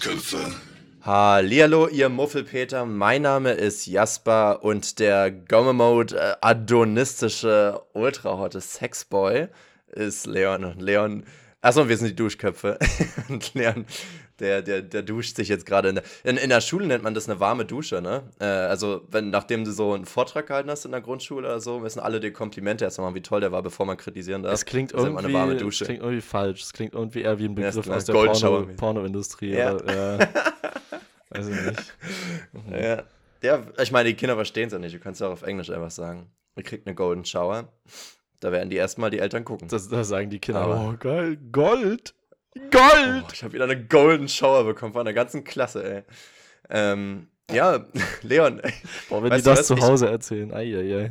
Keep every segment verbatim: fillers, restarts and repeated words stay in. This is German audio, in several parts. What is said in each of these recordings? Duschköpfe. Hallihallo, ihr Muffelpeter, mein Name ist Jasper und der Gomme-Mode adonistische, ultra-hotte Sexboy ist Leon. Und Leon, achso, wir sind die Duschköpfe. Und Leon, der, der, der duscht sich jetzt gerade. In der, in, in der Schule nennt man das eine warme Dusche, ne? Äh, also, wenn, nachdem du so einen Vortrag gehalten hast in der Grundschule oder so, müssen alle dir Komplimente erstmal machen, wie toll der war, bevor man kritisieren darf. Es klingt, also irgendwie, eine warme Dusche. Es klingt irgendwie falsch. Es klingt irgendwie eher wie ein Begriff ja, aus der Porno, Pornoindustrie. Ja. Oder, äh, also nicht. Mhm. Ja. ja, ich meine, die Kinder verstehen es ja nicht. Du kannst ja auch auf Englisch einfach sagen. Ihr kriegt eine Golden Shower. Da werden die erstmal die Eltern gucken. Das, das sagen die Kinder. Aber, oh, geil. Gold! Gold! Oh, ich habe wieder eine Golden Shower bekommen von der ganzen Klasse, ey. Ähm, ja, Leon. Boah, wenn die das was? zu Hause ich erzählen. Ei, ei, ei.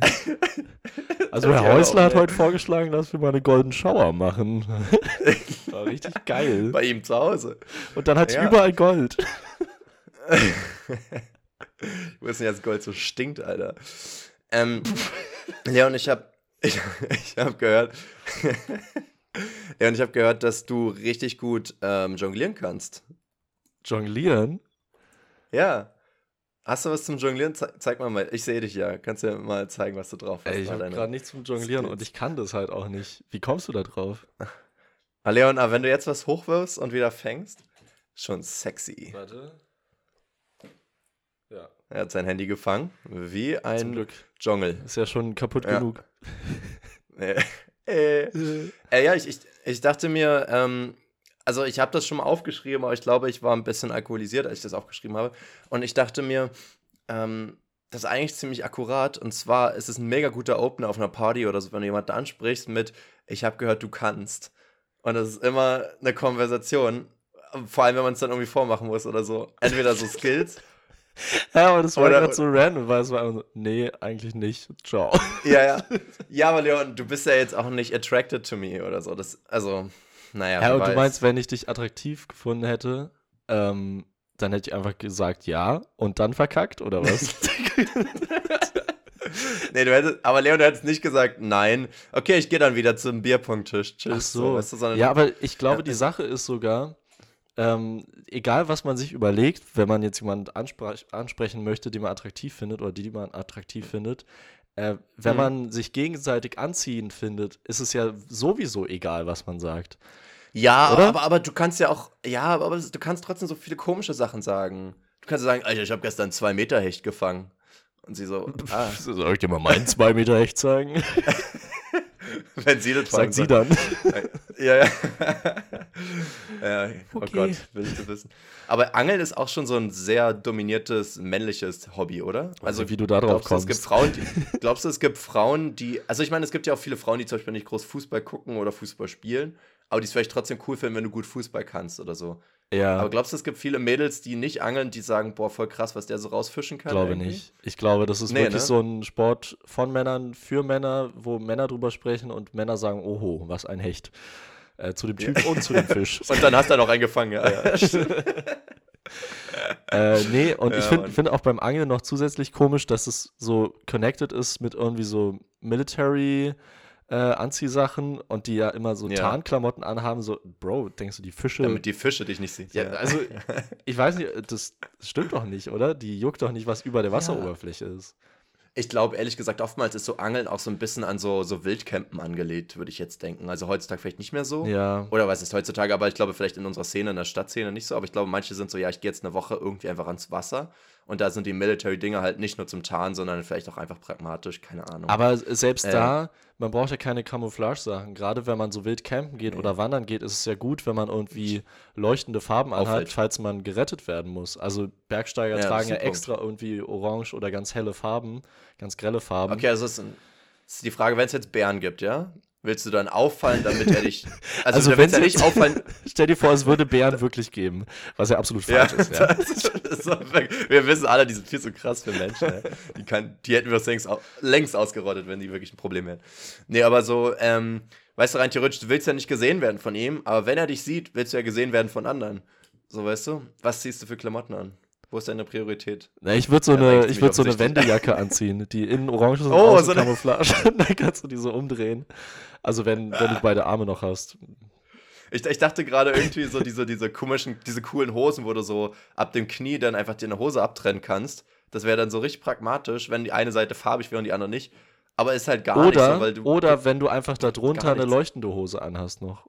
Also Herr Häusler hat heute vorgeschlagen, dass wir mal eine Golden Shower machen. War richtig geil. Bei ihm zu Hause. Und dann hat's ja. überall Gold. Ich weiß nicht, dass Gold so stinkt, Alter. Ähm, Leon, ich habe ich, ich hab gehört... Ja, und ich habe gehört, dass du richtig gut ähm, jonglieren kannst. Jonglieren? Ja. Hast du was zum Jonglieren? Ze- zeig mal mal. Ich sehe dich ja. Kannst du mir mal zeigen, was du drauf hast? Ey, ich habe gerade nichts zum Jonglieren und ich kann das halt auch nicht. Wie kommst du da drauf? Ah, Leon, aber wenn du jetzt was hochwirfst und wieder fängst, schon sexy. Warte. Ja. Er hat sein Handy gefangen. Wie ein zum Glück. Jongle. Ist ja schon kaputt ja. genug. Äh, äh, ja, ich, ich, ich dachte mir, ähm, also ich habe das schon mal aufgeschrieben, aber ich glaube, ich war ein bisschen alkoholisiert, als ich das aufgeschrieben habe. Und ich dachte mir, ähm, das ist eigentlich ziemlich akkurat. Und zwar ist es ein mega guter Opener auf einer Party oder so, wenn du jemanden ansprichst mit, ich habe gehört, du kannst. Und das ist immer eine Konversation, vor allem, wenn man es dann irgendwie vormachen muss oder so. Entweder so Skills. Ja, aber das war gerade so random, weil es war einfach so, nee, eigentlich nicht, ciao. Ja, ja, ja, aber Leon, du bist ja jetzt auch nicht attracted to me oder so, das, also, naja. Ja, und weiß. Du meinst, wenn ich dich attraktiv gefunden hätte, ähm, dann hätte ich einfach gesagt, ja, und dann verkackt, oder was? Nee, du hättest, aber Leon, du hättest nicht gesagt, nein, okay, ich gehe dann wieder zum Bierpunkttisch, tschüss. Ach so, weißt du, sondern ja, aber ich glaube, ja. die Sache ist sogar... Ähm, egal, was man sich überlegt, wenn man jetzt jemanden ansprech- ansprechen möchte, den man attraktiv findet oder die, die man attraktiv findet, äh, wenn mhm. man sich gegenseitig anziehend findet, ist es ja sowieso egal, was man sagt. Ja, aber, aber, aber du kannst ja auch, ja, aber, aber du kannst trotzdem so viele komische Sachen sagen. Du kannst ja sagen, Alter, ich habe gestern zwei Meter Hecht gefangen. Und sie so, ah. Soll ich dir mal meinen zwei Meter Hecht zeigen? Wenn sie das sagt, sie dann. Ja, ja. ja oh okay. Gott, will ich das wissen. Aber Angeln ist auch schon so ein sehr dominiertes männliches Hobby, oder? Also, wie du da drauf glaubst, kommst. Es gibt Frauen, die, glaubst du, es gibt Frauen, die. Also, ich meine, es gibt ja auch viele Frauen, die zum Beispiel nicht groß Fußball gucken oder Fußball spielen, aber die es vielleicht trotzdem cool finden, wenn du gut Fußball kannst oder so. Ja. Aber glaubst du, es gibt viele Mädels, die nicht angeln, die sagen, boah, voll krass, was der so rausfischen kann? Ich glaube irgendwie? nicht. Ich glaube, das ist nee, wirklich ne? so ein Sport von Männern für Männer, wo Männer drüber sprechen und Männer sagen, oho, was ein Hecht. Äh, zu dem Typ ja. und zu dem Fisch. Und dann hast du noch einen gefangen, ja. ja. äh, nee, und ja, ich finde find auch beim Angeln noch zusätzlich komisch, dass es so connected ist mit irgendwie so Military- Äh, Anziehsachen und die ja immer so ja. Tarnklamotten anhaben, so, Bro, denkst du, die Fische... Damit die Fische dich nicht sehen. Ja, also, ich weiß nicht, das stimmt doch nicht, oder? Die juckt doch nicht, was über der Wasseroberfläche ja. ist. Ich glaube, ehrlich gesagt, oftmals ist so Angeln auch so ein bisschen an so, so Wildcampen angelegt, würde ich jetzt denken. Also heutzutage vielleicht nicht mehr so. Ja. Oder was ist heutzutage, aber ich glaube, vielleicht in unserer Szene, in der Stadtszene nicht so, aber ich glaube, manche sind so, ja, ich gehe jetzt eine Woche irgendwie einfach ans Wasser. Und da sind die Military-Dinger halt nicht nur zum Tarn, sondern vielleicht auch einfach pragmatisch, keine Ahnung. Aber selbst äh, da, man braucht ja keine Camouflage-Sachen. Gerade wenn man so wild campen geht nee. oder wandern geht, ist es ja gut, wenn man irgendwie leuchtende Farben anhat, Auffällt. falls man gerettet werden muss. Also Bergsteiger ja, tragen ja extra irgendwie orange oder ganz helle Farben, ganz grelle Farben. Okay, also es ist, ist die Frage, wenn es jetzt Bären gibt, ja? Willst du dann auffallen, damit er dich... Also, also wenn es ja nicht auffallen... Stell dir vor, es würde Bären wirklich geben, was ja absolut falsch ja, ist. Ja. Das ist, das ist wir wissen alle, die sind viel zu krass für Menschen. Ja. Die, kann, die hätten wir uns längst, längst ausgerottet, wenn die wirklich ein Problem hätten. Nee, aber so, ähm, weißt du, rein theoretisch, du willst ja nicht gesehen werden von ihm, aber wenn er dich sieht, willst du ja gesehen werden von anderen. So, weißt du? Was ziehst du für Klamotten an? Wo ist deine Priorität? Na, ich würde so eine, ich würde so eine Wendejacke anziehen, die innen orange ist und oh, außen so Camouflage. Dann kannst du die so umdrehen. Also wenn, wenn du beide Arme noch hast. Ich, ich dachte gerade irgendwie so diese, diese komischen, diese coolen Hosen, wo du so ab dem Knie dann einfach dir eine Hose abtrennen kannst. Das wäre dann so richtig pragmatisch, wenn die eine Seite farbig wäre und die andere nicht. Aber ist halt gar oder, nicht so, weil du... Oder wenn du einfach da drunter eine leuchtende Hose anhast noch.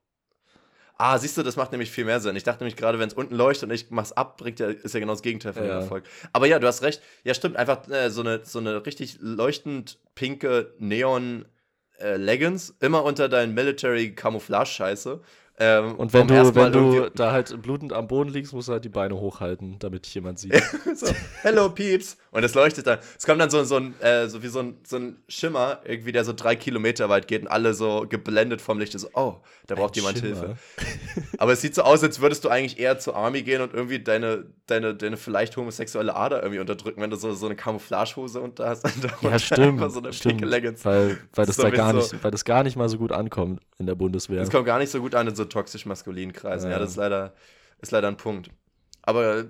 Ah, siehst du, das macht nämlich viel mehr Sinn. Ich dachte nämlich gerade, wenn es unten leuchtet und ich mach's ab, bringt ja, ist ja genau das Gegenteil von dem ja. Erfolg. Aber ja, du hast recht. Ja, stimmt, einfach äh, so, eine, so eine richtig leuchtend pinke Neon-Leggings, äh, immer unter deinen Military-Camouflage-Scheiße. Ähm, und wenn du, wenn du da halt blutend am Boden liegst, musst du halt die Beine hochhalten, damit dich jemand sieht. So, hello, Peeps! Und es leuchtet dann. Es kommt dann so, so, ein, äh, so wie so ein, so ein Schimmer, irgendwie, der so drei Kilometer weit geht und alle so geblendet vom Licht ist. So, oh, da braucht ein jemand Schimmer. Hilfe. Aber es sieht so aus, als würdest du eigentlich eher zur Army gehen und irgendwie deine, deine, deine vielleicht homosexuelle Ader irgendwie unterdrücken, wenn du so, so eine Camouflagehose unter hast. Ja, stimmt, so eine stimmt. Weil, weil, das so da gar nicht, so, weil das gar nicht mal so gut ankommt in der Bundeswehr. Das kommt gar nicht so gut an in so toxisch-maskulinen Kreisen. Ja, ja das ist leider, ist leider ein Punkt. Aber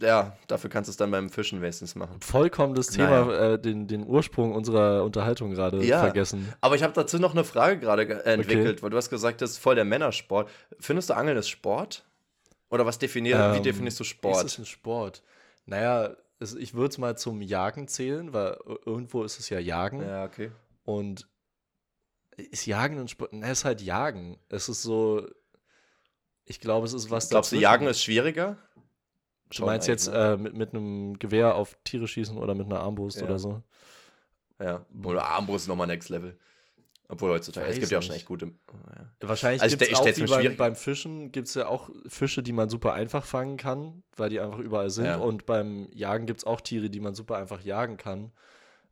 ja, dafür kannst du es dann beim Fischen wenigstens machen. Vollkommenes naja. Thema, äh, den, den Ursprung unserer Unterhaltung gerade ja, vergessen. Aber ich habe dazu noch eine Frage gerade äh, entwickelt, okay. weil du hast gesagt, das ist voll der Männersport. Findest du Angeln ist Sport? Oder was definier, ähm, wie definierst du Sport? Ist es ein Sport? Naja, es, ich würde es mal zum Jagen zählen, weil irgendwo ist es ja Jagen. Ja, okay. Und ist Jagen ein Sport? Ne, es ist halt Jagen. Es ist so, ich glaube, es ist was dazwischen. Glaubst du, Jagen ist schwieriger? Du meinst jetzt äh, mit, mit einem Gewehr auf Tiere schießen oder mit einer Armbrust ja. oder so? Ja, oder Armbrust ist nochmal Next Level. Obwohl heutzutage, es gibt nicht. Ja auch schon echt gute. Ja. Wahrscheinlich also gibt es auch wie beim, beim Fischen, gibt es ja auch Fische, die man super einfach fangen kann, weil die einfach überall sind. Ja. Und beim Jagen gibt es auch Tiere, die man super einfach jagen kann.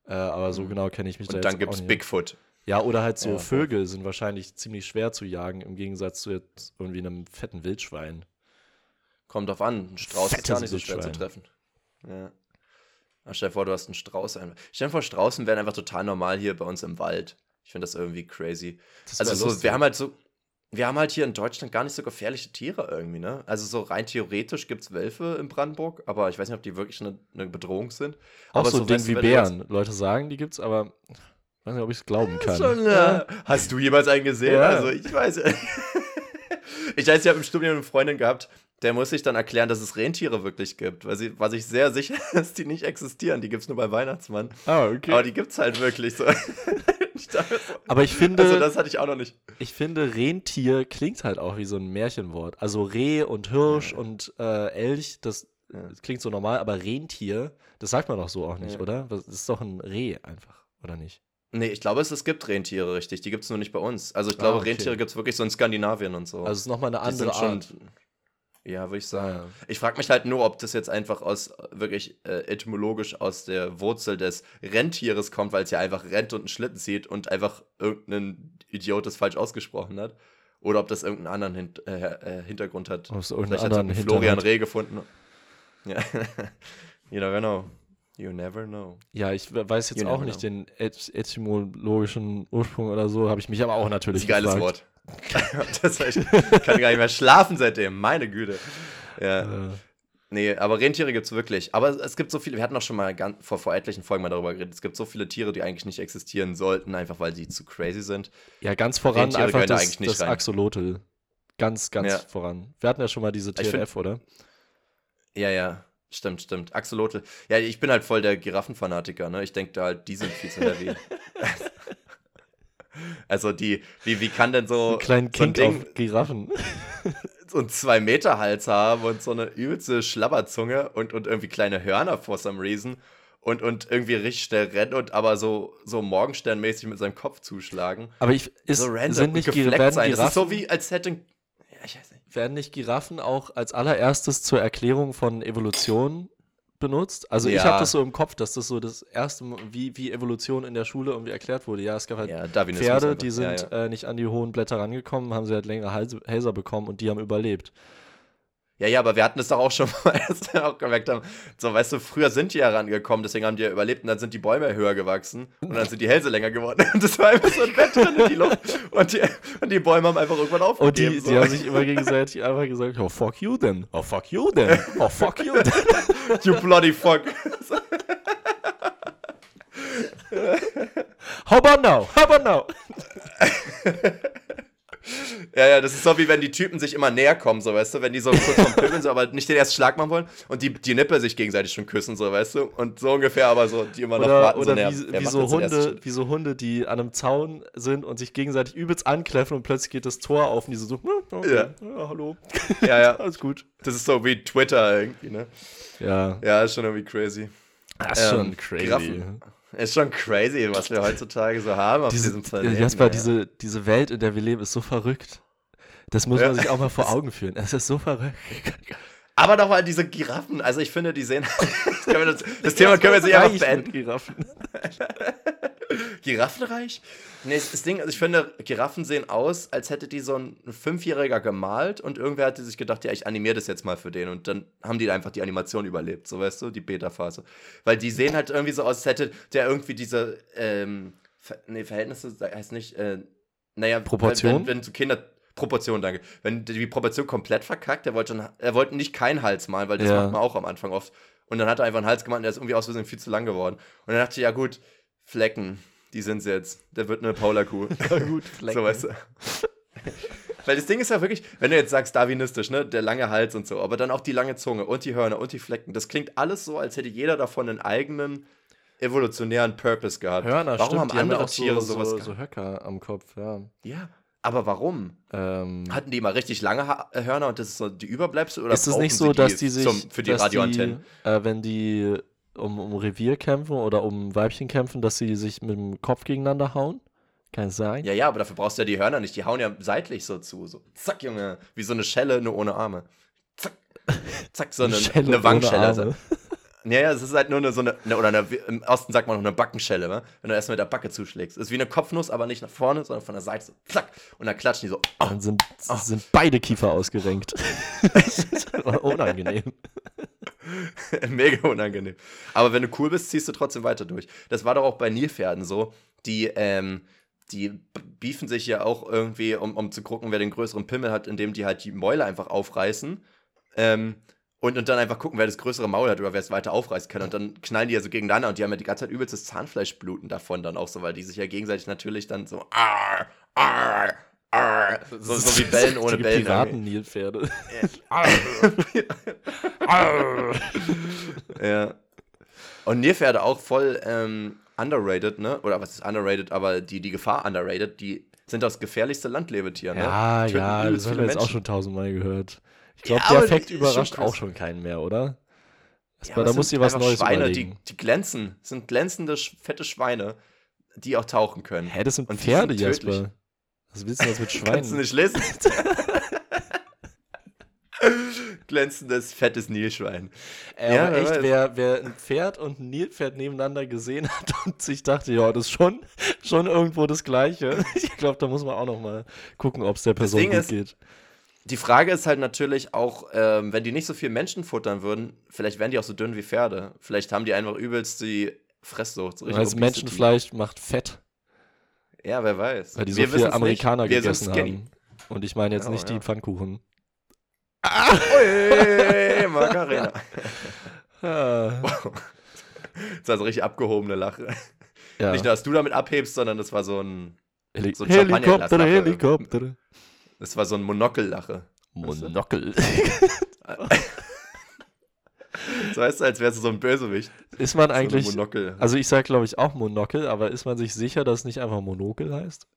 Äh, aber so genau kenne ich mich und da jetzt auch nicht. Und dann gibt es Bigfoot. Ja, oder halt so ja. Vögel sind wahrscheinlich ziemlich schwer zu jagen, im Gegensatz zu jetzt irgendwie einem fetten Wildschwein. Kommt drauf an, ein Strauß Fettes ist gar nicht so schwer zu treffen. Ja. Ach, stell dir vor, du hast einen Strauß. Stell dir vor, Straußen wären einfach total normal hier bei uns im Wald. Ich finde das irgendwie crazy. Das also so, wir haben halt so, wir haben halt hier in Deutschland gar nicht so gefährliche Tiere irgendwie, ne? Also so rein theoretisch gibt es Wölfe in Brandenburg, aber ich weiß nicht, ob die wirklich eine, eine Bedrohung sind. Auch aber so, so Ding wie Bären. Leute sagen, die gibt's, aber... Ich weiß nicht, ob ich es glauben kann. Schon, ja. Hast du jemals einen gesehen? Ja. Also, ich weiß. Ich weiß, ich habe im Studium eine Freundin gehabt, der muss sich dann erklären, dass es Rentiere wirklich gibt. Weil sie war sich sehr sicher, dass die nicht existieren. Die gibt es nur bei Weihnachtsmann. Ah, okay. Aber die gibt es halt wirklich so. Ich dachte, so. Aber ich finde. Also, das hatte ich auch noch nicht. Ich finde, Rentier klingt halt auch wie so ein Märchenwort. Also, Reh und Hirsch ja. und äh, Elch, das, das klingt so normal, aber Rentier, das sagt man doch so auch nicht, ja. oder? Das ist doch ein Reh einfach, oder nicht? Nee, ich glaube, es, es gibt Rentiere, richtig. Die gibt es nur nicht bei uns. Also ich ah, glaube, okay. Rentiere gibt es wirklich so in Skandinavien und so. Also es ist nochmal eine andere schon, Art. Ja, würde ich sagen. Ah, ja. Ich frage mich halt nur, ob das jetzt einfach aus wirklich äh, etymologisch aus der Wurzel des Rentieres kommt, weil es ja einfach rennt und einen Schlitten zieht und einfach irgendein Idiot das falsch ausgesprochen hat. Oder ob das irgendeinen anderen Hint- äh, äh, Hintergrund hat. Aus irgendeinem anderen Hintergrund. Florian Reh gefunden. Ja. You never know. You never know. Ja, ich weiß jetzt auch nicht den et- etymologischen Ursprung oder so, habe ich mich aber auch natürlich gefragt. Das ist ein geiles Wort. Das heißt, ich kann gar nicht mehr schlafen seitdem, meine Güte. Ja. Äh. Nee, aber Rentiere gibt's wirklich. Aber es gibt so viele, wir hatten auch schon mal ganz, vor, vor etlichen Folgen mal darüber geredet, es gibt so viele Tiere, die eigentlich nicht existieren sollten, einfach weil sie zu crazy sind. Ja, ganz voran Rentiere einfach das, da eigentlich nicht das Axolotl. Ganz, ganz ja. voran. Wir hatten ja schon mal diese T L F, find, oder? Ja, ja. Stimmt, stimmt. Axolotl. Ja, ich bin halt voll der Giraffenfanatiker, ne? Ich denke da halt, die sind viel zu heavy. Also die, wie, wie kann denn so ein kleinen so ein Ding, auf Giraffen so ein zwei Meter Hals haben und so eine übelste Schlabberzunge und, und irgendwie kleine Hörner for some reason und, und irgendwie richtig schnell rennen und aber so, so morgensternmäßig mit seinem Kopf zuschlagen. Aber ich, ist, so random sind nicht gefleckt sein. Das ist so wie, als hätte ein Ich weiß nicht. Werden nicht Giraffen auch als allererstes zur Erklärung von Evolution benutzt? Also ja. ich habe das so im Kopf, dass das so das erste, wie, wie Evolution in der Schule irgendwie erklärt wurde. Ja, es gab halt ja, Pferde, die sind ja, ja. Äh, nicht an die hohen Blätter rangekommen, haben sie halt längere Hälse bekommen und die haben überlebt. Ja, ja, aber wir hatten das doch auch schon mal, als wir auch gemerkt haben, so, weißt du, früher sind die ja rangekommen, deswegen haben die ja überlebt und dann sind die Bäume höher gewachsen und dann sind die Hälse länger geworden und das war einfach so ein Wettrennen in die Luft und die, und die Bäume haben einfach irgendwann aufgegeben. Und die, so. Die haben sich immer gegenseitig einfach gesagt, oh, fuck you then, oh, fuck you then, oh, fuck you then, you bloody fuck. How about now, how about now? Ja, ja, das ist so, wie wenn die Typen sich immer näher kommen, so, weißt du, wenn die so kurz vom Pimmeln, so, aber nicht den ersten Schlag machen wollen und die, die Nippe sich gegenseitig schon küssen, so, weißt du, und so ungefähr, aber so, die immer noch oder, warten, oder so, wie, näher, wie, so Hunde, wie so Hunde, die an einem Zaun sind und sich gegenseitig übelst ankläffen und plötzlich geht das Tor auf und die so, so okay, ja. ja, hallo, ja, ja. alles gut. Das ist so wie Twitter irgendwie, ne? Ja. Ja, ist schon irgendwie crazy. Das ist ähm, schon crazy. Grafen. Ist schon crazy, was wir heutzutage so haben auf diese, diesem Planeten. Jasper, ja. diese, diese Welt, in der wir leben, ist so verrückt. Das muss ja. man sich auch mal vor Augen führen. Es ist so verrückt. Aber nochmal diese Giraffen. Also ich finde, die sehen... Das, können wir das, das Thema können wir jetzt nicht einfach beenden. Giraffen. Giraffenreich? Nee, das Ding, also ich finde, Giraffen sehen aus, als hätte die so ein Fünfjähriger gemalt und irgendwer hatte sich gedacht, ja, ich animiere das jetzt mal für den und dann haben die einfach die Animation überlebt, so, weißt du, die Beta-Phase. Weil die sehen halt irgendwie so aus, als hätte der irgendwie diese, ähm, Ver- nee, Verhältnisse, heißt nicht, äh, naja, Proportion? Wenn, wenn so Kinder... Proportion, danke. Wenn die Proportion komplett verkackt, er wollte, er wollte nicht keinen Hals malen, weil das ja. macht man auch am Anfang oft. Und dann hat er einfach einen Hals gemalt und der ist irgendwie aus Versehen viel zu lang geworden. Und dann dachte ich, ja gut, Flecken, die sind's jetzt. Der wird eine Paula-Kuh. Ja gut, Flecken. So, weißt du. Weil das Ding ist ja wirklich, wenn du jetzt sagst, darwinistisch, ne, der lange Hals und so, aber dann auch die lange Zunge und die Hörner und die Flecken, das klingt alles so, als hätte jeder davon einen eigenen evolutionären Purpose gehabt. Hörner, warum stimmt, haben andere haben auch Tiere so, sowas? So, so Höcker am Kopf, ja. Ja. Aber warum? Ähm, Hatten die immer richtig lange ha- Hörner und das ist so die Überbleibsel? Oder ist es nicht so, die dass die sich, zum, für die Radioantennen? Äh, wenn die um, um Revier kämpfen oder um Weibchen kämpfen, dass sie sich mit dem Kopf gegeneinander hauen? Kann es sein? Ja, ja, aber dafür brauchst du ja die Hörner nicht. Die hauen ja seitlich so zu. So, zack, Junge. Wie so eine Schelle, nur ohne Arme. Zack. Zack, so eine, eine Wangschelle. Also. Ja, ja, es ist halt nur eine, so eine, oder eine, im Osten sagt man noch eine Backenschelle, ne? Wenn du erst mit der Backe zuschlägst. Das ist wie eine Kopfnuss, aber nicht nach vorne, sondern von der Seite so, zack. Und dann klatschen die so. Oh, dann sind, oh. sind beide Kiefer ausgerenkt. Unangenehm. Mega unangenehm. Aber wenn du cool bist, ziehst du trotzdem weiter durch. Das war doch auch bei Nilpferden so, die, ähm, die beefen sich ja auch irgendwie, um, um zu gucken, wer den größeren Pimmel hat, indem die halt die Mäule einfach aufreißen. Ähm, Und, und dann einfach gucken, wer das größere Maul hat oder wer es weiter aufreißen kann. Und dann knallen die ja so gegeneinander und die haben ja die ganze Zeit übelstes Zahnfleischbluten davon dann auch so, weil die sich ja gegenseitig natürlich dann so arr, arr, arr, so, so wie Bellen ohne die Bellen. Piraten-Nilpferde. Ja. Und Nilpferde auch voll ähm, underrated, ne? Oder was ist underrated, aber die, die Gefahr underrated, die sind das gefährlichste Landlebetier, ne? Ja, ja, das haben wir jetzt Menschen. Auch schon tausendmal gehört. Ich glaube, ja, der Effekt überrascht schon auch schon keinen mehr, oder? Ja, aber da muss dir was Neues Schweine, überlegen. Die, die glänzen, sind glänzende, fette Schweine, die auch tauchen können. Hä, das sind und Pferde, Jasper. Was willst du das mit Schweinen? Kannst du nicht lesen? Glänzendes, fettes Nilschwein. Äh, ja, aber echt, also. wer, wer ein Pferd und ein Nilpferd nebeneinander gesehen hat und sich dachte, ja, das ist schon, schon irgendwo das Gleiche. Ich glaube, da muss man auch noch mal gucken, ob es der Person gut ist, geht. Die Frage ist halt natürlich auch, ähm, wenn die nicht so viel Menschen futtern würden, vielleicht wären die auch so dünn wie Pferde. Vielleicht haben die einfach übelst die Fresssucht. So also Menschenfleisch macht fett. Ja, wer weiß. Weil die so viele Amerikaner nicht. Gegessen haben. Und ich meine jetzt genau, nicht ja. die Pfannkuchen. Ah! Ui, Macarena. Wow. Das war so richtig abgehobene Lache. Ja. Nicht nur, dass du damit abhebst, sondern das war so ein, Heli- so ein Helikopter, Helikopter. Irgendwie. Das war so ein Monokellache. Monokel. So heißt es, als wärst du so ein Bösewicht. Ist man eigentlich, so ein Monokel. Also ich sag, glaube ich, auch Monokel, aber ist man sich sicher, dass es nicht einfach Monokel heißt?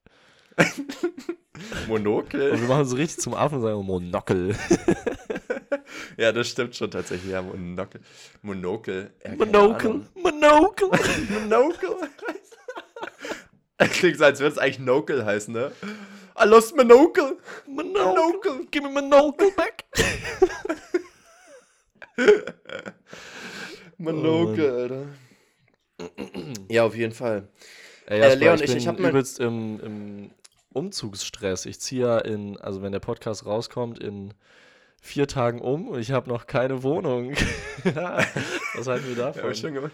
Monokel? Und wir machen so richtig zum Affen und sagen Monokel. Ja, das stimmt schon tatsächlich, ja, Monokel. Monokel. Ja, Monokel. Monokel. Monokel. Das klingt so, als würde es eigentlich Nokel heißen, ne? I lost my Monocle. Monocle. Give me my Monocle back. Monocle, oh, Alter. Ja, auf jeden Fall. Ey, Jasper, äh, Leon, ich, ich, ich hab mein... übelst im, im Umzugsstress. Ich ziehe ja in, also wenn der Podcast rauskommt, in vier Tagen um und ich habe noch keine Wohnung. Was halten wir davon? Ja, schön gemacht.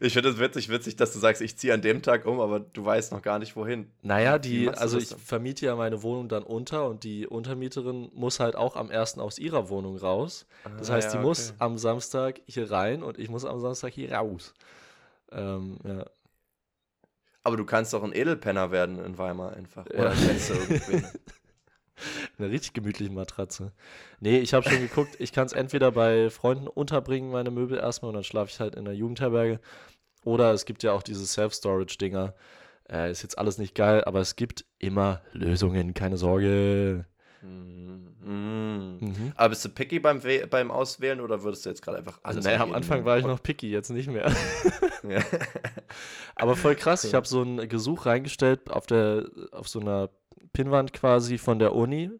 Ich finde es witzig, witzig, dass du sagst, ich ziehe an dem Tag um, aber du weißt noch gar nicht, wohin. Naja, die, also ich vermiete ja meine Wohnung dann unter und die Untermieterin muss halt auch am ersten aus ihrer Wohnung raus. Das ah, heißt, ja, die okay. muss am Samstag hier rein und ich muss am Samstag hier raus. Ähm, ja. Aber du kannst doch ein Edelpenner werden in Weimar einfach. Oder ja. Kennst du irgendwie. Eine richtig gemütliche Matratze. Nee, ich habe schon geguckt, ich kann es entweder bei Freunden unterbringen, meine Möbel erstmal, und dann schlafe ich halt in der Jugendherberge. Oder es gibt ja auch diese Self-Storage-Dinger. Äh, ist jetzt alles nicht geil, aber es gibt immer Lösungen, keine Sorge. Mhm. Mhm. Aber bist du picky beim, We- beim Auswählen oder würdest du jetzt gerade einfach alles also, naja, am Anfang war ich noch picky, jetzt nicht mehr. Ja. Aber voll krass, ich habe so ein Gesuch reingestellt auf, der, auf so einer Pinnwand quasi von der Uni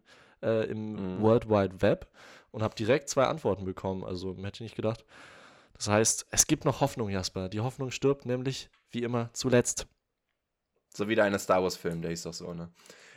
äh, im mhm. World Wide Web und habe direkt zwei Antworten bekommen, also hätte ich nicht gedacht. Das heißt, es gibt noch Hoffnung, Jasper. Die Hoffnung stirbt nämlich, wie immer, zuletzt. So wie deine Star Wars-Film, der ist doch so, ne?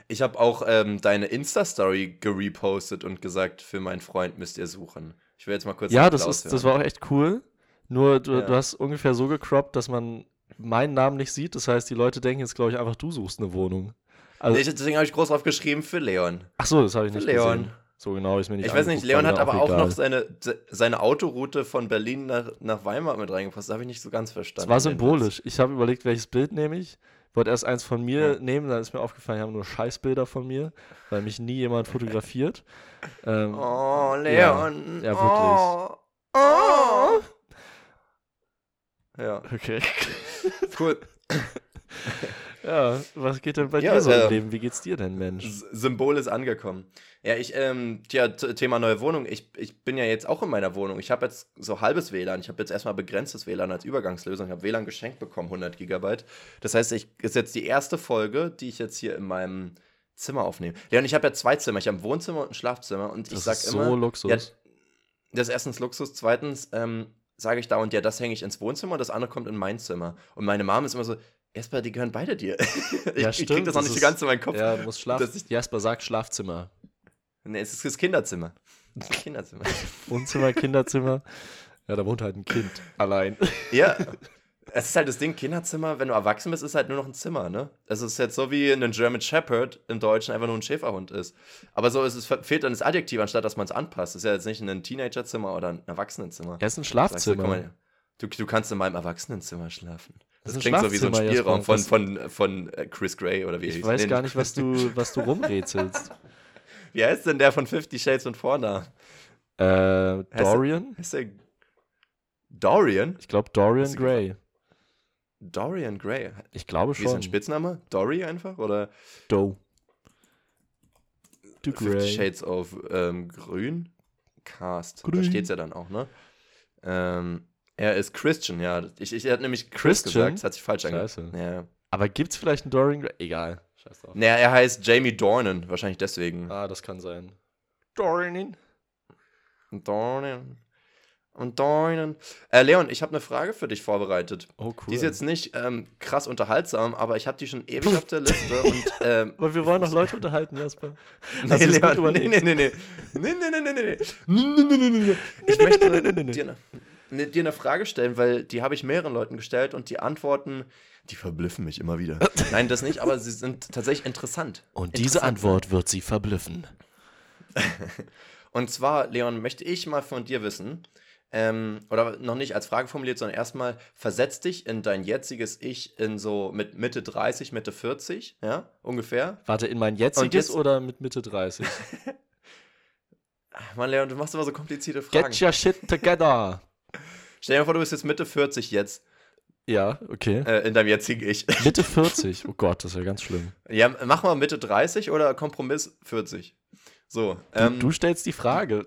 Ich habe auch ähm, deine Insta-Story gerepostet und gesagt, für meinen Freund müsst ihr suchen. Ich will jetzt mal kurz... Ja, das, ist, das war auch echt cool. Nur du, ja. du hast ungefähr so gecroppt, dass man meinen Namen nicht sieht. Das heißt, die Leute denken jetzt, glaube ich, einfach, du suchst eine Wohnung. Also, nee, deswegen habe ich groß drauf geschrieben, für Leon. Ach so, das habe ich für nicht Leon. Gesehen. So genau ist mir nicht. Ich weiß nicht, Leon hat aber auch, auch noch seine, seine Autoroute von Berlin nach, nach Weimar mit reingepasst. Das habe ich nicht so ganz verstanden. Das war symbolisch. Ich habe überlegt, welches Bild nehme ich. Wollte erst eins von mir ja. nehmen, dann ist mir aufgefallen, ich habe nur Scheißbilder von mir, weil mich nie jemand fotografiert. Ähm, oh, Leon. Ja, ja wirklich. Oh, oh. Ja. Okay. Cool. Ja, was geht denn bei ja, dir so äh, im Leben? Wie geht's dir denn, Mensch? Symbol ist angekommen. Ja, ich, ähm, tja, Thema neue Wohnung. Ich, ich bin ja jetzt auch in meiner Wohnung. Ich habe jetzt so halbes W L A N. Ich habe jetzt erstmal begrenztes W L A N als Übergangslösung. Ich habe W L A N geschenkt bekommen, hundert Gigabyte. Das heißt, ich ist jetzt die erste Folge, die ich jetzt hier in meinem Zimmer aufnehme. Leon, ich habe ja zwei Zimmer. Ich habe ein Wohnzimmer und ein Schlafzimmer. Und ich das sag ist so immer, Luxus. Ja, das ist erstens Luxus. Zweitens ähm, sage ich da und ja, das hänge ich ins Wohnzimmer und das andere kommt in mein Zimmer. Und meine Mom ist immer so... Jasper, die gehören beide dir. Ich, ja, ich krieg das, das auch nicht so ganz in meinen Kopf. Ja, muss Schlaf- ich- Jasper sagt Schlafzimmer. Nee, es ist das Kinderzimmer. Kinderzimmer. Wohnzimmer, Kinderzimmer. Ja, da wohnt halt ein Kind allein. Ja, es ist halt das Ding, Kinderzimmer, wenn du erwachsen bist, ist halt nur noch ein Zimmer, ne? Es ist jetzt so wie ein German Shepherd im Deutschen einfach nur ein Schäferhund ist. Aber so ist es, fehlt dann das Adjektiv, anstatt dass man es anpasst. Das ist ja jetzt nicht ein Teenagerzimmer oder ein Erwachsenenzimmer. Er ist ein Schlafzimmer. Sagst du, du, du kannst in meinem Erwachsenenzimmer schlafen. Das, das klingt so wie so ein Spielraum von, von, von Chris Gray oder wie ich Ich weiß gar nicht, was du, was du rumrätselst. Wie heißt denn der von Fifty Shades und vorne? Äh, Dorian? Heißt der, heißt der Dorian? Ich glaube Dorian Gray. Dorian Gray? Ich glaube schon. Wie ist ein Spitzname? Dory einfach? Oder? Doe. Do Gray. Fifty Shades of ähm, Grün? Cast. Grün. Da steht's ja dann auch, ne? Ähm. Er ist Christian, ja. Ich, ich, er hat nämlich Chris Christian? gesagt, das hat sich falsch angehört. Ja. Aber gibt's vielleicht einen Dorian Gray? Egal. Scheiß drauf. Naja, er heißt Jamie Dornan, wahrscheinlich deswegen. Ah, das kann sein. Dornan. Dornan. Und Dornan. Äh, Leon, ich habe eine Frage für dich vorbereitet. Oh, cool. Die ist jetzt nicht ähm, krass unterhaltsam, aber ich habe die schon ewig auf der Liste. Und, ähm, aber wir wollen noch Leute unterhalten, Jasper. Nee, nee, Leon, nee, nee, nee, nee. Nee, nee, nee, nee, nee. Nee, nee, nee, nee. Ich möchte dir dir eine Frage stellen, weil die habe ich mehreren Leuten gestellt und die Antworten, die verblüffen mich immer wieder. Nein, das nicht, aber sie sind tatsächlich interessant. Und diese interessant. Antwort wird sie verblüffen. Und zwar, Leon, möchte ich mal von dir wissen, ähm, oder noch nicht als Frage formuliert, sondern erstmal, versetz dich in dein jetziges Ich in so mit Mitte dreißig, Mitte vierzig, ja, ungefähr. Warte, in mein jetziges jetzt, oder mit Mitte dreißig? Mann, Leon, du machst immer so komplizierte Fragen. Get your shit together! Stell dir vor, du bist jetzt Mitte vierzig jetzt. Ja, okay. Äh, in deinem jetzigen Ich. Mitte vierzig? Oh Gott, das ist ja ganz schlimm. Ja, mach mal Mitte dreißig oder Kompromiss vierzig. So. Du, ähm, du stellst die Frage.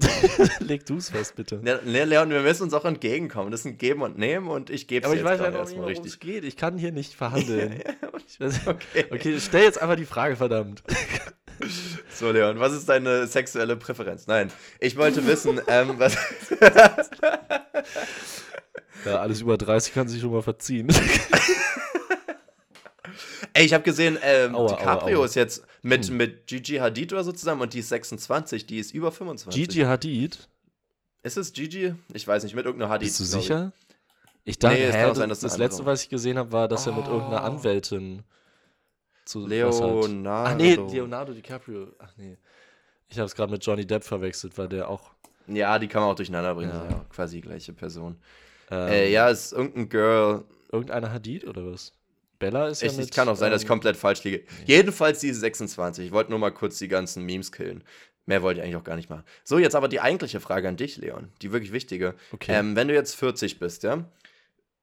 Leg du es fest, bitte. Ne, Leon, wir müssen uns auch entgegenkommen. Das ist ein Geben und Nehmen und ich gebe es jetzt gerade erstmal richtig. Aber ich weiß halt auch nicht, worum es geht. Ich kann hier nicht verhandeln. Ja, ja, okay. okay, stell jetzt einfach die Frage, verdammt. So, Leon, was ist deine sexuelle Präferenz? Nein, ich wollte wissen, ähm, was... Ja, alles über dreißig kann sich schon mal verziehen. Ey, ich habe gesehen, ähm, aua, DiCaprio aua, aua. ist jetzt mit, hm. mit Gigi Hadid oder so zusammen und die ist sechsundzwanzig, die ist über fünfundzwanzig. Gigi Hadid? Ist es Gigi? Ich weiß nicht, mit irgendeiner Hadid. Bist du sicher? Ich dachte, nee, hä, sein, das, das letzte, was ich gesehen habe, war, dass oh. er mit irgendeiner Anwältin zu Leonardo. Ach nee, Leonardo DiCaprio. Ach nee. Ich habe es gerade mit Johnny Depp verwechselt, weil der auch... Ja, die kann man auch durcheinander bringen, ja. Ja, quasi die gleiche Person. Ähm, äh, ja, ist irgendein Girl. Irgendeine Hadid oder was? Interstellar ist ja mit... Es kann auch sein, dass ich komplett falsch liege. Nee. Jedenfalls die sechsundzwanzig. Ich wollte nur mal kurz die ganzen Memes killen. Mehr wollte ich eigentlich auch gar nicht machen. So, jetzt aber die eigentliche Frage an dich, Leon. Die wirklich wichtige. Okay. Ähm, wenn du jetzt vierzig bist, ja,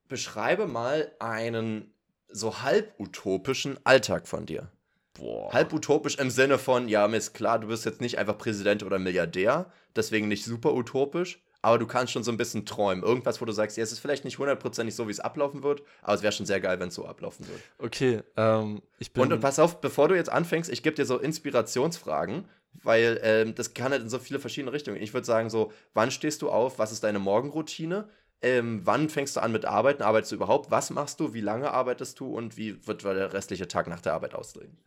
beschreibe mal einen so halb utopischen Alltag von dir. Boah. Halb utopisch im Sinne von, ja, mir ist klar, du bist jetzt nicht einfach Präsident oder Milliardär, deswegen nicht super utopisch, aber du kannst schon so ein bisschen träumen. Irgendwas, wo du sagst, ja, es ist vielleicht nicht hundertprozentig so, wie es ablaufen wird, aber es wäre schon sehr geil, wenn es so ablaufen würde. Okay, ähm, ich bin... Und, und pass auf, bevor du jetzt anfängst, ich gebe dir so Inspirationsfragen, weil ähm, das kann halt in so viele verschiedene Richtungen. Ich würde sagen so, wann stehst du auf, was ist deine Morgenroutine? Ähm, wann fängst du an mit Arbeiten? Arbeitest du überhaupt? Was machst du? Wie lange arbeitest du? Und wie wird der restliche Tag nach der Arbeit aussehen?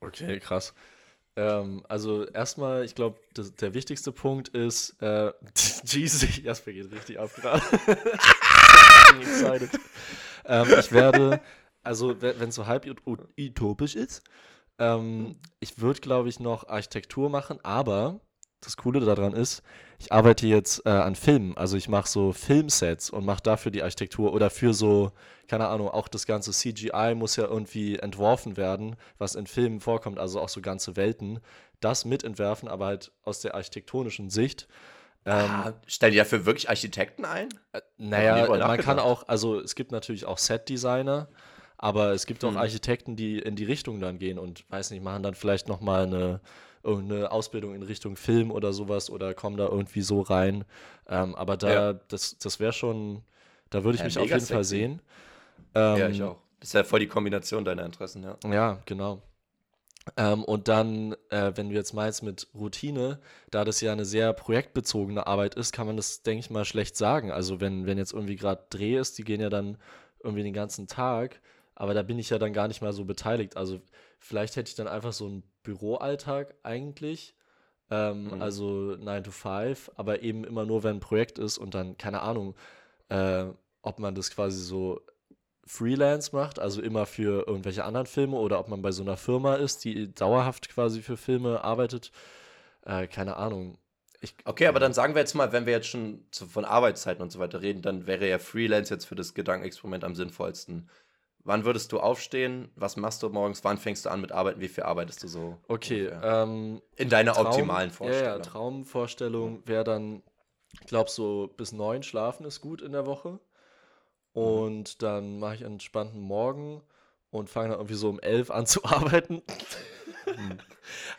Okay, krass. Ähm, also erstmal, ich glaube, der wichtigste Punkt ist, äh, Jesus, Jasper geht richtig ab gerade. ähm, ich werde, also wenn es so halb utopisch ist, ähm, ich würde, glaube ich, noch Architektur machen, aber... Das Coole daran ist, ich arbeite jetzt äh, an Filmen, also ich mache so Filmsets und mache dafür die Architektur oder für so, keine Ahnung, auch das ganze C G I muss ja irgendwie entworfen werden, was in Filmen vorkommt, also auch so ganze Welten, das mitentwerfen, aber halt aus der architektonischen Sicht. Ähm, ah, stellen die dafür wirklich Architekten ein? Äh, naja, man kann auch, also es gibt natürlich auch Set-Designer, aber es gibt auch hm. Architekten, die in die Richtung dann gehen und, weiß nicht, machen dann vielleicht nochmal eine irgendeine Ausbildung in Richtung Film oder sowas oder kommen da irgendwie so rein. Ähm, aber da, ja. das, das wäre schon, da würde ich ja, mich auf jeden sexy. Fall sehen. Ähm, ja, ich auch. Das ist ja voll die Kombination deiner Interessen, ja. Ja, genau. Ähm, und dann, äh, wenn du jetzt meinst mit Routine, da das ja eine sehr projektbezogene Arbeit ist, kann man das, denke ich mal, schlecht sagen. Also wenn, wenn jetzt irgendwie gerade Dreh ist, die gehen ja dann irgendwie den ganzen Tag, aber da bin ich ja dann gar nicht mal so beteiligt. Also vielleicht hätte ich dann einfach so einen Büroalltag eigentlich, ähm, mhm. also nine to five, aber eben immer nur, wenn ein Projekt ist und dann, keine Ahnung, äh, ob man das quasi so Freelance macht, also immer für irgendwelche anderen Filme oder ob man bei so einer Firma ist, die dauerhaft quasi für Filme arbeitet, äh, keine Ahnung. Ich, okay, aber dann sagen wir jetzt mal, wenn wir jetzt schon zu, von Arbeitszeiten und so weiter reden, dann wäre ja Freelance jetzt für das Gedankenexperiment am sinnvollsten. Wann würdest du aufstehen? Was machst du morgens? Wann fängst du an mit Arbeiten? Wie viel arbeitest du so? Okay. Ähm, in deiner Traum, optimalen Vorstellung. Ja, ja, Traumvorstellung wäre dann, ich glaube, so bis neun schlafen ist gut in der Woche. Und mhm. dann mache ich einen entspannten Morgen und fange dann irgendwie so um elf an zu arbeiten. Mhm.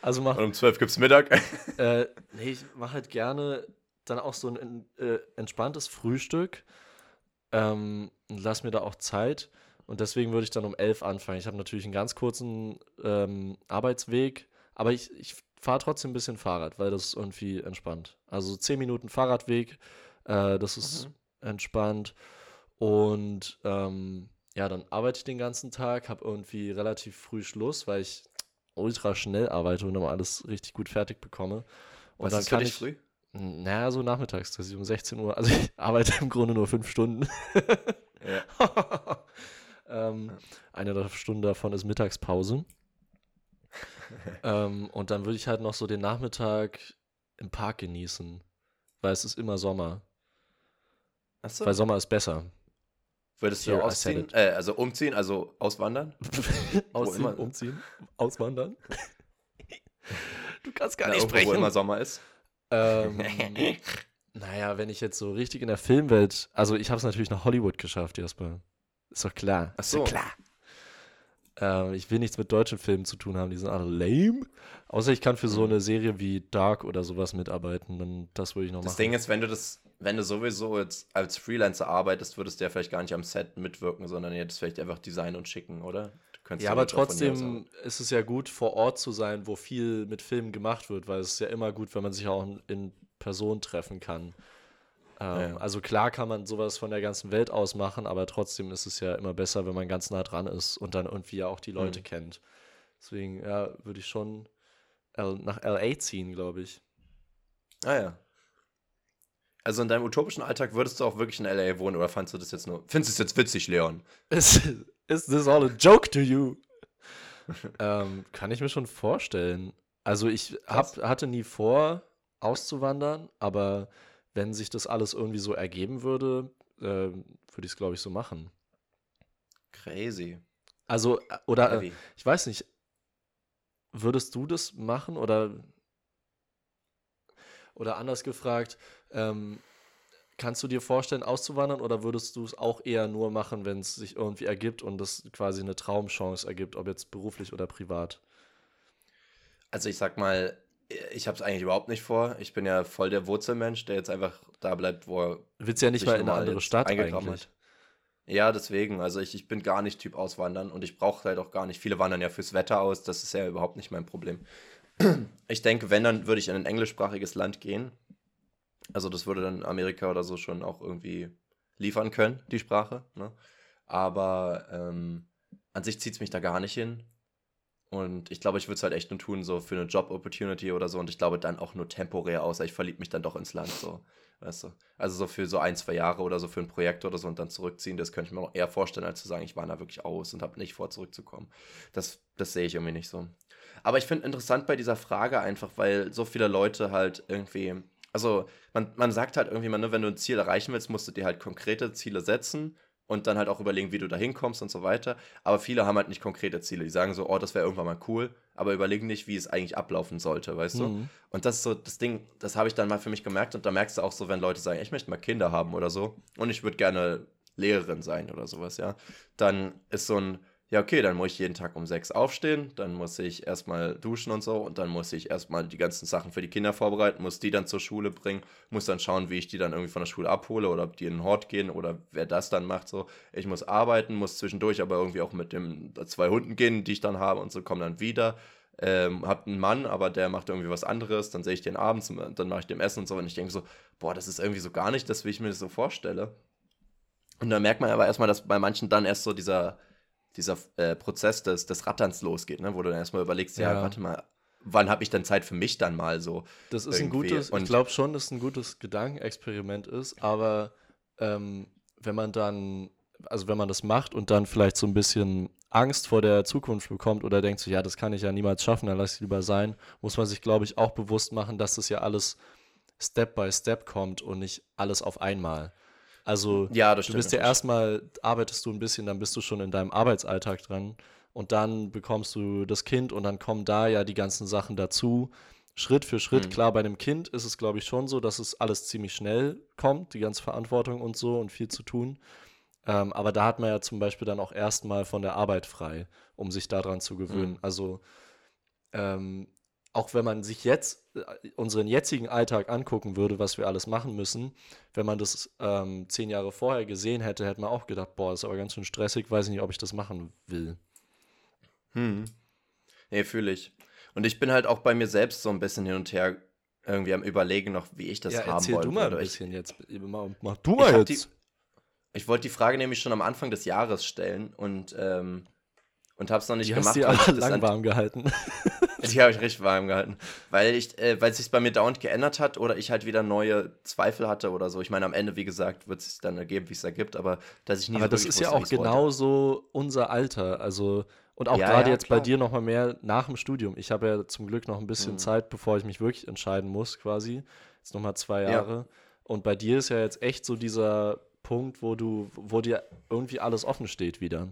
Also mach, und um zwölf gibt's Mittag? äh, nee, ich mache halt gerne dann auch so ein äh, entspanntes Frühstück. Ähm, lass mir da auch Zeit. Und deswegen würde ich dann um elf anfangen. Ich habe natürlich einen ganz kurzen ähm, Arbeitsweg, aber ich, ich fahre trotzdem ein bisschen Fahrrad, weil das ist irgendwie entspannt. Also zehn Minuten Fahrradweg, äh, das ist mhm. entspannt. Und ähm, ja, dann arbeite ich den ganzen Tag, habe irgendwie relativ früh Schluss, weil ich ultra schnell arbeite und immer alles richtig gut fertig bekomme. Und was dann ist kann für dich ich früh? Naja, so nachmittags, das ist um sechzehn Uhr. Also ich arbeite im Grunde nur fünf Stunden. Ja. Ähm, eine Stunde davon ist Mittagspause. ähm, und dann würde ich halt noch so den Nachmittag im Park genießen, weil es ist immer Sommer. Ach so. Weil Sommer ist besser. Würdest Here du ausziehen, äh, also umziehen, also auswandern? Ausziehen, umziehen, auswandern? Du kannst gar Na, nicht irgendwo, sprechen. Wo immer Sommer ist. Ähm, naja, wenn ich jetzt so richtig in der Filmwelt, also ich habe es natürlich nach Hollywood geschafft, Jasper. Ist doch klar. Ach so. Ist doch klar. Äh, ich will nichts mit deutschen Filmen zu tun haben, die sind alle lame. Außer ich kann für so eine Serie wie Dark oder sowas mitarbeiten, dann das würde ich noch das machen. Das Ding ist, wenn du das, wenn du sowieso jetzt als Freelancer arbeitest, würdest du ja vielleicht gar nicht am Set mitwirken, sondern jetzt vielleicht einfach designen und schicken, oder? Du ja, ja, aber trotzdem ist es ja gut, vor Ort zu sein, wo viel mit Filmen gemacht wird, weil es ist ja immer gut, wenn man sich auch in Person treffen kann. Ähm, ja. Also klar kann man sowas von der ganzen Welt aus machen, aber trotzdem ist es ja immer besser, wenn man ganz nah dran ist und dann irgendwie ja auch die Leute mhm. kennt. Deswegen, ja, würde ich schon L- nach L A ziehen, glaube ich. Ah ja. Also in deinem utopischen Alltag würdest du auch wirklich in L A wohnen oder fandst du das jetzt nur, findest du es jetzt witzig, Leon? Is, is this all a joke to you? ähm, kann ich mir schon vorstellen. Also ich hab, hatte nie vor, auszuwandern, aber wenn sich das alles irgendwie so ergeben würde, äh, würde ich es, glaube ich, so machen. Crazy. Also, oder, Heavy. Ich weiß nicht, würdest du das machen oder, oder anders gefragt, ähm, kannst du dir vorstellen, auszuwandern oder würdest du es auch eher nur machen, wenn es sich irgendwie ergibt und das quasi eine Traumchance ergibt, ob jetzt beruflich oder privat? Also ich sag mal, ich habe es eigentlich überhaupt nicht vor. Ich bin ja voll der Wurzelmensch, der jetzt einfach da bleibt, wo er willst ja nicht mal in eine andere Stadt eingegraben hat. Ja, deswegen. Also ich, ich bin gar nicht Typ Auswandern und ich brauche halt auch gar nicht. Viele wandern ja fürs Wetter aus, das ist ja überhaupt nicht mein Problem. Ich denke, wenn, dann würde ich in ein englischsprachiges Land gehen. Also das würde dann Amerika oder so schon auch irgendwie liefern können, die Sprache, ne? Aber ähm, an sich zieht es mich da gar nicht hin. Und ich glaube, ich würde es halt echt nur tun, so für eine Job-Opportunity oder so. Und ich glaube dann auch nur temporär, außer ich verliebe mich dann doch ins Land, so, weißt du. Also so für so ein, zwei Jahre oder so für ein Projekt oder so und dann zurückziehen, das könnte ich mir noch eher vorstellen, als zu sagen, ich wandere wirklich aus und habe nicht vor, zurückzukommen. Das, das sehe ich irgendwie nicht so. Aber ich finde interessant bei dieser Frage einfach, weil so viele Leute halt irgendwie... Also man, man sagt halt irgendwie mal, ne, wenn du ein Ziel erreichen willst, musst du dir halt konkrete Ziele setzen und dann halt auch überlegen, wie du da hinkommst und so weiter. Aber viele haben halt nicht konkrete Ziele. Die sagen so, oh, das wäre irgendwann mal cool, aber überlegen nicht, wie es eigentlich ablaufen sollte, weißt mhm. du? Und das ist so das Ding, das habe ich dann mal für mich gemerkt. Und da merkst du auch so, wenn Leute sagen, ich möchte mal Kinder haben oder so und ich würde gerne Lehrerin sein oder sowas, ja. Dann ist so ein, ja okay, dann muss ich jeden Tag um sechs aufstehen, dann muss ich erstmal duschen und so und dann muss ich erstmal die ganzen Sachen für die Kinder vorbereiten, muss die dann zur Schule bringen, muss dann schauen, wie ich die dann irgendwie von der Schule abhole oder ob die in den Hort gehen oder wer das dann macht, so. Ich muss arbeiten, muss zwischendurch aber irgendwie auch mit den zwei Hunden gehen, die ich dann habe und so, komme dann wieder, ähm, hab einen Mann, aber der macht irgendwie was anderes, dann sehe ich den abends und dann mache ich dem Essen und so und ich denke so, boah, das ist irgendwie so gar nicht das, wie ich mir das so vorstelle. Und dann merkt man aber erstmal, dass bei manchen dann erst so dieser... dieser äh, Prozess des, des Ratterns losgeht, ne? Wo du dann erstmal überlegst, ja, ja, warte mal, wann habe ich denn Zeit für mich dann mal so? Das ist irgendwie ein gutes, und ich glaube schon, dass es ein gutes Gedankenexperiment ist, aber ähm, wenn man dann, also wenn man das macht und dann vielleicht so ein bisschen Angst vor der Zukunft bekommt oder denkt so, ja, das kann ich ja niemals schaffen, dann lass ich lieber sein, muss man sich, glaube ich, auch bewusst machen, dass das ja alles Step by Step kommt und nicht alles auf einmal. Also ja, das stimmt, du bist ja erstmal, arbeitest du ein bisschen, dann bist du schon in deinem Arbeitsalltag dran und dann bekommst du das Kind und dann kommen da ja die ganzen Sachen dazu, Schritt für Schritt. Mhm. Klar, bei einem Kind ist es, glaube ich, schon so, dass es alles ziemlich schnell kommt, die ganze Verantwortung und so und viel zu tun, ähm, aber da hat man ja zum Beispiel dann auch erstmal von der Arbeit frei, um sich daran zu gewöhnen. Mhm. Also ähm, auch wenn man sich jetzt unseren jetzigen Alltag angucken würde, was wir alles machen müssen, wenn man das ähm, zehn Jahre vorher gesehen hätte, hätte man auch gedacht, boah, das ist aber ganz schön stressig, weiß nicht, ob ich das machen will. Hm. Nee, fühle ich. Und ich bin halt auch bei mir selbst so ein bisschen hin und her irgendwie am Überlegen noch, wie ich das ja, haben wollte. Ja, erzähl du mal ein bisschen ich, jetzt. Mach du mal ich jetzt. Die, ich wollte die Frage nämlich schon am Anfang des Jahres stellen und, ähm, und hab's noch nicht die gemacht. Du hast die alle lang warm gehalten. Die habe ich richtig warm gehalten, weil ich, äh, weil es sich bei mir dauernd geändert hat oder ich halt wieder neue Zweifel hatte oder so. Ich meine, am Ende, wie gesagt, wird es sich dann ergeben, wie es ergibt, aber dass ich nie. Aber das ist ja auch genauso unser Alter, also und auch ja, gerade ja, jetzt klar. Bei dir nochmal mehr nach dem Studium. Ich habe ja zum Glück noch ein bisschen mhm. Zeit, bevor ich mich wirklich entscheiden muss, quasi. Jetzt nochmal zwei Jahre. Ja. Und bei dir ist ja jetzt echt so dieser Punkt, wo du, wo dir irgendwie alles offen steht wieder.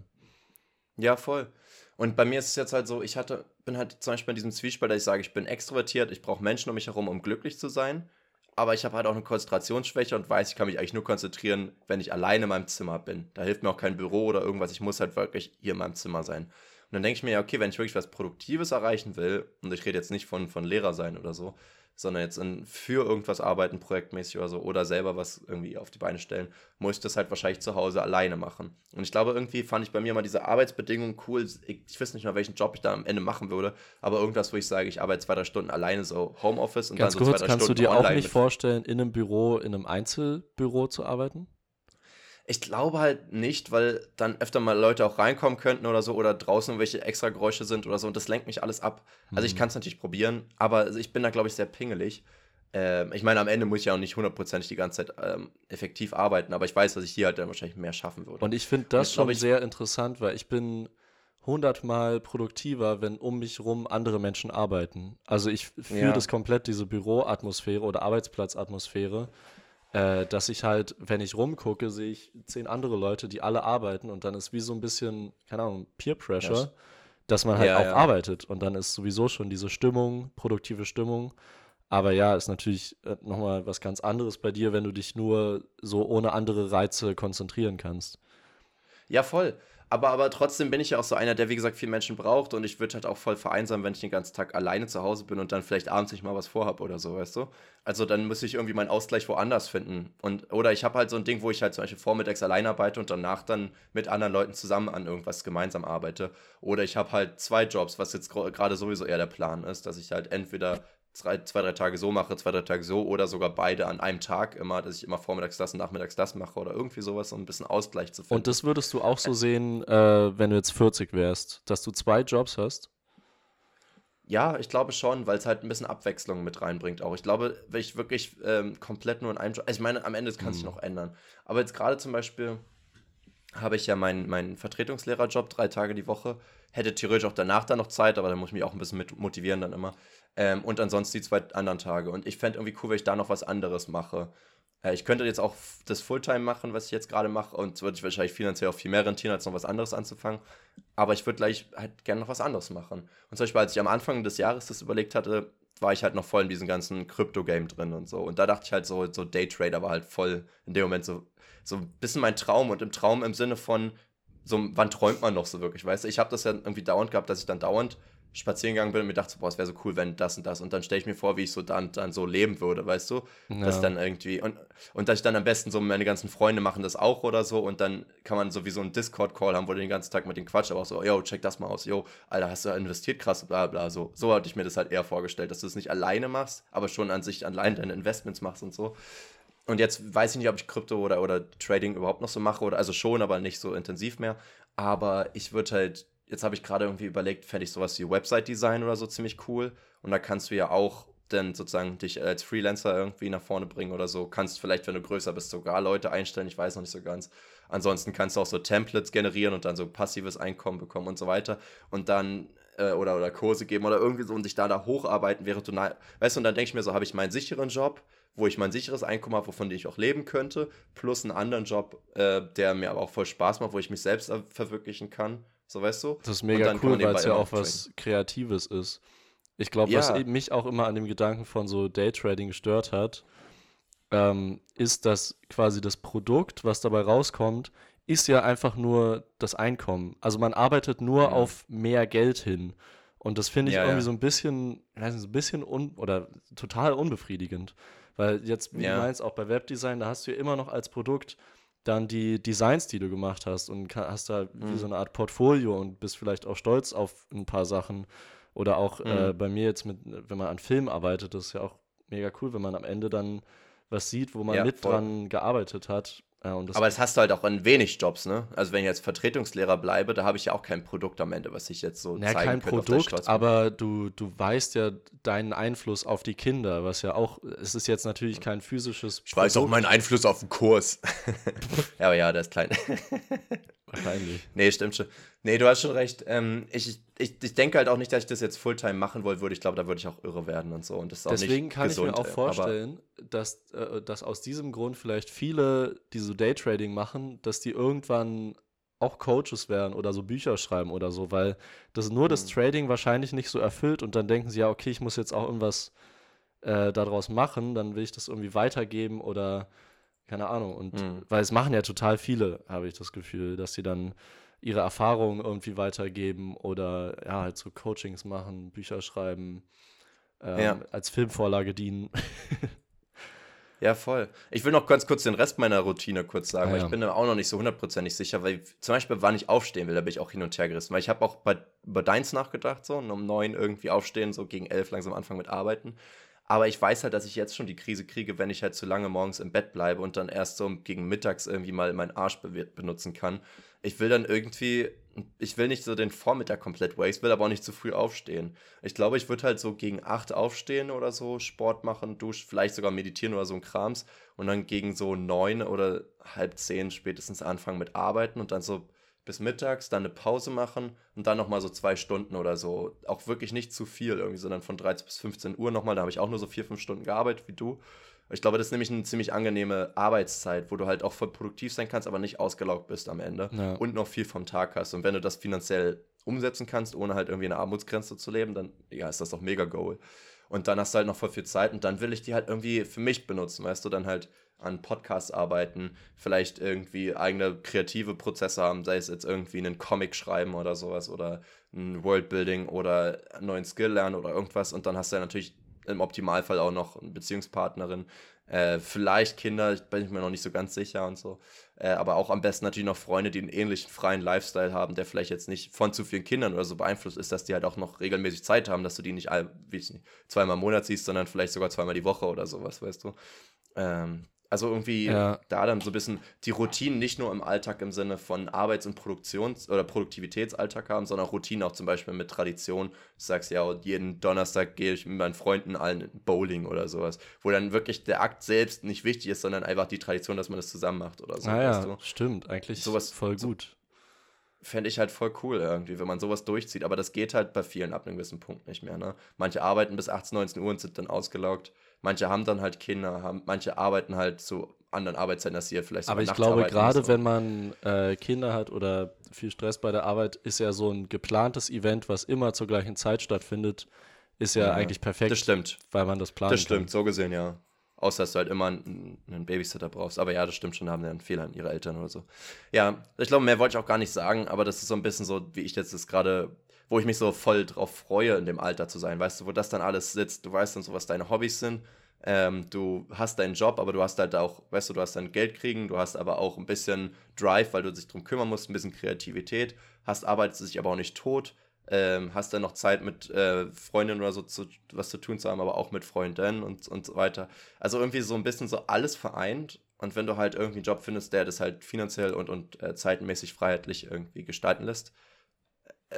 Ja, voll. Und bei mir ist es jetzt halt so, ich hatte, bin halt zum Beispiel in diesem Zwiespalt, dass ich sage, ich bin extrovertiert, ich brauche Menschen um mich herum, um glücklich zu sein, aber ich habe halt auch eine Konzentrationsschwäche und weiß, ich kann mich eigentlich nur konzentrieren, wenn ich alleine in meinem Zimmer bin. Da hilft mir auch kein Büro oder irgendwas, ich muss halt wirklich hier in meinem Zimmer sein. Und dann denke ich mir, ja, okay, wenn ich wirklich was Produktives erreichen will, und ich rede jetzt nicht von, von Lehrer sein oder so, sondern jetzt in, für irgendwas arbeiten, projektmäßig oder so, oder selber was irgendwie auf die Beine stellen, muss ich das halt wahrscheinlich zu Hause alleine machen. Und ich glaube, irgendwie fand ich bei mir mal diese Arbeitsbedingungen cool. Ich, ich weiß nicht mal, welchen Job ich da am Ende machen würde, aber irgendwas, wo ich sage, ich arbeite zwei, drei Stunden alleine, so Homeoffice und ganz dann so kurz, zwei, drei Stunden online. Ganz kurz, kannst du dir auch nicht vorstellen, in einem Büro, in einem Einzelbüro zu arbeiten? Ich glaube halt nicht, weil dann öfter mal Leute auch reinkommen könnten oder so oder draußen irgendwelche extra Geräusche sind oder so und das lenkt mich alles ab. Also ich kann es natürlich probieren, aber ich bin da, glaube ich, sehr pingelig. Ähm, ich meine, am Ende muss ich ja auch nicht hundertprozentig die ganze Zeit ähm, effektiv arbeiten, aber ich weiß, dass ich hier halt dann wahrscheinlich mehr schaffen würde. Und ich finde das ich schon ich sehr interessant, weil ich bin hundertmal produktiver, wenn um mich rum andere Menschen arbeiten. Also ich fühle ja. das komplett, diese Büroatmosphäre oder Arbeitsplatzatmosphäre. äh, dass ich halt, wenn ich rumgucke, sehe ich zehn andere Leute, die alle arbeiten und dann ist wie so ein bisschen, keine Ahnung, Peer Pressure, yes. dass man halt ja, auch ja. arbeitet und dann ist sowieso schon diese Stimmung, produktive Stimmung. Aber ja, ist natürlich nochmal was ganz anderes bei dir, wenn du dich nur so ohne andere Reize konzentrieren kannst. Ja, voll. Aber, aber trotzdem bin ich ja auch so einer, der, wie gesagt, viele Menschen braucht und ich würde halt auch voll vereinsamen, wenn ich den ganzen Tag alleine zu Hause bin und dann vielleicht abends nicht mal was vorhab oder so, weißt du? Also dann müsste ich irgendwie meinen Ausgleich woanders finden. Und, oder ich habe halt so ein Ding, wo ich halt zum Beispiel vormittags allein arbeite und danach dann mit anderen Leuten zusammen an irgendwas gemeinsam arbeite. Oder ich habe halt zwei Jobs, was jetzt gerade sowieso eher der Plan ist, dass ich halt entweder zwei, drei Tage so mache, zwei, drei Tage so oder sogar beide an einem Tag immer, dass ich immer vormittags das und nachmittags das mache oder irgendwie sowas, um ein bisschen Ausgleich zu finden. Und das würdest du auch so sehen, äh, wenn du jetzt vierzig wärst, dass du zwei Jobs hast? Ja, ich glaube schon, weil es halt ein bisschen Abwechslung mit reinbringt auch. Ich glaube, wenn ich wirklich ähm, komplett nur in einem Job, also ich meine, am Ende kann es sich hm. noch ändern. Aber jetzt gerade zum Beispiel habe ich ja meinen, meinen Vertretungslehrerjob, drei Tage die Woche, hätte theoretisch auch danach dann noch Zeit, aber da muss ich mich auch ein bisschen mit motivieren dann immer. Ähm, und ansonsten die zwei anderen Tage. Und ich fände irgendwie cool, wenn ich da noch was anderes mache. Äh, ich könnte jetzt auch das Fulltime machen, was ich jetzt gerade mache. Und würde ich wahrscheinlich finanziell auch viel mehr rentieren, als noch was anderes anzufangen. Aber ich würde gleich halt gerne noch was anderes machen. Und zum Beispiel, als ich am Anfang des Jahres das überlegt hatte, war ich halt noch voll in diesem ganzen Krypto-Game drin und so. Und da dachte ich halt so, so Daytrader war halt voll in dem Moment so, so ein bisschen mein Traum. Und im Traum im Sinne von, so wann träumt man noch so wirklich, weißt du? Ich habe das ja irgendwie dauernd gehabt, dass ich dann dauernd spazieren gegangen bin und mir dachte so, boah, es wäre so cool, wenn das und das. Und dann stelle ich mir vor, wie ich so dann, dann so leben würde, weißt du? Ja. Dass dann irgendwie, und, und dass ich dann am besten so, meine ganzen Freunde machen das auch oder so und dann kann man so wie so einen Discord-Call haben, wo du den ganzen Tag mit denen quatscht, aber auch so, yo, check das mal aus, yo, Alter, hast du investiert, krass, bla bla, so. So hatte ich mir das halt eher vorgestellt, dass du es nicht alleine machst, aber schon an sich allein deine Investments machst und so. Und jetzt weiß ich nicht, ob ich Krypto oder, oder Trading überhaupt noch so mache, oder also schon, aber nicht so intensiv mehr. Aber ich würde halt, jetzt habe ich gerade irgendwie überlegt, fände ich sowas wie Website-Design oder so ziemlich cool. Und da kannst du ja auch dann sozusagen dich als Freelancer irgendwie nach vorne bringen oder so. Kannst vielleicht, wenn du größer bist, sogar Leute einstellen, ich weiß noch nicht so ganz. Ansonsten kannst du auch so Templates generieren und dann so passives Einkommen bekommen und so weiter. Und dann Oder, oder Kurse geben oder irgendwie so und sich da, da hocharbeiten, während du, na, weißt du, und dann denke ich mir so, habe ich meinen sicheren Job, wo ich mein sicheres Einkommen habe, wovon ich auch leben könnte, plus einen anderen Job, äh, der mir aber auch voll Spaß macht, wo ich mich selbst verwirklichen kann, so weißt du. Das ist mega cool, weil es ja auch was Kreatives ist. Ich glaube, ja. was mich auch immer an dem Gedanken von so Daytrading gestört hat, ähm, ist, dass quasi das Produkt, was dabei rauskommt, ist ja einfach nur das Einkommen. Also man arbeitet nur ja. auf mehr Geld hin. Und das finde ich ja, irgendwie ja. so ein bisschen, weiß nicht, so ein bisschen un- oder total unbefriedigend. Weil jetzt, wie ja. du meinst, auch bei Webdesign, da hast du ja immer noch als Produkt dann die Designs, die du gemacht hast und hast da mhm. wie so eine Art Portfolio und bist vielleicht auch stolz auf ein paar Sachen. Oder auch mhm. äh, bei mir jetzt, mit, wenn man an Film arbeitet, das ist ja auch mega cool, wenn man am Ende dann was sieht, wo man ja, mit voll. dran gearbeitet hat. Ja, das aber das hast du halt auch in wenig Jobs, ne? Also wenn ich als Vertretungslehrer bleibe, da habe ich ja auch kein Produkt am Ende, was ich jetzt so naja, zeigen könnte. Kein Produkt, aber du, du weißt ja deinen Einfluss auf die Kinder, was ja auch, es ist jetzt natürlich kein physisches Ich Produkt. Weiß auch meinen Einfluss auf den Kurs. ja, aber ja, der ist klein. Wahrscheinlich. Nee, stimmt schon. Nee, du hast schon recht. Ähm, ich, ich, ich denke halt auch nicht, dass ich das jetzt Fulltime machen wollen würde. Ich glaube, da würde ich auch irre werden und so. Und das ist auch Deswegen nicht kann gesund, ich mir auch vorstellen, dass, äh, dass aus diesem Grund vielleicht viele, die so Daytrading machen, dass die irgendwann auch Coaches werden oder so Bücher schreiben oder so, weil das nur mhm. das Trading wahrscheinlich nicht so erfüllt und dann denken sie, ja, okay, ich muss jetzt auch irgendwas äh, daraus machen, dann will ich das irgendwie weitergeben oder keine Ahnung. Und mhm. weil es machen ja total viele, habe ich das Gefühl, dass sie dann ihre Erfahrungen irgendwie weitergeben oder ja, halt so Coachings machen, Bücher schreiben, ähm, ja. als Filmvorlage dienen. Ja, voll. Ich will noch ganz kurz den Rest meiner Routine kurz sagen, ja, weil ich ja. bin da auch noch nicht so hundertprozentig sicher, weil ich, zum Beispiel, wann ich aufstehen will, da bin ich auch hin und her gerissen, weil ich habe auch bei, bei deins nachgedacht, so, und um neun irgendwie aufstehen, so gegen elf langsam anfangen mit Arbeiten. Aber ich weiß halt, dass ich jetzt schon die Krise kriege, wenn ich halt zu lange morgens im Bett bleibe und dann erst so gegen mittags irgendwie mal meinen Arsch be- benutzen kann. Ich will dann irgendwie, ich will nicht so den Vormittag komplett waste, will aber auch nicht zu früh aufstehen. Ich glaube, ich würde halt so gegen acht aufstehen oder so, Sport machen, duschen, vielleicht sogar meditieren oder so ein Krams. Und dann gegen so neun oder halb zehn spätestens anfangen mit Arbeiten und dann so bis mittags, dann eine Pause machen und dann nochmal so zwei Stunden oder so. Auch wirklich nicht zu viel irgendwie, sondern von dreizehn bis fünfzehn Uhr nochmal, da habe ich auch nur so vier, fünf Stunden gearbeitet wie du. Ich glaube, das ist nämlich eine ziemlich angenehme Arbeitszeit, wo du halt auch voll produktiv sein kannst, aber nicht ausgelaugt bist am Ende ja. und noch viel vom Tag hast. Und wenn du das finanziell umsetzen kannst, ohne halt irgendwie eine Armutsgrenze zu leben, dann ja, ist das doch mega Goal. Und dann hast du halt noch voll viel Zeit und dann will ich die halt irgendwie für mich benutzen, weißt du, dann halt an Podcasts arbeiten, vielleicht irgendwie eigene kreative Prozesse haben, sei es jetzt irgendwie einen Comic schreiben oder sowas oder ein Worldbuilding oder einen neuen Skill lernen oder irgendwas und dann hast du ja natürlich im Optimalfall auch noch eine Beziehungspartnerin, äh, vielleicht Kinder, ich bin mir noch nicht so ganz sicher und so, äh, aber auch am besten natürlich noch Freunde, die einen ähnlichen freien Lifestyle haben, der vielleicht jetzt nicht von zu vielen Kindern oder so beeinflusst ist, dass die halt auch noch regelmäßig Zeit haben, dass du die nicht, all, wie ich, zweimal im Monat siehst, sondern vielleicht sogar zweimal die Woche oder sowas, weißt du. Ähm, also irgendwie ja. da dann so ein bisschen die Routinen nicht nur im Alltag im Sinne von Arbeits- und Produktions- oder Produktivitätsalltag haben, sondern auch Routinen auch zum Beispiel mit Tradition. Du sagst ja, jeden Donnerstag gehe ich mit meinen Freunden allen Bowling oder sowas, wo dann wirklich der Akt selbst nicht wichtig ist, sondern einfach die Tradition, dass man das zusammen macht oder so. Ah ja, weißt du? Stimmt, eigentlich sowas voll gut. Fände ich halt voll cool irgendwie, wenn man sowas durchzieht, aber das geht halt bei vielen ab einem gewissen Punkt nicht mehr, ne? Manche arbeiten bis achtzehn, neunzehn Uhr und sind dann ausgelaugt. Manche haben dann halt Kinder, haben, manche arbeiten halt zu anderen Arbeitszeiten, dass sie halt vielleicht sogar nachts arbeiten. Aber ich glaube, gerade wenn man äh, Kinder hat oder viel Stress bei der Arbeit, ist ja so ein geplantes Event, was immer zur gleichen Zeit stattfindet, ist ja, ja eigentlich perfekt. Das stimmt. Weil man das planen kann. Das stimmt, so gesehen, ja. Außer, dass du halt immer einen, einen Babysitter brauchst. Aber ja, das stimmt schon, da haben dann Fehler an ihre Eltern oder so. Ja, ich glaube, mehr wollte ich auch gar nicht sagen, aber das ist so ein bisschen so, wie ich jetzt das gerade... wo ich mich so voll drauf freue, in dem Alter zu sein, weißt du, wo das dann alles sitzt, du weißt dann so, was deine Hobbys sind, ähm, du hast deinen Job, aber du hast halt auch, weißt du, du hast dein Geld kriegen, du hast aber auch ein bisschen Drive, weil du dich drum kümmern musst, ein bisschen Kreativität, hast, arbeitest dich aber auch nicht tot, ähm, hast dann noch Zeit mit äh, Freundinnen oder so zu, was zu tun zu haben, aber auch mit Freundinnen und, und so weiter, also irgendwie so ein bisschen so alles vereint. Und wenn du halt irgendwie einen Job findest, der das halt finanziell und, und äh, zeitmäßig freiheitlich irgendwie gestalten lässt,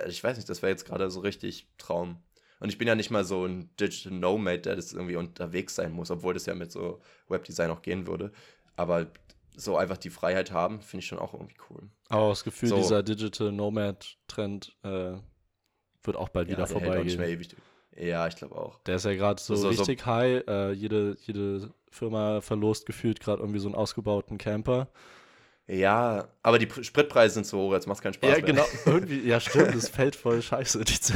ich weiß nicht, das wäre jetzt gerade so richtig Traum. Und ich bin ja nicht mal so ein Digital Nomad, der das irgendwie unterwegs sein muss, obwohl das ja mit so Webdesign auch gehen würde. Aber so einfach die Freiheit haben, finde ich schon auch irgendwie cool. Aber das Gefühl, so. Dieser Digital Nomad-Trend äh, wird auch bald ja, wieder vorbeigehen. Ja, ich glaube auch. Der ist ja gerade so, so richtig so high. Äh, jede, jede Firma verlost gefühlt gerade irgendwie so einen ausgebauten Camper. Ja, aber die P- Spritpreise sind so hoch, jetzt macht's keinen Spaß ja, mehr. Ja, genau. Irgendwie, ja, stimmt, das fällt voll scheiße. Die Zeit.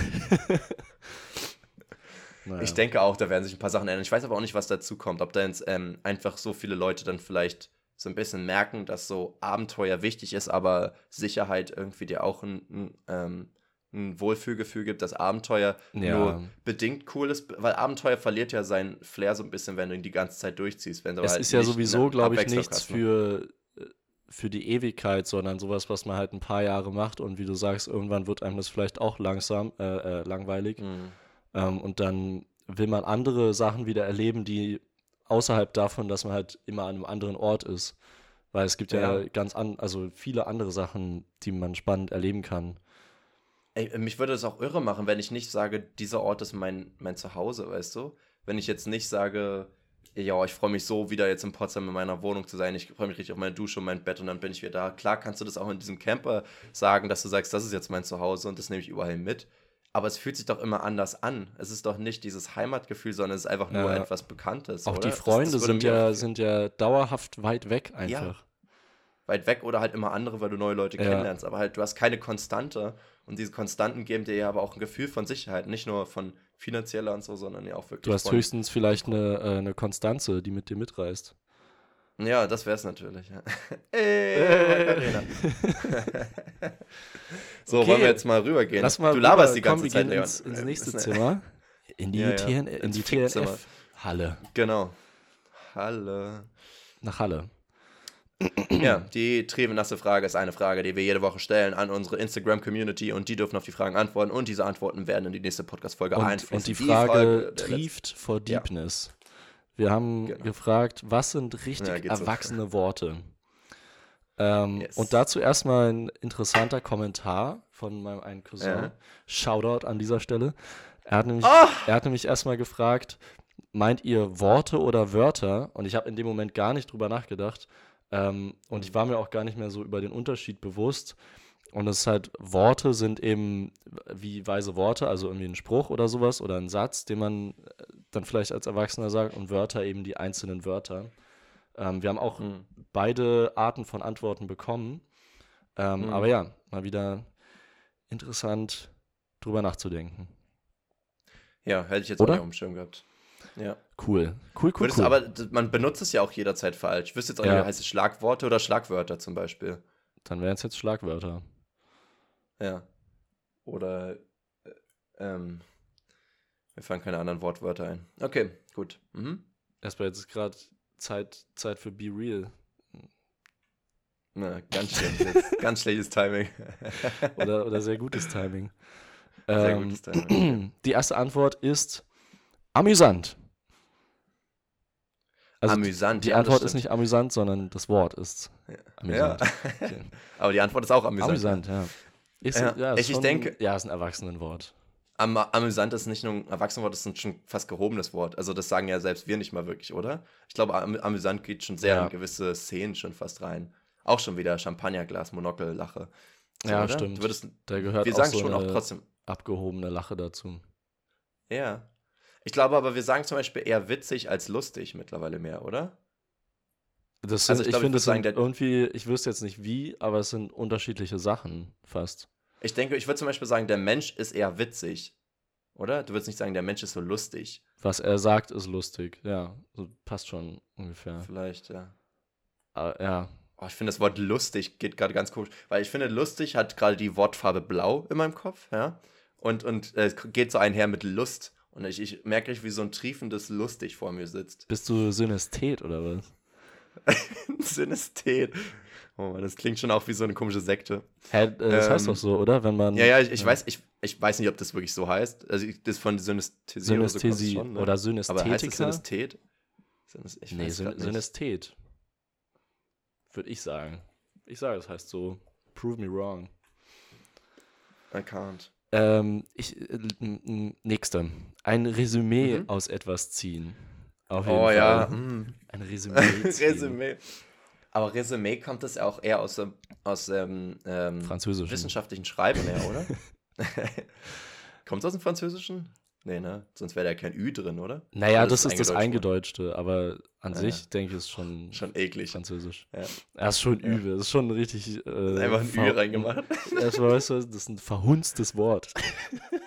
Naja. Ich denke auch, da werden sich ein paar Sachen ändern. Ich weiß aber auch nicht, was dazu kommt. Ob da jetzt ähm, einfach so viele Leute dann vielleicht so ein bisschen merken, dass so Abenteuer wichtig ist, aber Sicherheit irgendwie dir auch ein, ein, ähm, ein Wohlfühlgefühl gibt, dass Abenteuer ja. nur bedingt cool ist. Weil Abenteuer verliert ja seinen Flair so ein bisschen, wenn du ihn die ganze Zeit durchziehst. Wenn du es halt ist ja sowieso, glaube ich, nichts für... für die Ewigkeit, sondern sowas, was man halt ein paar Jahre macht und wie du sagst, irgendwann wird einem das vielleicht auch langsam äh, äh, langweilig mhm. ähm, und dann will man andere Sachen wieder erleben, die außerhalb davon, dass man halt immer an einem anderen Ort ist, weil es gibt ja, ja ganz an, also viele andere Sachen, die man spannend erleben kann. Ey, mich würde das auch irre machen, wenn ich nicht sage, dieser Ort ist mein, mein Zuhause, weißt du? Wenn ich jetzt nicht sage, ja, ich freue mich so, wieder jetzt in Potsdam in meiner Wohnung zu sein. Ich freue mich richtig auf meine Dusche und mein Bett und dann bin ich wieder da. Klar kannst du das auch in diesem Camper sagen, dass du sagst, das ist jetzt mein Zuhause und das nehme ich überall mit. Aber es fühlt sich doch immer anders an. Es ist doch nicht dieses Heimatgefühl, sondern es ist einfach nur ja. etwas Bekanntes. Auch oder? Die Freunde das, das sind, ja, sind ja dauerhaft weit weg einfach. Ja. Weit weg oder halt immer andere, weil du neue Leute ja. kennenlernst. Aber halt, du hast keine Konstante. Und diese Konstanten geben dir ja aber auch ein Gefühl von Sicherheit. Nicht nur von finanzieller und so, sondern ja auch wirklich... Du hast Freunde. Höchstens vielleicht eine, äh, eine Konstanze, die mit dir mitreist. Ja, das wär's natürlich. Ja. Ey, äh. So, okay. Wollen wir jetzt mal rübergehen? Lass mal du laberst rüber, die ganze komm, Zeit, Leon. Ins, ins nächste Zimmer. In die, ja, ja. T N, in die T N F-Halle. Genau. Halle. Nach Halle. Ja, die trivenasse Frage ist eine Frage, die wir jede Woche stellen an unsere Instagram-Community und die dürfen auf die Fragen antworten und diese Antworten werden in die nächste Podcast-Folge und, einfließen. Und die Frage die trieft vor Deepness. Ja. Wir haben genau. gefragt, was sind richtig ja, erwachsene so. Worte? Ähm, yes. Und dazu erstmal ein interessanter Kommentar von meinem einen Cousin. Ja. Shoutout an dieser Stelle. Er hat nämlich, oh! er hat nämlich erstmal gefragt, meint ihr Worte oder Wörter? Und ich habe in dem Moment gar nicht drüber nachgedacht. Ähm, und ich war mir auch gar nicht mehr so über den Unterschied bewusst. Und es ist halt, Worte sind eben wie weise Worte, also irgendwie ein Spruch oder sowas oder ein Satz, den man dann vielleicht als Erwachsener sagt und Wörter eben die einzelnen Wörter. Ähm, wir haben auch mhm. beide Arten von Antworten bekommen. Ähm, mhm. Aber ja, mal wieder interessant, drüber nachzudenken. Ja, hätte ich jetzt Oder? auch nicht auf dem Schirm gehabt. Ja. Cool. Cool, cool, cool. Aber man benutzt es ja auch jederzeit falsch. Ich wüsste jetzt auch ja. nicht, heißt es Schlagworte oder Schlagwörter zum Beispiel? Dann wären es jetzt Schlagwörter. Ja. Oder, äh, ähm, mir fallen keine anderen Wortwörter ein. Okay, gut. Mhm. Erstmal jetzt ist gerade Zeit, Zeit für Be Real. Na, ganz schlechtes, ganz schlechtes Timing. oder, oder sehr gutes Timing. Sehr ähm, gutes Timing. Die erste Antwort ist amüsant. Also amüsant. Die ja, Antwort ist nicht amüsant, sondern das Wort ist ja. amüsant. Ja. Okay. Aber die Antwort ist auch amüsant. Amüsant, ja. Ist, ja. Ja, ist ich, schon, ich denke, ja, ist ein Erwachsenenwort. Am, amüsant ist nicht nur ein Erwachsenenwort, das ist ein schon fast gehobenes Wort. Also das sagen ja selbst wir nicht mal wirklich, oder? Ich glaube, am, amüsant geht schon sehr ja. in gewisse Szenen schon fast rein. Auch schon wieder Champagnerglas, Monokel, Lache. So, ja, oder? Stimmt. Du würdest, da gehört wir auch sagen so schon eine auch trotzdem abgehobene Lache dazu. Ja. Ich glaube aber, wir sagen zum Beispiel eher witzig als lustig mittlerweile mehr, oder? Das sind, also ich, ich finde, das sind irgendwie, ich wüsste jetzt nicht wie, aber es sind unterschiedliche Sachen fast. Ich denke, ich würde zum Beispiel sagen, der Mensch ist eher witzig, oder? Du würdest nicht sagen, der Mensch ist so lustig. Was er sagt, ist lustig, ja. So passt schon ungefähr. Vielleicht, ja. Aber, ja. Oh, ich finde, das Wort lustig geht gerade ganz komisch, weil ich finde, lustig hat gerade die Wortfarbe blau in meinem Kopf, ja. Und, und äh, geht so einher mit Lust. Und ich, ich merke nicht, wie so ein triefendes Lustig vor mir sitzt. Bist du Synesthet oder was? Synesthet. Oh Mann, das klingt schon auch wie so eine komische Sekte. Hä, das ähm, heißt doch so, oder? Wenn man, ja, ja, ich, ich ja. weiß, ich, ich weiß nicht, ob das wirklich so heißt. Also ich, das von Synästhesie oder so kommt es schon, ne? Oder Synästhetiker. Aber heißt es Synesthet? Ich nee, Syn- Synesthet. Würde ich sagen. Ich sage, das heißt so. Prove me wrong. I can't. Ähm, ich, äh, nächste. Ein Resümee mhm. aus etwas ziehen. Auf jeden oh Fall. Ja. Mhm. Ein Resümee ziehen. Resümee. Aber Resümee kommt das auch eher aus dem aus, ähm, Französischen. Wissenschaftlichen Schreiben her, oder? Kommt es aus dem Französischen? Nee, ne? Sonst wäre da kein Ü drin, oder? Naja, aber das, das ist das Eingedeutschte, worden. Aber an ja, sich ja. denke ich, ist schon, schon eklig. Französisch. Ja, ja ist schon ja. übel. Das ist schon richtig. Äh, das ist einfach ein Ver- Ü reingemacht. Das, weißt du, das ist ein verhunstes Wort.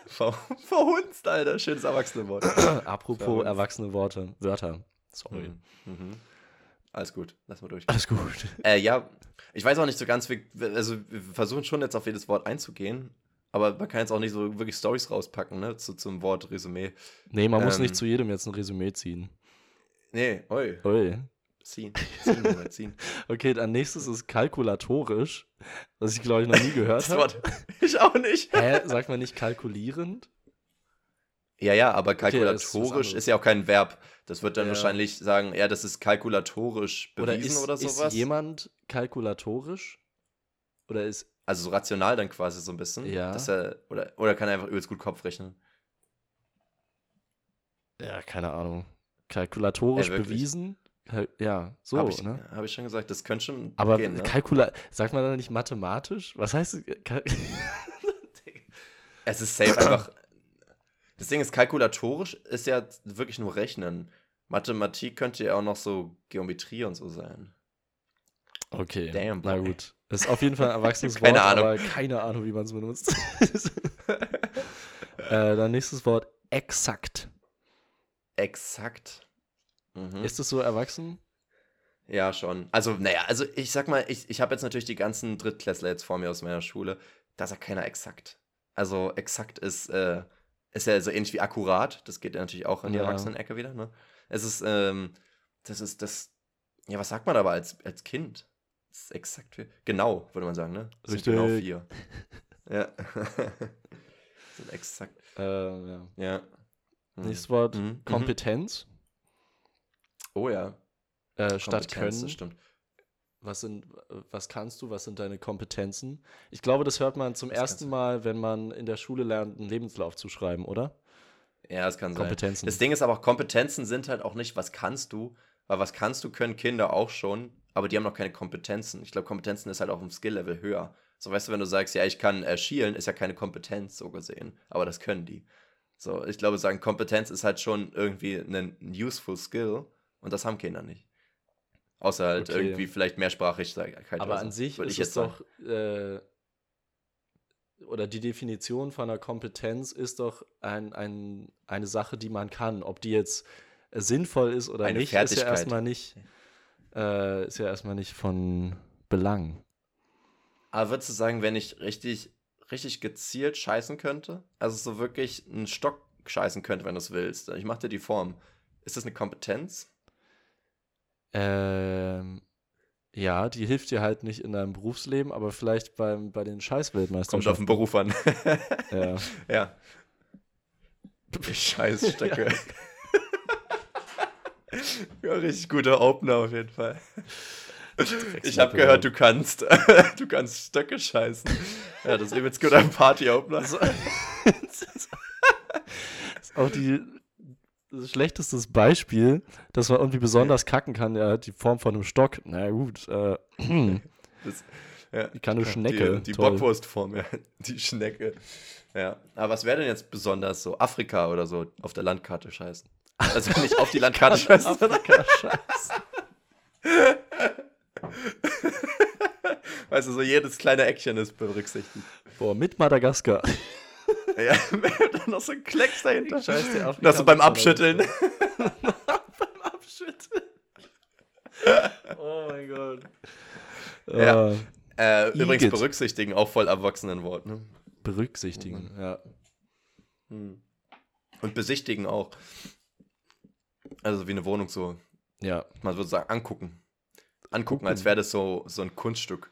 Ver- Verhunzt, Alter. Schönes Erwachsenenwort. Apropos Verhunzt. Erwachsene Worte. Wörter. Sorry. Mhm. Mhm. Alles gut, lass mal durchgehen. Alles gut. Äh, ja, ich weiß auch nicht so ganz, wie, also wir versuchen schon jetzt auf jedes Wort einzugehen, aber man kann jetzt auch nicht so wirklich Storys rauspacken, ne, zu, zum Wort Resümee. Nee, man ähm, muss nicht zu jedem jetzt ein Resümee ziehen. Nee, oi. Oi. Ziehen, ziehen, mal ziehen. Okay, dann nächstes ist kalkulatorisch, was ich, glaube ich, noch nie gehört habe. Ich auch nicht. Hä, sagt man nicht kalkulierend? Ja, ja, aber kalkulatorisch okay, ist, ist ja auch kein Verb. Das wird dann ja. wahrscheinlich sagen, ja, das ist kalkulatorisch bewiesen oder, ist, oder sowas. Ist jemand kalkulatorisch? Oder ist also so rational dann quasi so ein bisschen. Ja. Dass er, oder, oder kann er einfach übelst gut Kopf rechnen? Ja, keine Ahnung. Kalkulatorisch ja, bewiesen? Kal- ja, so, hab ich, ne? Habe ich schon gesagt, das könnte schon aber gehen, ne? Kalkula- sagt man dann nicht mathematisch? Was heißt Kal- es ist safe einfach... Das Ding ist, kalkulatorisch ist ja wirklich nur Rechnen. Mathematik könnte ja auch noch so Geometrie und so sein. Okay, Damn, na gut. Das ist auf jeden Fall ein erwachsenes Wort, aber keine Ahnung, wie man es benutzt. äh, dann nächstes Wort, exakt. Exakt. Mhm. Ist das so erwachsen? Ja, schon. Also, naja, also ich sag mal, ich, ich habe jetzt natürlich die ganzen Drittklässler jetzt vor mir aus meiner Schule. Da sagt keiner exakt. Also, exakt ist... Äh, Ist ja so ähnlich wie akkurat, das geht ja natürlich auch in die ja. Erwachsenen-Ecke wieder, ne? Es ist, ähm, das ist, das, ja, was sagt man aber als, als Kind? Das ist exakt, wie, genau, würde man sagen, ne? Das sind genau vier. ja. das sind exakt. Äh, ja. ja. Mhm. Nächstes Wort, mhm. Kompetenz. Oh ja. Äh, statt Können. Das stimmt. Was sind, was kannst du, was sind deine Kompetenzen? Ich glaube, das hört man zum das ersten Mal, wenn man in der Schule lernt, einen Lebenslauf zu schreiben, oder? Ja, das kann Kompetenzen. sein. Das Ding ist aber auch, Kompetenzen sind halt auch nicht, was kannst du, weil was kannst du können Kinder auch schon, aber die haben noch keine Kompetenzen. Ich glaube, Kompetenzen ist halt auch im Skill-Level höher. So, weißt du, wenn du sagst, ja, ich kann äh, schielen, ist ja keine Kompetenz so gesehen, aber das können die. So, ich glaube, sagen, Kompetenz ist halt schon irgendwie ein useful Skill und das haben Kinder nicht. Außer halt okay. irgendwie vielleicht Mehrsprachigkeit. Aber an so. sich Würde ist es doch, äh, oder die Definition von einer Kompetenz ist doch ein, ein, eine Sache, die man kann. Ob die jetzt sinnvoll ist oder eine nicht, ist ja erstmal nicht, äh, ist ja erstmal nicht von Belang. Aber würdest du sagen, wenn ich richtig, richtig gezielt scheißen könnte, also so wirklich einen Stock scheißen könnte, wenn du es willst, ich mach dir die Form, ist das eine Kompetenz? Ähm, ja, die hilft dir halt nicht in deinem Berufsleben, aber vielleicht beim, bei den Scheiß-Weltmeisterschaften. Kommt auf den Beruf an. Ja. Ja. Scheißstöcke. Ja. Ja, richtig guter Opener auf jeden Fall. Ich habe gehört, du kannst, du kannst Stöcke scheißen. Ja, das ist eben jetzt gut ein Party-Opener. Das ist auch die... Das schlechteste Beispiel, dass man irgendwie besonders kacken kann, ja, die Form von einem Stock. Na gut, äh, das, ja, ich kann eine Schnecke. Die, die Bockwurstform, ja, die Schnecke. Ja, aber was wäre denn jetzt besonders so? Afrika oder so auf der Landkarte scheißen? Also nicht auf die Landkarte scheißen. Afrika scheißen. Weißt du, so jedes kleine Action ist berücksichtigt. Boah, mit Madagaskar. Ja, dann noch so ein Klecks dahinter. Scheiß dir auf. Das so beim Abschütteln. Beim Abschütteln. Oh mein Gott. Ja. Uh, äh, übrigens berücksichtigen, auch voll Erwachsenenwort, ne? Berücksichtigen, mhm. ja. Mhm. Und besichtigen auch. Also wie eine Wohnung so. Ja. Man würde sagen, angucken. Angucken, Gucken. Als wäre das so, so ein Kunststück.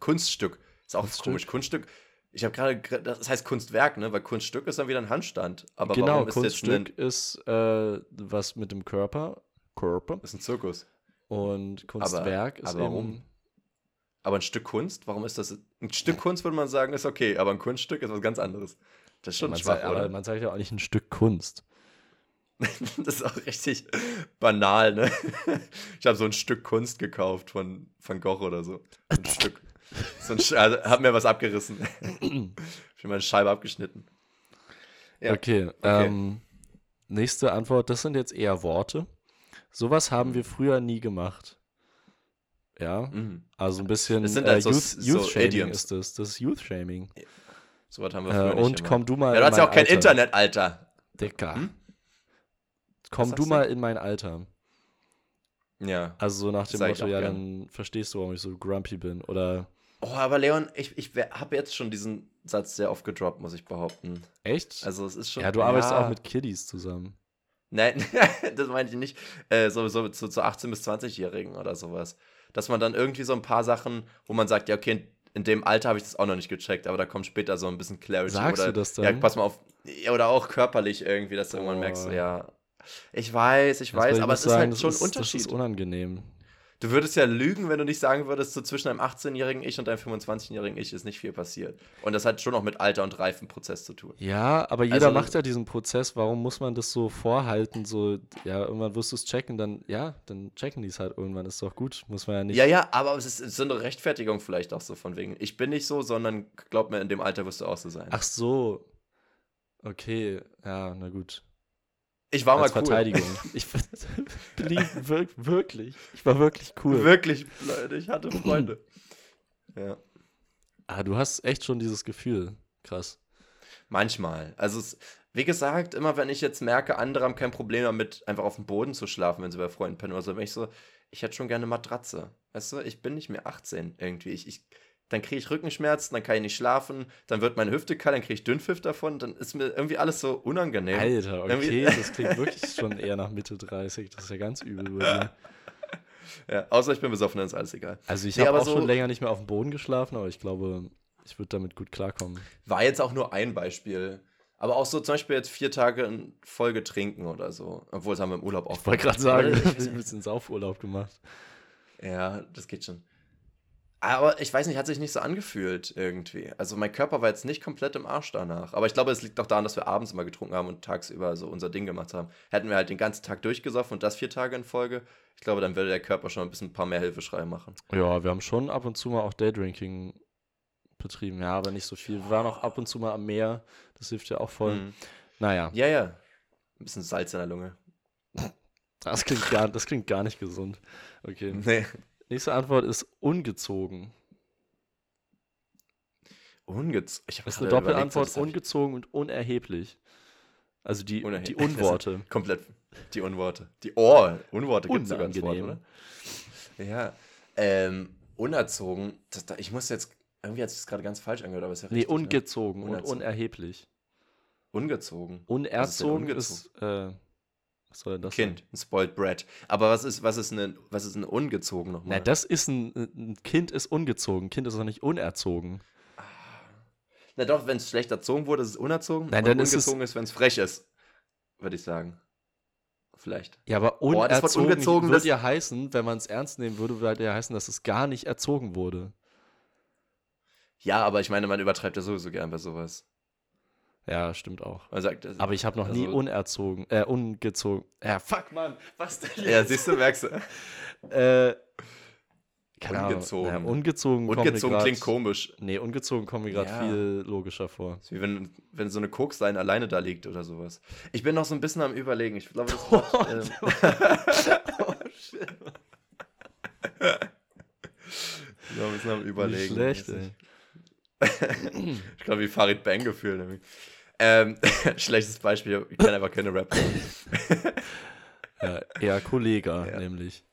Kunststück. Ist auch Kunststück. Komisch. Kunststück. Ich habe gerade, das heißt Kunstwerk, ne? Weil Kunststück ist dann wieder ein Handstand. Aber genau, warum ist Kunststück jetzt ein, ist äh, was mit dem Körper. Körper. Ist ein Zirkus. Und Kunstwerk aber, ist aber eben... Warum? Aber ein Stück Kunst, warum ist das... Ein Stück Kunst, würde man sagen, ist okay, aber ein Kunststück ist was ganz anderes. Das ist schon ja, schwach, sei, oder? Aber man sagt ja auch nicht ein Stück Kunst. Das ist auch richtig banal, ne? Ich habe so ein Stück Kunst gekauft von Van Gogh oder so. Ein Stück... So ein also, hab mir was abgerissen. Ich hab meine Scheibe abgeschnitten. Ja. Okay. okay. Ähm, nächste Antwort, das sind jetzt eher Worte. Sowas haben mhm. wir früher nie gemacht. Ja, mhm. also ein bisschen das sind halt äh, so, Youth, so Youth Shaming Idioms. Ist das. Das ist Youth Shaming. Ja. Sowas haben wir früher äh, nicht und immer. Komm du mal ja, du hast ja auch kein Alter. Internet, Alter. Dicker. Hm? Komm du mal in mein Alter. Ja. Also so nach dem Motto, ja, gern. Dann verstehst du, warum ich so grumpy bin. Oder... Oh, aber Leon, ich, ich habe jetzt schon diesen Satz sehr oft gedroppt, muss ich behaupten. Echt? Also es ist schon... Ja, du ja. arbeitest auch mit Kiddies zusammen. Nein, das meine ich nicht. Äh, sowieso zu, zu achtzehn- bis zwanzigjährigen oder sowas. Dass man dann irgendwie so ein paar Sachen, wo man sagt, ja, okay, in, in dem Alter habe ich das auch noch nicht gecheckt, aber da kommt später so ein bisschen Clarity. Sagst oder, du das dann? Ja, pass mal auf. Oder auch körperlich irgendwie, dass du oh. irgendwann merkst, ja... Ich weiß, ich das weiß, aber ich es ist sagen, halt schon ein Unterschied. Das ist unangenehm. Du würdest ja lügen, wenn du nicht sagen würdest, so zwischen einem achtzehnjährigen Ich und einem fünfundzwanzigjährigen Ich ist nicht viel passiert. Und das hat schon auch mit Alter und Reifenprozess zu tun. Ja, aber jeder also, macht ja diesen Prozess. Warum muss man das so vorhalten? So, ja, irgendwann wirst du es checken, dann, ja, dann checken die es halt irgendwann. Ist doch gut, muss man ja nicht. Ja, ja, aber es ist, es ist eine Rechtfertigung vielleicht auch so von wegen. Ich bin nicht so, sondern glaub mir, in dem Alter wirst du auch so sein. Ach so. Okay, ja, na gut. Ich war Als mal cool. Verteidigung. Ich blieb wir, wirklich. Ich war wirklich cool. Wirklich, Leute. Ich hatte Freunde. Ja. Ah, du hast echt schon dieses Gefühl. Krass. Manchmal. Also, es, wie gesagt, immer wenn ich jetzt merke, andere haben kein Problem damit, einfach auf dem Boden zu schlafen, wenn sie bei Freunden pennen oder so, wenn ich so, ich hätte schon gerne eine Matratze. Weißt du, ich bin nicht mehr achtzehn irgendwie. Ich, ich, dann kriege ich Rückenschmerzen, dann kann ich nicht schlafen, dann wird meine Hüfte kalt, dann kriege ich Dünnpfiff davon, dann ist mir irgendwie alles so unangenehm. Alter, okay, das klingt wirklich schon eher nach Mitte dreißig, das ist ja ganz übel. Ja, außer ich bin besoffen, dann ist alles egal. Also ich nee, habe auch so schon länger nicht mehr auf dem Boden geschlafen, aber ich glaube, ich würde damit gut klarkommen. War jetzt auch nur ein Beispiel, aber auch so zum Beispiel jetzt vier Tage in Folge trinken oder so, obwohl das haben wir im Urlaub auch Ich wollte gerade sagen, ich habe ein bisschen Saufurlaub gemacht. Ja, das geht schon. Aber ich weiß nicht, hat sich nicht so angefühlt irgendwie. Also mein Körper war jetzt nicht komplett im Arsch danach. Aber ich glaube, es liegt doch daran, dass wir abends immer getrunken haben und tagsüber so unser Ding gemacht haben. Hätten wir halt den ganzen Tag durchgesoffen und das vier Tage in Folge, ich glaube, dann würde der Körper schon ein bisschen ein paar mehr Hilfeschreie machen. Ja, wir haben schon ab und zu mal auch Daydrinking betrieben. Ja, aber nicht so viel. Wir waren auch ab und zu mal am Meer. Das hilft ja auch voll. Mhm. Naja. Ja, ja. Ein bisschen Salz in der Lunge. Das klingt gar, das klingt gar nicht gesund. Okay. Nee. Nächste Antwort ist ungezogen. Ungez- ich das ist eine Doppelantwort, überlegt, ungezogen und unerheblich. Also die, Unerhe- die Unworte. Komplett. Die Unworte. Die Ohr. Unworte gibt es sogar als Wort, oder? Ja. Ähm, unerzogen. Das, da, ich muss jetzt. Irgendwie hat sich das gerade ganz falsch angehört, aber ist ja richtig. Nee, ungezogen, ne? Und unerzogen. Unerheblich. Ungezogen. Unerzogen ist. ist äh, was soll denn das Kind, sein? Ein Spoiled Brat. Aber was ist, was ist, eine, was ist ein ungezogen nochmal? Na, das ist ein, ein Kind ist ungezogen. Kind ist doch nicht unerzogen. Na doch, wenn es schlecht erzogen wurde, ist es unerzogen. Nein, dann ungezogen ist, ist wenn es frech ist, würde ich sagen. Vielleicht. Ja, aber un- oh, unerzogen ungezogen würde ja heißen, wenn man es ernst nehmen würde, würde ja heißen, dass es gar nicht erzogen wurde. Ja, aber ich meine, man übertreibt ja sowieso gern bei sowas. Ja, stimmt auch. Man sagt, also, aber ich habe noch also, nie unerzogen, äh, ungezogen. Ja, fuck, Mann, was denn jetzt? Ja, siehst du, merkst du. äh, keine ungezogen. Ahnung. Ja, ungezogen ungezogen grad, klingt komisch. Nee, ungezogen kommen mir gerade ja. viel logischer vor. Wie wenn, wenn so eine Koksleine alleine da liegt oder sowas. Ich bin noch so ein bisschen am Überlegen. Ich glaube, das oh, ähm, oh, shit. Ich bin noch ein bisschen am Überlegen. Nicht schlecht, ey. Ich glaube, wie Farid Bang gefühlt nämlich. Ähm, schlechtes Beispiel, ich kann einfach keine Rap. Ja, eher Kollega, ja. nämlich.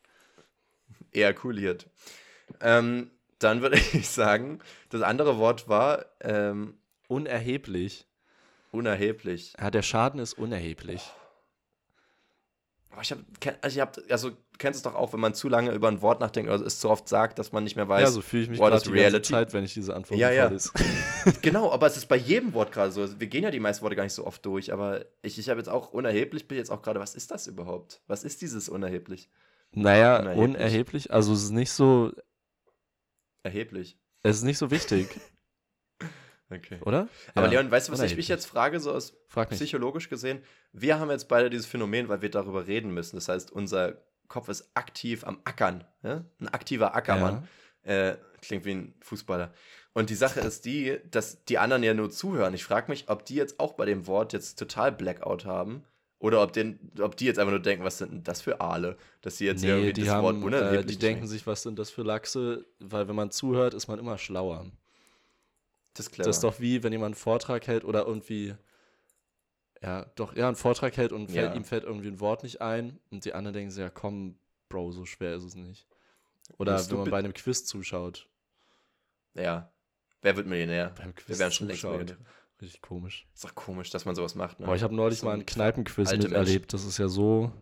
Eher kuliert. Ähm, dann würde ich sagen, das andere Wort war ähm, unerheblich. Unerheblich. Ja, der Schaden ist unerheblich. Aber ich habe, also, ich hab, also kennst es doch auch, wenn man zu lange über ein Wort nachdenkt oder es zu oft sagt, dass man nicht mehr weiß. Ja, so fühle ich mich gerade die ganze Zeit, wenn ich diese Antwort ja, ja. Genau, aber es ist bei jedem Wort gerade so. Wir gehen ja die meisten Worte gar nicht so oft durch, aber ich, ich habe jetzt auch unerheblich, bin jetzt auch gerade, was ist das überhaupt? Was ist dieses unerheblich? Naja, unerheblich, unerheblich also es ist nicht so... Erheblich. Es ist nicht so wichtig. Okay. Oder? Aber ja. Leon, weißt du, was ich mich jetzt frage, so aus psychologisch gesehen? Wir haben jetzt beide dieses Phänomen, weil wir darüber reden müssen. Das heißt, unser Kopf ist aktiv am Ackern. Ja? Ein aktiver Ackermann. Ja. Äh, klingt wie ein Fußballer. Und die Sache ist die, dass die anderen ja nur zuhören. Ich frage mich, ob die jetzt auch bei dem Wort jetzt total Blackout haben. Oder ob, den, ob die jetzt einfach nur denken, was sind denn das für Aale? Dass sie jetzt nee, irgendwie die das haben, Wort unerheblich äh, die denken sich, was sind das für Lachse? Weil wenn man zuhört, ist man immer schlauer. Das ist clever. Das ist doch wie, wenn jemand einen Vortrag hält oder irgendwie, ja, doch, ja, einen Vortrag hält und fällt, ja. ihm fällt irgendwie ein Wort nicht ein und die anderen denken sich, ja komm, Bro, so schwer ist es nicht. Oder Willst wenn man bi- bei einem Quiz zuschaut. Ja, wer wird Millionär? Beim Quiz wir schon zuschaut. Richtig komisch. Ist doch komisch, dass man sowas macht. Ne? Boah, ich habe neulich so mal einen Kneipenquiz miterlebt. Das ist ja so...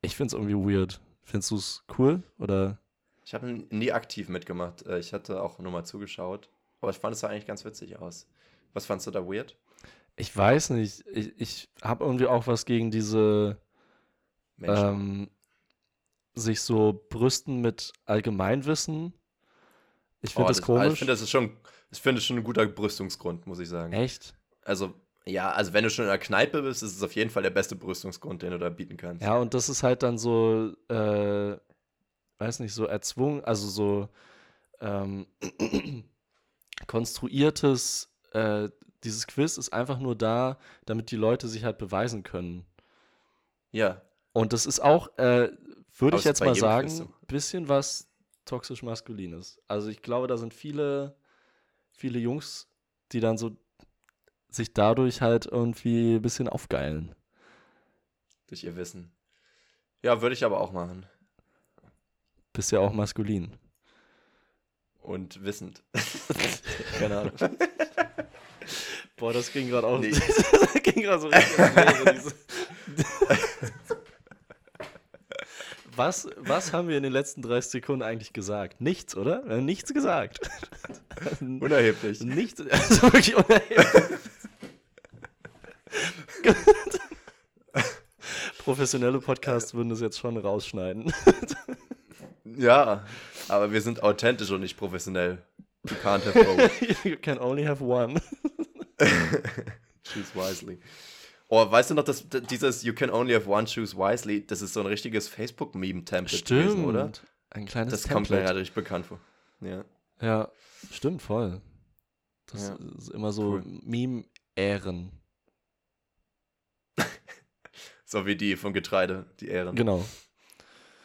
Ich find's irgendwie weird. Findest du's cool? Oder? Ich habe nie aktiv mitgemacht. Ich hatte auch nur mal zugeschaut. Aber ich fand es da eigentlich ganz witzig aus. Was fandst du da weird? Ich weiß nicht. Ich, ich habe irgendwie auch was gegen diese... Menschen. Ähm, sich so brüsten mit Allgemeinwissen. Ich finde oh, das, das komisch. Ich finde, das ist schon... Ich finde es schon ein guter Brüstungsgrund, muss ich sagen. Echt? Also, ja, also wenn du schon in der Kneipe bist, ist es auf jeden Fall der beste Brüstungsgrund, den du da bieten kannst. Ja, und das ist halt dann so, äh, weiß nicht, so erzwungen, also so ähm, konstruiertes, äh, dieses Quiz ist einfach nur da, damit die Leute sich halt beweisen können. Ja. Und das ist auch, äh, würde ich jetzt mal sagen, ein so. bisschen was toxisch-maskulines. Also ich glaube, da sind viele... viele Jungs, die dann so sich dadurch halt irgendwie ein bisschen aufgeilen. Durch ihr Wissen. Ja, würde ich aber auch machen. Bist ja auch maskulin. Und wissend. Keine Ahnung. Boah, das ging gerade auch. Nee. Das ging gerade so richtig. Was, was haben wir in den letzten dreißig Sekunden eigentlich gesagt? Nichts, oder? Wir haben nichts gesagt. Unerheblich. Nichts, also wirklich unerheblich. Professionelle Podcasts würden das jetzt schon rausschneiden. Ja, aber wir sind authentisch und nicht professionell. You can't have both. You can only have one. Choose wisely. Oh, weißt du noch, dass dieses You can only have one, choose wisely, das ist so ein richtiges Facebook-Meme-Template stimmt. gewesen, oder? Ein kleines das Template. Das kommt mir natürlich bekannt vor. Ja. Ja, stimmt, voll. Das ja. ist immer so cool. Meme-Ähren. So wie die vom Getreide, die Ähren. Genau.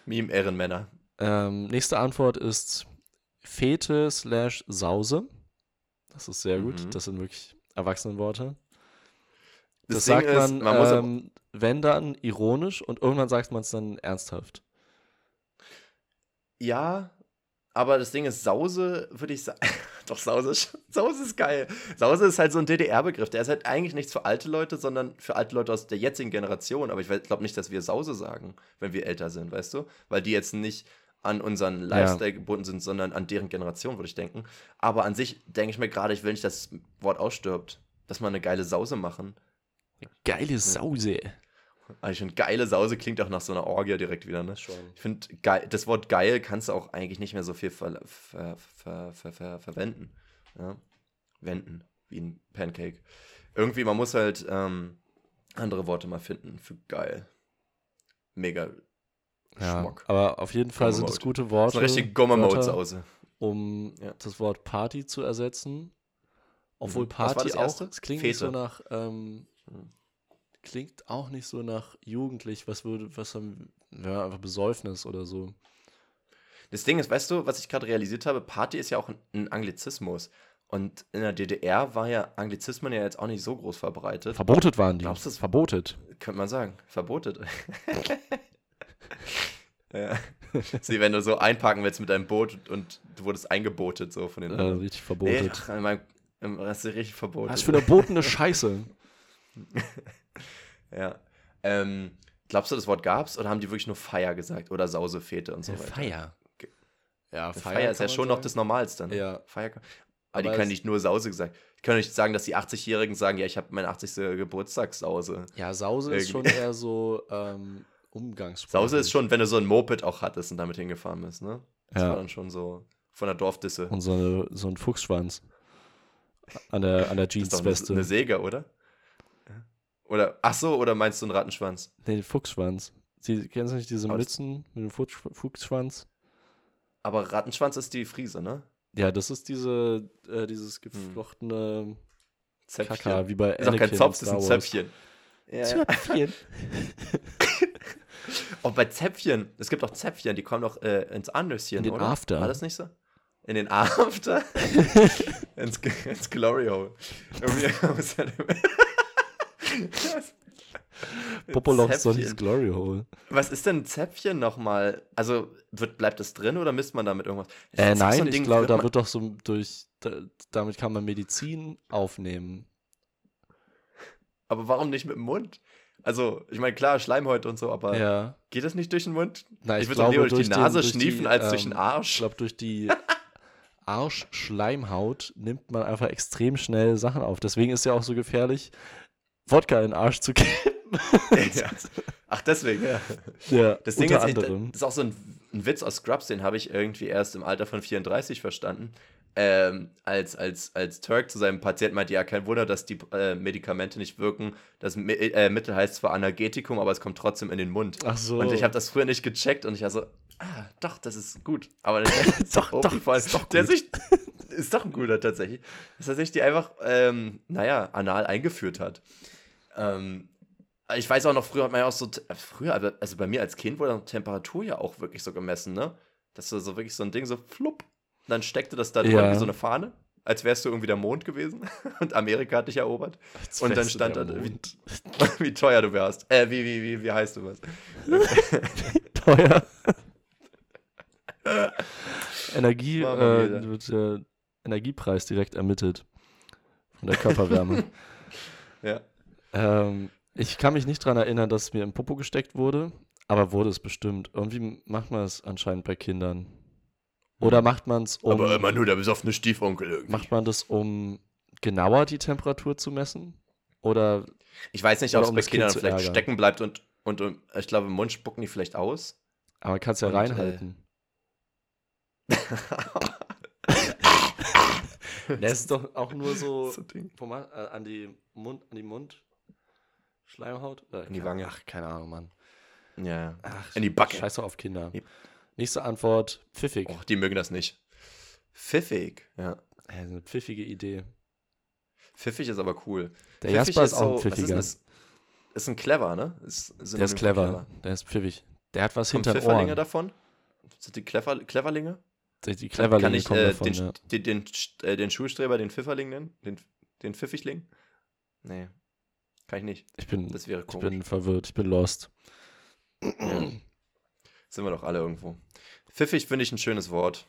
Meme-Ehrenmänner. Ähm, nächste Antwort ist Fete slash Sause. Das ist sehr gut. Mhm. Das sind wirklich Erwachsenenworte. Das, das sagt man, ist, man muss ähm, wenn dann ironisch und irgendwann sagt man es dann ernsthaft. Ja, aber das Ding ist, Sause würde ich sagen. Doch, Sause ist, Sause ist geil. Sause ist halt so ein D D R-Begriff. Der ist halt eigentlich nichts für alte Leute, sondern für alte Leute aus der jetzigen Generation. Aber ich glaube nicht, dass wir Sause sagen, wenn wir älter sind, weißt du? Weil die jetzt nicht an unseren Lifestyle ja. gebunden sind, sondern an deren Generation, würde ich denken. Aber an sich denke ich mir gerade, ich will nicht, dass das Wort ausstirbt. Dass man eine geile Sause machen. Eine geile Sause. Also ich finde, geile Sause klingt auch nach so einer Orgie direkt wieder, ne? Schon. Ich finde, das Wort geil kannst du auch eigentlich nicht mehr so viel ver- ver- ver- ver- ver- verwenden. Ja? Wenden, wie ein Pancake. Irgendwie, man muss halt ähm, andere Worte mal finden für geil. Mega ja, Schmuck. Aber auf jeden Fall Gummimode. Sind es gute Worte. Das ist eine richtige Gummimode-Sause. Um ja. das Wort Party zu ersetzen. Obwohl Party auch, es klingt nicht so nach... Ähm, Klingt auch nicht so nach jugendlich, was würde, was haben, ja, einfach Besäufnis oder so. Das Ding ist, weißt du, was ich gerade realisiert habe, Party ist ja auch ein Anglizismus. Und in der D D R war ja Anglizismen ja jetzt auch nicht so groß verbreitet. Verbotet waren die. Glaubst du, das verbotet? Könnte man sagen. Verbotet. ja. Sieh, wenn du so einparken willst mit deinem Boot und du wurdest eingebotet so von den äh, anderen. Richtig verbotet. Nee, mein, das ist richtig verboten. Was für eine botene Scheiße. ja. Ähm, glaubst du, das Wort gab's oder haben die wirklich nur Feier gesagt oder Sause, Fete und so weiter? Feier. Ja, Feier, Feier ist ja schon sagen. Noch das Normalste. Ne? Ja. Feier. Aber, aber die können nicht nur Sause gesagt. Die können nicht sagen, dass die achtzigjährigen sagen, ja, ich habe meinen achtzigsten Geburtstag Sause. Ja, Sause Irgendwie. Ist schon eher so ähm, Umgangssprache. Sause ist schon, wenn du so ein Moped auch hattest und damit hingefahren bist, ne? Das ja. war dann schon so von der Dorfdisse. Und so, eine, so ein Fuchsschwanz an der, an der Jeansweste. Eine, eine Säge, oder? Oder, ach so, oder meinst du einen Rattenschwanz? Nee, den Fuchsschwanz. Sie, kennst du nicht diese Mützen mit dem Fuchsschwanz? Aber Rattenschwanz ist die Friese, ne? Ja, das ist diese, äh, dieses geflochtene hm. Kaka, wie bei Anakin. Ist auch kein Zopf, das ist ein Zöpfchen. Ja. Zöpfchen. Auch bei Zäpfchen, es gibt auch Zäpfchen, die kommen doch äh, ins Anlöschen, oder? In den oder? After. War das nicht so? In den After? ins, ins Glory Hole. Popolochs soll ins Glory Hole. Was ist denn ein Zäpfchen nochmal? Also wird, bleibt das drin oder misst man damit irgendwas? Ich äh, nein, so ich glaube, da wird doch so durch. Da, damit kann man Medizin aufnehmen. Aber warum nicht mit dem Mund? Also, ich meine, klar, Schleimhäute und so, aber ja. geht das nicht durch den Mund? Nein, ich, ich würde doch lieber durch die Nase den, durch schniefen die, als ähm, durch den Arsch. Ich glaube, durch die Arschschleimhaut nimmt man einfach extrem schnell Sachen auf. Deswegen ist ja auch so gefährlich. Wodka in den Arsch zu kippen. Ja. Ach, deswegen, ja. ja das Ding unter ist, anderem. Das ist auch so ein, ein Witz aus Scrubs, den habe ich irgendwie erst im Alter von vierunddreißig verstanden. Ähm, als, als, als Turk zu seinem Patienten meinte, ja, kein Wunder, dass die äh, Medikamente nicht wirken. Das Me- äh, Mittel heißt zwar Analgetikum, aber es kommt trotzdem in den Mund. Ach so. Und ich habe das früher nicht gecheckt und ich war so, ah, doch, das ist gut. Aber der doch, doch, ist doch gut. Der sich, ist doch ein guter tatsächlich. Dass er sich die einfach, ähm, naja, anal eingeführt hat. Ähm, ich weiß auch noch, früher hat man ja auch so, äh, früher, also bei mir als Kind wurde die Temperatur ja auch wirklich so gemessen, ne? Dass du so wirklich so ein Ding so flupp, dann steckte das da ja. drin wie so eine Fahne, als wärst du irgendwie der Mond gewesen und Amerika hat dich erobert. Als und dann stand da, wie, wie teuer du wärst. Äh, wie, wie, wie, wie heißt du was? Teuer. Energie äh, wird äh, Energiepreis direkt ermittelt von der Körperwärme. ja. Ähm, ich kann mich nicht dran erinnern, dass es mir im Popo gesteckt wurde, aber wurde es bestimmt. Irgendwie macht man es anscheinend bei Kindern. Oder macht man es um... Aber immer nur der besoffene Stiefonkel irgendwie. Macht man das, um genauer die Temperatur zu messen? Oder... Ich weiß nicht, ob es bei Kindern vielleicht ärgern. Stecken bleibt und, und, und ich glaube, im Mund spucken die vielleicht aus. Aber man kann es ja und, reinhalten. Äh... Das ist doch auch nur so, so man, äh, an die Mund, an die Mund Schleimhaut? Äh, in die Wange. Ach, keine Ahnung, Mann. Ja, ach, in die Backe. Scheiß doch auf Kinder. Die... Nächste Antwort, pfiffig. Och, die mögen das nicht. Pfiffig, ja. Das ist eine pfiffige Idee. Pfiffig ist aber cool. Der pfiffig Jasper ist auch so, ein pfiffiger. Was ist, Ist ein clever, ne? Ist, der ist clever. clever, der ist pfiffig. Der hat was hinter Ohren. Pfifferlinge davon? Sind die Clever, Cleverlinge? Die Cleverlinge Kann ich äh, davon, den, ja. den, den, den, den Schulstreber, den Pfifferling nennen? Den, den Pfiffigling? Nee. Kann ich nicht. Ich bin, das wäre komisch. Ich bin verwirrt, ich bin lost. Ja. Sind wir doch alle irgendwo. Pfiffig finde ich ein schönes Wort,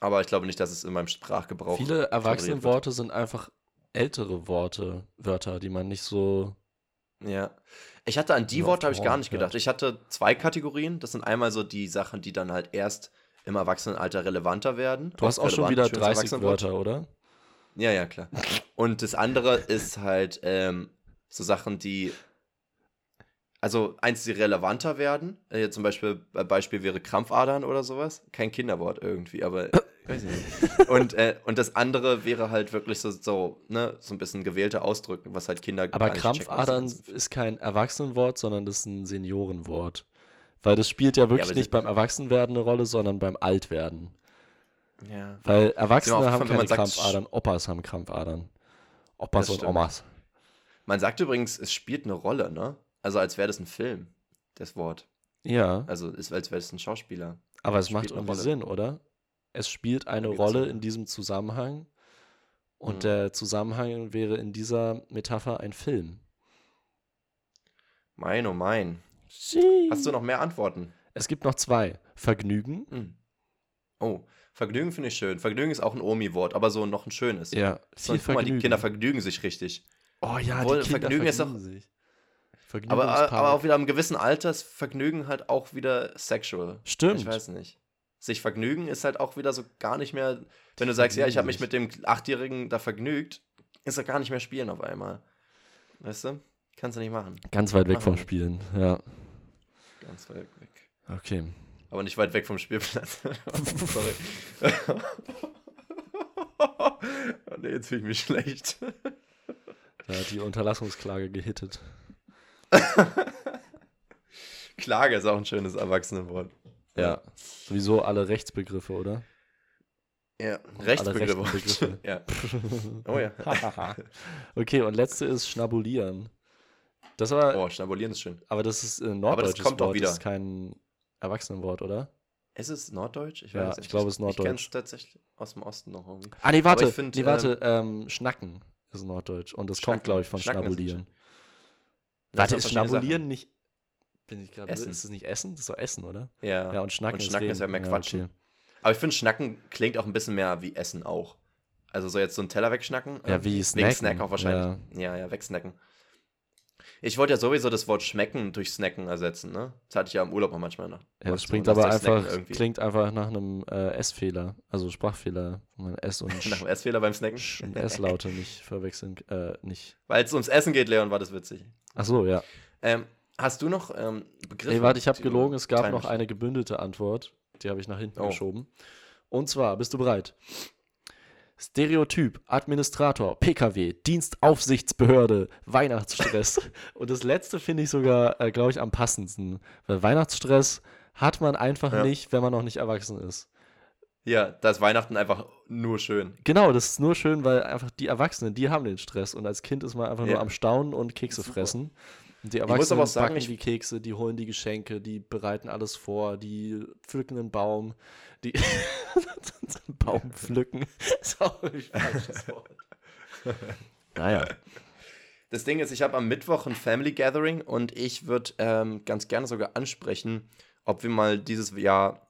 aber ich glaube nicht, dass es in meinem Sprachgebrauch... Viele Erwachsenenworte sind einfach ältere Worte, Wörter, die man nicht so... Ja, ich hatte an die Worte habe ich gar nicht gedacht. Ich hatte zwei Kategorien, das sind einmal so die Sachen, die dann halt erst im Erwachsenenalter relevanter werden. Du hast auch schon wieder dreißig Wörter, oder? Ja, ja, klar. Und das andere ist halt ähm, so Sachen, die, also eins, die relevanter werden, äh, zum Beispiel, Beispiel wäre Krampfadern oder sowas, kein Kinderwort irgendwie, aber weiß ich nicht. Und, äh, und das andere wäre halt wirklich so, so, ne, so ein bisschen gewählter Ausdruck, was halt Kinder... Aber Krampfadern ist kein Erwachsenenwort, sondern das ist ein Seniorenwort. Weil das spielt ja wirklich ja, nicht beim Erwachsenwerden eine Rolle, sondern beim Altwerden. Ja. Weil Erwachsene haben keine Krampfadern, Opas haben Krampfadern. Opas und Omas. Man sagt übrigens, es spielt eine Rolle, ne? Also als wäre das ein Film, das Wort. Ja. Also als wäre das ein Schauspieler. Aber es macht irgendwie Sinn, oder? Es spielt eine Rolle in diesem Zusammenhang und mhm. der Zusammenhang wäre in dieser Metapher ein Film. Mein, oh mein. Sie. Hast du noch mehr Antworten? Es gibt noch zwei. Vergnügen. Mhm. Oh, Vergnügen finde ich schön. Vergnügen ist auch ein Omi-Wort, aber so noch ein schönes. Ja, viel Vergnügen. Guck mal, die Kinder vergnügen sich richtig. Oh ja, Obwohl, die Kinder Vergnügen, vergnügen ist auch, sich. Aber, aber auch wieder im gewissen Alter ist Vergnügen halt auch wieder sexual. Stimmt. Ich weiß nicht. Sich vergnügen ist halt auch wieder so gar nicht mehr, wenn du sagst, ja, ich habe mich mit dem Achtjährigen da vergnügt, ist er gar nicht mehr spielen auf einmal. Weißt du? Kannst du nicht machen. Ganz weit weg vom Spielen, ja. Ganz weit weg. Okay. Aber nicht weit weg vom Spielplatz. Sorry. Oh, nee, jetzt fühle ich mich schlecht. Da hat die Unterlassungsklage gehittet. Klage ist auch ein schönes Erwachsenenwort. Ja, sowieso alle Rechtsbegriffe, oder? Ja, Rechtsbegriffe. Alle Rechtsbegriffe. Ja. Oh ja. Okay, und letzte ist Schnabulieren. Das war, oh, Schnabulieren ist schön. Aber das ist ein norddeutsches Wort, das, das ist kein Erwachsenenwort, oder? Ist es norddeutsch? Ich weiß ja, es ich glaube, es ist norddeutsch. Ich kenne es tatsächlich aus dem Osten noch irgendwie. Ah, nee, warte, find, nee, warte ähm, Schnacken ist norddeutsch und das Schnacken, kommt, glaube ich, von Schnacken Schnabulieren. Warte, ist Schnabulieren nicht... Bin ich grad, ist es nicht Essen? Das ist doch Essen, oder? Ja, ja und Schnacken, und Schnacken ist, ist ja mehr Quatschen. Ja, okay. Aber ich finde, Schnacken klingt auch ein bisschen mehr wie Essen auch. Also so jetzt so einen Teller wegschnacken. Ja, wie Snacken. Wegen Snack auch wahrscheinlich. Ja, ja, ja wegsnacken. Ich wollte ja sowieso das Wort schmecken durch Snacken ersetzen, ne? Das hatte ich ja im Urlaub auch manchmal noch. Ja, das springt aber einfach, klingt einfach nach einem äh, Essfehler, also Sprachfehler. S und nach einem Essfehler beim Snacken? S-Laute nicht verwechseln, äh, nicht. Weil es ums Essen geht, Leon, war das witzig. Ach so, ja. Ähm, Hast du noch ähm, Begriffe? Nee, warte, ich habe gelogen, es gab noch eine gebündelte Antwort. Die habe ich nach hinten oh. geschoben. Und zwar, bist du bereit? Stereotyp, Administrator, P K W, Dienstaufsichtsbehörde, Weihnachtsstress. Und das letzte finde ich sogar, äh, glaube ich, am passendsten. Weil Weihnachtsstress hat man einfach ja. nicht, wenn man noch nicht erwachsen ist. Ja, da ist Weihnachten einfach nur schön. Genau, das ist nur schön, weil einfach die Erwachsenen, die haben den Stress. Und als Kind ist man einfach ja. nur am Staunen und Kekse fressen. Die Erwachsenen ich muss aber auch sagen, backen die Kekse, die holen die Geschenke, die bereiten alles vor, die pflücken einen Baum, die Baum pflücken, ist auch ein falsches Wort. Naja. Das Ding ist, ich habe am Mittwoch ein Family Gathering und ich würde ähm, ganz gerne sogar ansprechen, ob wir mal dieses Jahr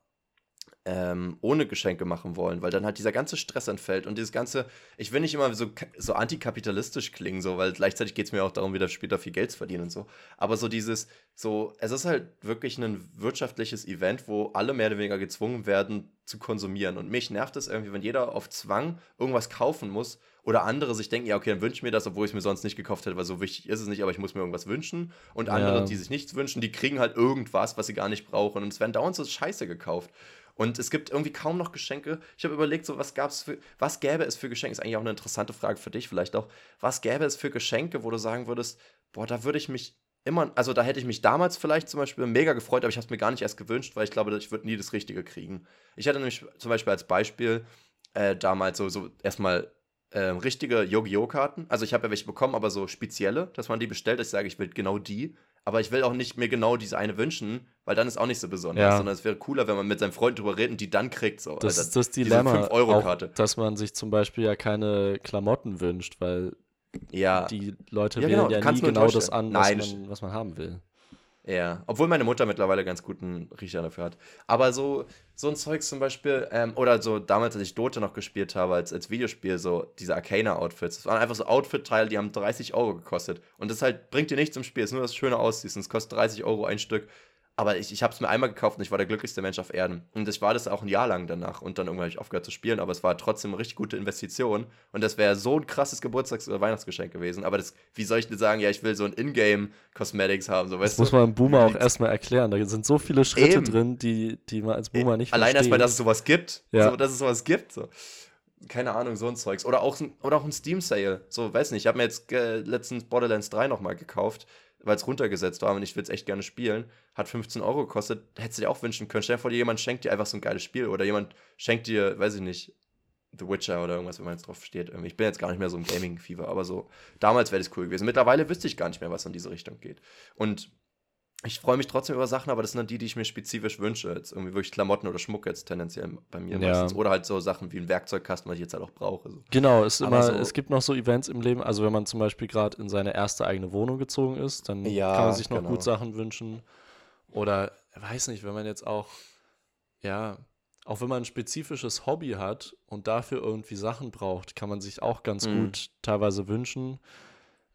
ähm, ohne Geschenke machen wollen, weil dann halt dieser ganze Stress entfällt und dieses ganze, ich will nicht immer so, so antikapitalistisch klingen, so, weil gleichzeitig geht es mir auch darum, wieder später viel Geld zu verdienen und so, aber so dieses, so, es ist halt wirklich ein wirtschaftliches Event, wo alle mehr oder weniger gezwungen werden zu konsumieren und mich nervt es irgendwie, wenn jeder auf Zwang irgendwas kaufen muss oder andere sich denken, ja okay, dann wünsche ich mir das, obwohl ich es mir sonst nicht gekauft hätte, weil so wichtig ist es nicht, aber ich muss mir irgendwas wünschen und andere, ja. die sich nichts wünschen, die kriegen halt irgendwas, was sie gar nicht brauchen und es werden dauernd so Scheiße gekauft. Und es gibt irgendwie kaum noch Geschenke. Ich habe überlegt, so was gab's für, was gäbe es für Geschenke? Ist eigentlich auch eine interessante Frage für dich vielleicht auch. Was gäbe es für Geschenke, wo du sagen würdest, boah, da würde ich mich immer, also da hätte ich mich damals vielleicht zum Beispiel mega gefreut, aber ich habe es mir gar nicht erst gewünscht, weil ich glaube, ich würde nie das Richtige kriegen. Ich hatte nämlich zum Beispiel als Beispiel äh, damals so, so erstmal ähm, richtige Yu-Gi-Oh-Karten. Also ich habe ja welche bekommen, aber so spezielle, dass man die bestellt. Ich sage, ich will genau die. Aber ich will auch nicht mir genau diese eine wünschen, weil dann ist auch nicht so besonders. Ja. Sondern es wäre cooler, wenn man mit seinen Freunden drüber redet und die dann kriegt. So. Das, also, das ist das Dilemma, fünf Euro Karte. Auch, dass man sich zum Beispiel ja keine Klamotten wünscht, weil ja. die Leute ja, wählen genau, ja nie genau das an, was man, was man haben will. Ja, obwohl meine Mutter mittlerweile ganz guten Riecher dafür hat. Aber so, so ein Zeug zum Beispiel, ähm, oder so damals, als ich Dota noch gespielt habe, als, als Videospiel, so diese Arcana-Outfits. Das waren einfach so Outfit-Teile, die haben dreißig Euro gekostet. Und das halt bringt dir nichts im Spiel, ist nur, dass es schöner aussieht. Und es kostet dreißig Euro ein Stück. Aber ich, ich habe es mir einmal gekauft und ich war der glücklichste Mensch auf Erden. Und ich war das auch ein Jahr lang danach. Und dann irgendwann habe ich aufgehört zu spielen, aber es war trotzdem eine richtig gute Investition. Und das wäre so ein krasses Geburtstags- oder Weihnachtsgeschenk gewesen. Aber das, wie soll ich denn sagen, ja, ich will so ein Ingame-Cosmetics haben. So, weißt das du? Muss man einem Boomer auch erstmal erklären. Da sind so viele Schritte Eben. drin, die, die man als Boomer nicht versteht. Allein erstmal, dass es sowas gibt. Ja. So, dass es sowas gibt. So. Keine Ahnung, so ein Zeugs. Oder auch, oder auch ein Steam-Sale. So, weiß nicht. Ich habe mir jetzt äh, letztens Borderlands drei nochmal gekauft, weil es runtergesetzt war und ich will es echt gerne spielen, hat fünfzehn Euro gekostet, hättest du dir auch wünschen können. Stell dir vor, dir jemand schenkt dir einfach so ein geiles Spiel oder jemand schenkt dir, weiß ich nicht, The Witcher oder irgendwas, wenn man jetzt drauf steht. Ich bin jetzt gar nicht mehr so im Gaming-Fieber, aber so, damals wäre das cool gewesen. Mittlerweile wüsste ich gar nicht mehr, was in diese Richtung geht. Und ich freue mich trotzdem über Sachen, aber das sind dann die, die ich mir spezifisch wünsche. Jetzt irgendwie wirklich Klamotten oder Schmuck jetzt tendenziell bei mir ja. meistens. Oder halt so Sachen wie ein Werkzeugkasten, was ich jetzt halt auch brauche. So. Genau, es, immer, so es gibt noch so Events im Leben. Also wenn man zum Beispiel gerade in seine erste eigene Wohnung gezogen ist, dann ja, kann man sich noch genau. gut Sachen wünschen. Oder, weiß nicht, wenn man jetzt auch, ja, auch wenn man ein spezifisches Hobby hat und dafür irgendwie Sachen braucht, kann man sich auch ganz mhm. gut teilweise wünschen.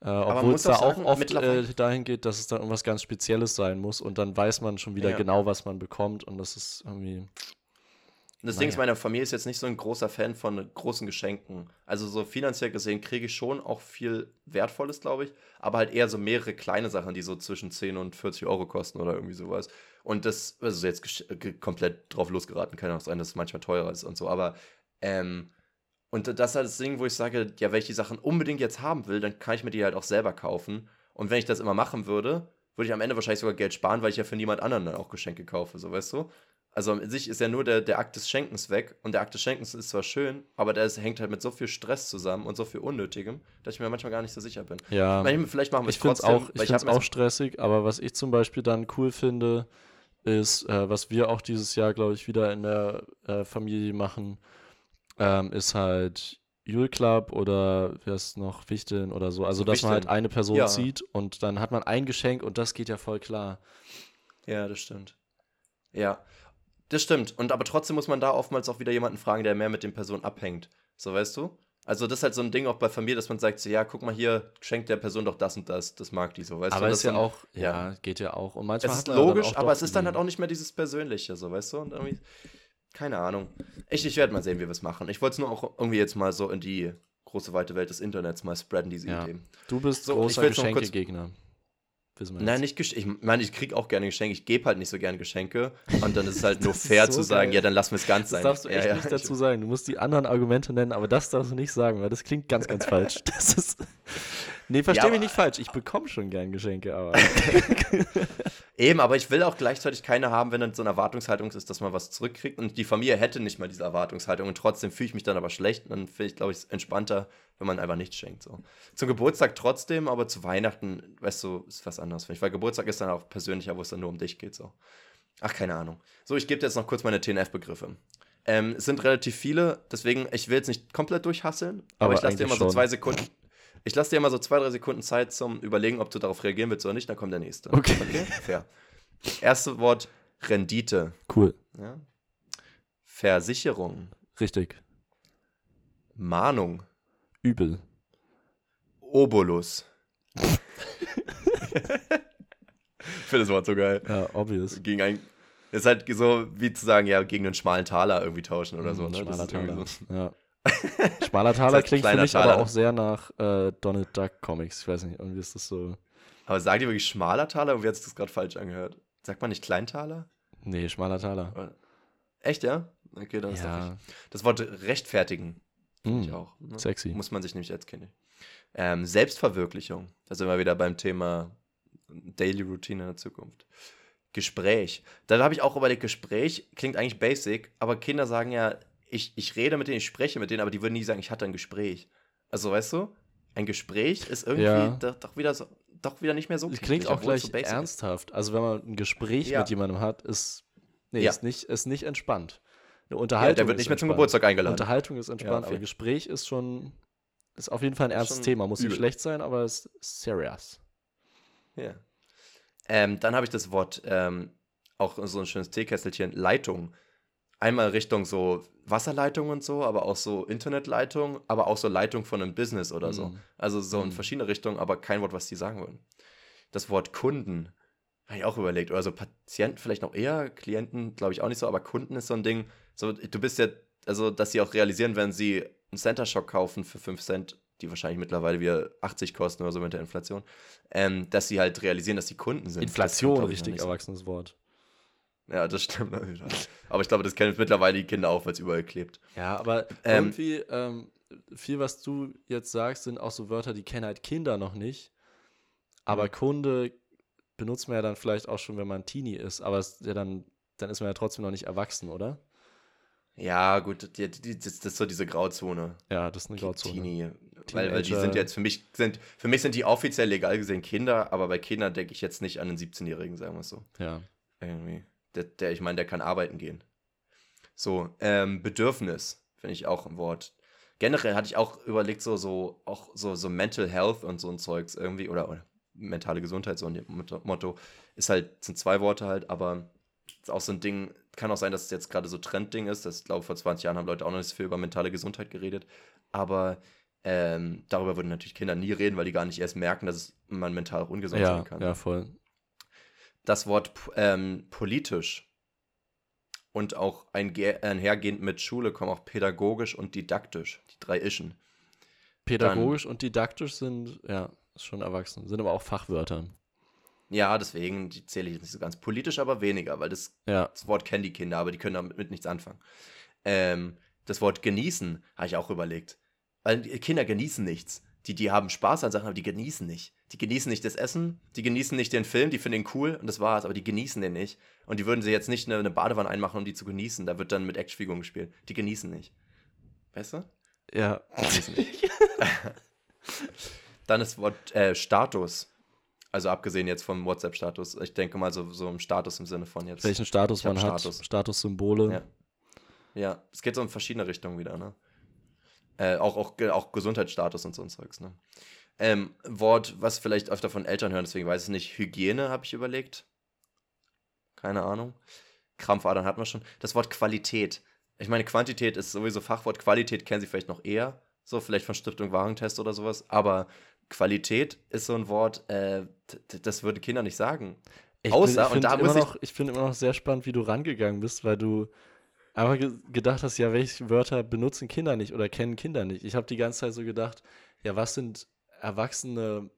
Äh, obwohl es da auch, auch oft äh, dahin geht, dass es dann irgendwas ganz Spezielles sein muss und dann weiß man schon wieder ja. genau, was man bekommt und das ist irgendwie... Das Ding ist, meine Familie ist jetzt nicht so ein großer Fan von großen Geschenken. Also so finanziell gesehen kriege ich schon auch viel Wertvolles, glaube ich, aber halt eher so mehrere kleine Sachen, die so zwischen zehn und vierzig Euro kosten oder irgendwie sowas. Und das, also jetzt gesch- komplett drauf losgeraten, kann auch sein, dass es manchmal teurer ist und so, aber ähm... Und das ist halt das Ding, wo ich sage, ja, wenn ich die Sachen unbedingt jetzt haben will, dann kann ich mir die halt auch selber kaufen. Und wenn ich das immer machen würde, würde ich am Ende wahrscheinlich sogar Geld sparen, weil ich ja für niemand anderen dann auch Geschenke kaufe, so, weißt du? Also an sich ist ja nur der, der Akt des Schenkens weg. Und der Akt des Schenkens ist zwar schön, aber der ist, hängt halt mit so viel Stress zusammen und so viel Unnötigem, dass ich mir manchmal gar nicht so sicher bin. Ja, manchmal, vielleicht machen wir es trotzdem. Auch, ich finde es auch stressig, aber was ich zum Beispiel dann cool finde, ist, äh, was wir auch dieses Jahr, glaube ich, wieder in der äh, Familie machen, Ähm, ist halt Julclub oder wer ist noch, Wichteln oder so. Also, dass Wichteln. man halt eine Person ja. zieht und dann hat man ein Geschenk und das geht ja voll klar. Ja, das stimmt. Ja, das stimmt. Und aber trotzdem muss man da oftmals auch wieder jemanden fragen, der mehr mit den Personen abhängt. So, weißt du? Also, das ist halt so ein Ding auch bei Familie, dass man sagt, so, ja, guck mal hier, schenkt der Person doch das und das, das mag die so, weißt aber du? Aber ist ja dann, auch, ja, geht ja auch. Und manchmal es ist logisch, dann aber es ist dann halt auch nicht mehr dieses Persönliche, so, weißt du? Und irgendwie... Keine Ahnung. Echt, ich werde mal sehen, wie wir es machen. Ich wollte es nur auch irgendwie jetzt mal so in die große, weite Welt des Internets mal spreaden, diese ja. Ideen. Du bist so, großer Geschenkegegner. Nein, nicht Gesch- ich meine, ich kriege auch gerne Geschenke. Ich gebe halt nicht so gerne Geschenke. Und dann ist es halt nur fair so zu sagen, geil. ja, dann lassen wir es ganz sein. Das darfst du echt ja, ja, nicht dazu sagen. Du musst die anderen Argumente nennen, aber das darfst du nicht sagen, weil das klingt ganz, ganz falsch. Das ist... Nee, versteh ja, mich nicht falsch. Ich bekomme schon gern Geschenke, aber... Eben, aber ich will auch gleichzeitig keine haben, wenn dann so eine Erwartungshaltung ist, dass man was zurückkriegt. Und die Familie hätte nicht mal diese Erwartungshaltung. Und trotzdem fühle ich mich dann aber schlecht. Und dann finde ich, glaube ich, entspannter, wenn man einfach nichts schenkt. So. Zum Geburtstag trotzdem, aber zu Weihnachten, weißt du, ist was anderes, finde ich. Weil Geburtstag ist dann auch persönlicher, wo es dann nur um dich geht. So. Ach, keine Ahnung. So, ich gebe dir jetzt noch kurz meine T N F-Begriffe. Ähm, es sind relativ viele, deswegen, ich will jetzt nicht komplett durchhasseln. Aber, aber ich lasse dir immer schon. so zwei Sekunden... Ich lasse dir mal so zwei, drei Sekunden Zeit zum Überlegen, ob du darauf reagieren willst oder nicht, dann kommt der nächste. Okay. okay? Fair. Erste Wort, Rendite. Cool. Ja. Versicherung. Richtig. Mahnung. Übel. Obolus. Ich finde das Wort so geil. Ja, obvious. Gegen ein, ist halt so, wie zu sagen, ja, gegen einen schmalen Taler irgendwie tauschen oder so. Ne? Schmaler das Taler, so. ja. Schmaler Taler klingt für mich Taler. aber auch sehr nach äh, Donald Duck Comics. Ich weiß nicht, irgendwie ist das so. Aber sagt ihr wirklich schmaler Taler? Wie hat sich das gerade falsch angehört? Sagt man nicht Kleintaler? Nee, schmaler Taler. Echt, ja? Okay, dann ja. ist das richtig. Das Wort rechtfertigen. Finde mm, ich auch. Ne? Sexy. Muss man sich nämlich als Kind. Ähm, Selbstverwirklichung. Da sind wir wieder beim Thema Daily Routine in der Zukunft. Gespräch. Da habe ich auch überlegt, Gespräch klingt eigentlich basic, aber Kinder sagen ja, Ich, ich rede mit denen, ich spreche mit denen, aber die würden nie sagen, ich hatte ein Gespräch. Also, weißt du, ein Gespräch ist irgendwie ja. doch, doch, wieder so, doch wieder nicht mehr so. Das klingt auch gleich so ernsthaft. Also, wenn man ein Gespräch ja. mit jemandem hat, ist, nee, ja. ist, nicht, ist nicht entspannt. Eine Unterhaltung ja, der wird nicht mehr zum Geburtstag eingeladen. Unterhaltung ist entspannt, ja, aber Gespräch ist schon, ist auf jeden Fall ein ernstes Thema. Muss übel. Nicht schlecht sein, aber es ist serious. Ja. Ähm, dann habe ich das Wort, ähm, auch so ein schönes Teekesselchen, Leitung. Einmal Richtung so Wasserleitung und so, aber auch so Internetleitung, aber auch so Leitung von einem Business oder so. Mm. Also so in verschiedene Richtungen, aber kein Wort, was die sagen würden. Das Wort Kunden habe ich auch überlegt. Oder so Patienten vielleicht noch eher, Klienten glaube ich auch nicht so, aber Kunden ist so ein Ding. So, du bist ja, also dass sie auch realisieren, wenn sie einen Center Shock kaufen für fünf Cent, die wahrscheinlich mittlerweile wieder achtzig kosten oder so mit der Inflation, ähm, dass sie halt realisieren, dass sie Kunden sind. Inflation, richtig erwachsenes Wort. Ja, das stimmt natürlich. Aber ich glaube, das kennen mittlerweile die Kinder auch, weil es überall klebt. Ja, aber ähm, irgendwie, ähm, viel, was du jetzt sagst, sind auch so Wörter, die kennen halt Kinder noch nicht. Aber ja. Kunde benutzt man ja dann vielleicht auch schon, wenn man Teenie ist. Aber es, ja, dann, dann ist man ja trotzdem noch nicht erwachsen, oder? Ja, gut, die, die, das, das ist so diese Grauzone. Ja, das ist eine Grauzone. Teenie. Weil, weil die sind jetzt, für mich sind, für mich sind die offiziell legal gesehen Kinder, aber bei Kindern denke ich jetzt nicht an einen siebzehnjährigen, sagen wir es so. Ja. Irgendwie. Der, der, ich meine, der kann arbeiten gehen. So, ähm, Bedürfnis, finde ich auch ein Wort. Generell hatte ich auch überlegt, so, so, auch so, so Mental Health und so ein Zeugs irgendwie, oder, oder mentale Gesundheit, so ein Motto, ist halt, sind zwei Worte halt, aber ist auch so ein Ding, kann auch sein, dass es jetzt gerade so Trendding ist, das, ich glaube, vor zwanzig Jahren haben Leute auch noch nicht so viel über mentale Gesundheit geredet, aber ähm, darüber würden natürlich Kinder nie reden, weil die gar nicht erst merken, dass man mental auch ungesund ja, sein kann. Ja, voll. Das Wort ähm, politisch und auch einge- einhergehend mit Schule kommen auch pädagogisch und didaktisch, die drei Ischen. Pädagogisch Dann, und didaktisch sind, ja, ist schon erwachsen, sind aber auch Fachwörter. Ja, deswegen, die zähle ich jetzt nicht so ganz. Politisch aber weniger, weil das, ja. das Wort kennen die Kinder, aber die können damit mit nichts anfangen. Ähm, das Wort genießen habe ich auch überlegt. Weil Kinder genießen nichts. Die, die haben Spaß an Sachen, aber die genießen nicht. Die genießen nicht das Essen, die genießen nicht den Film, die finden ihn cool und das war's, aber die genießen den nicht. Und die würden sie jetzt nicht eine, eine Badewanne einmachen, um die zu genießen. Da wird dann mit Actionfiguren gespielt. Die genießen nicht. Weißt du? Ja. Genießen nicht. Dann das Wort äh, Status. Also abgesehen jetzt vom WhatsApp-Status. Ich denke mal so, so im Status im Sinne von jetzt. Welchen Status man hat. Status. Statussymbole. Ja. Ja, es geht so in verschiedene Richtungen wieder, ne? Äh, auch, auch, auch Gesundheitsstatus und so ein Zeugs, ne? Ähm, Wort, was vielleicht öfter von Eltern hören, deswegen weiß ich nicht. Hygiene habe ich überlegt. Keine Ahnung. Krampfadern hatten wir schon. Das Wort Qualität. Ich meine, Quantität ist sowieso Fachwort. Qualität kennen Sie vielleicht noch eher. So, vielleicht von Stiftung Warentest oder sowas. Aber Qualität ist so ein Wort, äh, das würden Kinder nicht sagen. Ich Außer, bin, ich und da muss ich... Noch, ich finde immer noch sehr spannend, wie du rangegangen bist, weil du... Aber ge- gedacht hast, ja, welche Wörter benutzen Kinder nicht oder kennen Kinder nicht? Ich habe die ganze Zeit so gedacht, ja, was sind erwachsene